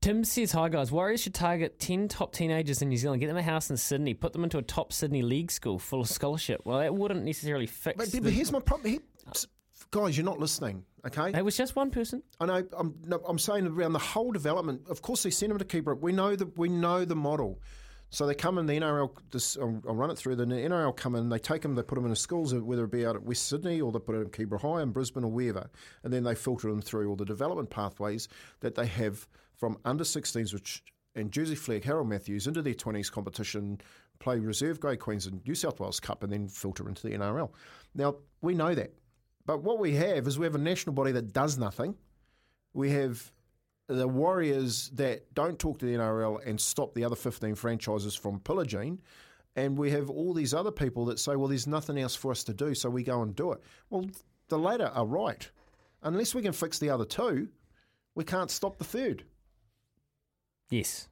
Tim says, hi guys, Warriors should target ten top teenagers in New Zealand, get them a house in Sydney, put them into a top Sydney league school full of scholarship. Well, that wouldn't necessarily fix But, but the... here's my problem. Here, guys, you're not listening, okay? It was just one person. I know, I'm, no, I'm saying around the whole development, of course they send them to Keebra. We know the, we know the model. So they come in, the N R L, this, I'll, I'll run it through, the N R L come in, they take them, they put them in the schools, whether it be out at West Sydney or they put it in Keebra High in Brisbane or wherever, and then they filter them through all the development pathways that they have from under sixteens, which and Jersey Flag, Harold Matthews, into their twenties competition, play reserve grade Queensland New South Wales Cup, and then filter into the N R L. Now, we know that. But what we have is we have a national body that does nothing. We have the Warriors that don't talk to the N R L and stop the other fifteen franchises from pillaging. And we have all these other people that say, well, there's nothing else for us to do, so we go and do it. Well, the latter are right. Unless we can fix the other two, we can't stop the third. Yes.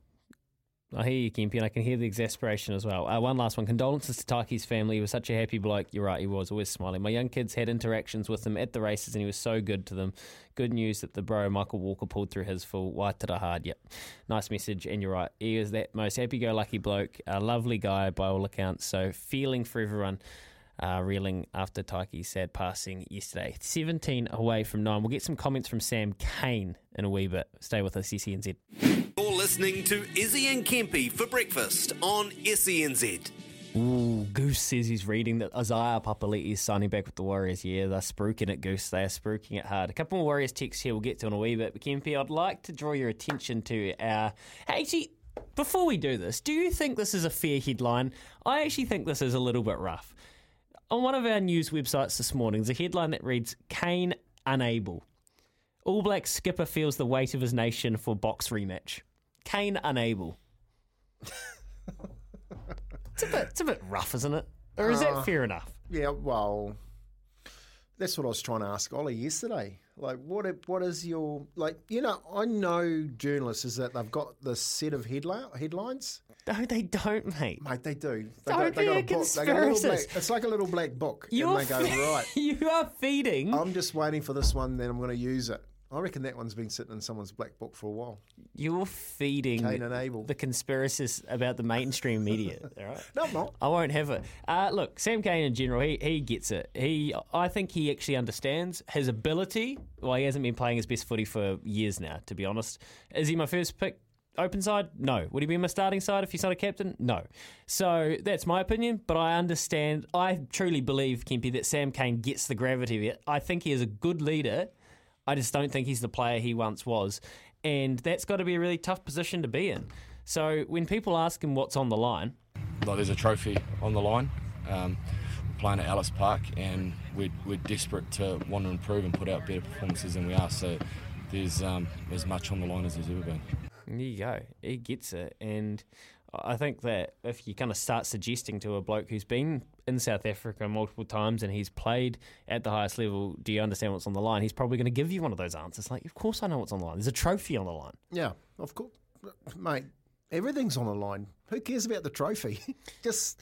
I hear you, Kempi, and I can hear the exasperation as well. Uh, one last one. Condolences to Taiki's family. He was such a happy bloke. You're right, he was always smiling. My young kids had interactions with him at the races, and he was so good to them. Good news that the bro, Michael Walker, pulled through his full Waitara hard. Yep. Nice message, and you're right. He is that most happy-go-lucky bloke, a lovely guy by all accounts. So feeling for everyone uh, reeling after Taiki's sad passing yesterday. seventeen away from nine. We'll get some comments from Sam Kane in a wee bit. Stay with us, S E N Z. You're listening to Izzy and Kempi for breakfast on S E N Z. Ooh, Goose says he's reading that Sire Papali'i is signing back with the Warriors. Yeah, they're spruiking it, Goose. They are spruiking it hard. A couple more Warriors texts here we'll get to in a wee bit. But Kempi, I'd like to draw your attention to our... Actually, before we do this, do you think this is a fair headline? I actually think this is a little bit rough. On one of our news websites this morning, there's a headline that reads, Kane unable. All Black skipper feels the weight of his nation for box rematch. Kane unable. It's a bit, it's a bit rough, isn't it? Or is uh, that fair enough? Yeah, well, that's what I was trying to ask Ollie yesterday. Like, what? What is your like? You know, I know journalists is that they've got this set of headline headlines. No, they don't, mate. Mate, they do. They don't go, be they a conspiracist. It's like a little black book. You're and they go fe- right. You are feeding. I'm just waiting for this one. Then I'm going to use it. I reckon that one's been sitting in someone's black book for a while. You're feeding the conspiracists about the mainstream media, all right? No, I'm not. I won't have it. Uh, look, Sam Kane in general, he he gets it. He, I think he actually understands his ability. Well, he hasn't been playing his best footy for years now, to be honest. Is he my first pick? Open side? No. Would he be my starting side if he's not a captain? No. So that's my opinion, but I understand. I truly believe, Kempi, that Sam Kane gets the gravity of it. I think he is a good leader. I just don't think he's the player he once was. And that's got to be a really tough position to be in. So when people ask him what's on the line... Like there's a trophy on the line. Um, we're playing at Alice Park and we're, we're desperate to want to improve and put out better performances than we are. So there's um, as much on the line as there's ever been. There you go. He gets it. And I think that if you kind of start suggesting to a bloke who's been in South Africa multiple times and he's played at the highest level, do you understand what's on the line? He's probably going to give you one of those answers. Like, of course I know what's on the line. There's a trophy on the line. Yeah, of course. Mate, everything's on the line. Who cares about the trophy? Just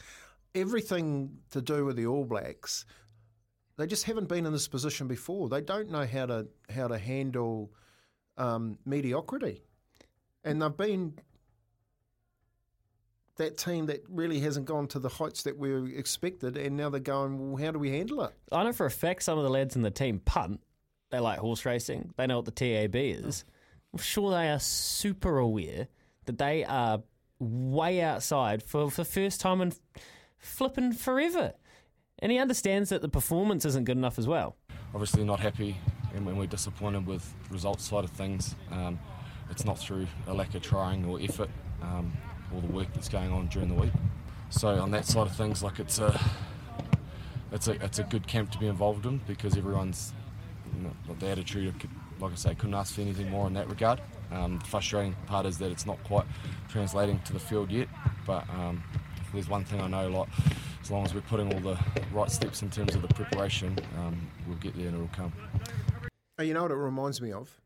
everything to do with the All Blacks. They just haven't been in this position before. They don't know how to how to handle um, mediocrity. And they've been... that team that really hasn't gone to the heights that we expected, and now they're going, well, how do we handle it? I know for a fact some of the lads in the team punt. They like horse racing. They know what the T A B is. I'm sure they are super aware that they are way outside for, for the first time in flipping forever. And he understands that the performance isn't good enough as well. Obviously not happy, and when we're disappointed with the results side of things, um, it's not through a lack of trying or effort. Um, all the work that's going on during the week. So on that side of things, like it's a it's a it's a good camp to be involved in because everyone's, you know, the attitude, like I say, couldn't ask for anything more in that regard. Um, the frustrating part is that it's not quite translating to the field yet, but um, there's one thing I know, like as long as we're putting all the right steps in terms of the preparation, um, we'll get there and it'll come. You know what it reminds me of?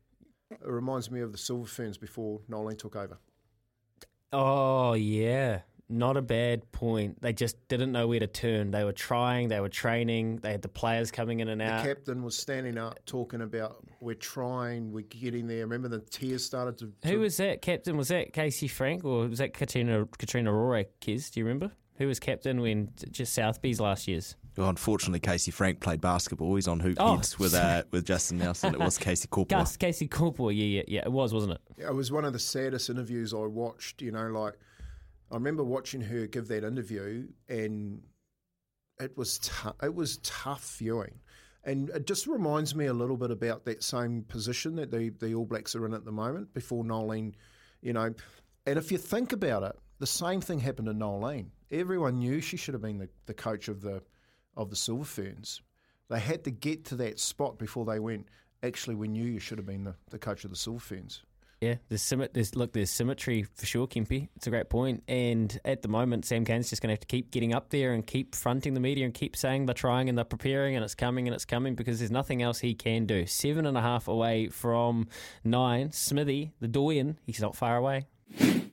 It reminds me of the Silver Ferns before Nolene took over. Oh, yeah. Not a bad point. They just didn't know where to turn. They were trying. They were training. They had the players coming in and out. The captain was standing up talking about, we're trying, we're getting there. Remember the tears started to... to... Who was that captain? Was that Casey Frank or was that Katrina, Katrina Roré, Kez? Do you remember? Who was captain when just Southby's last year's? Well, unfortunately, Casey Frank played basketball. He's on hoop oh, heads with uh, with Justin Nelson. It was Casey Corporal. Casey Corporal, yeah, yeah, yeah. It was, wasn't it? Yeah, it was one of the saddest interviews I watched. You know, like I remember watching her give that interview, and it was t- it was tough viewing, and it just reminds me a little bit about that same position that the the All Blacks are in at the moment before Nolene. You know, and if you think about it, the same thing happened to Nolene. Everyone knew she should have been the, the coach of the. of the Silver Ferns, They had to get to that spot before they went, actually, we knew you should have been the, the coach of the Silver Ferns. Yeah, there's, symmet- there's look, there's symmetry for sure, Kempe. It's a great point. And at the moment, Sam Cain's just going to have to keep getting up there and keep fronting the media and keep saying they're trying and they're preparing and it's coming and it's coming because there's nothing else he can do. Seven and a half away from nine. Smithy, the doyen, he's not far away.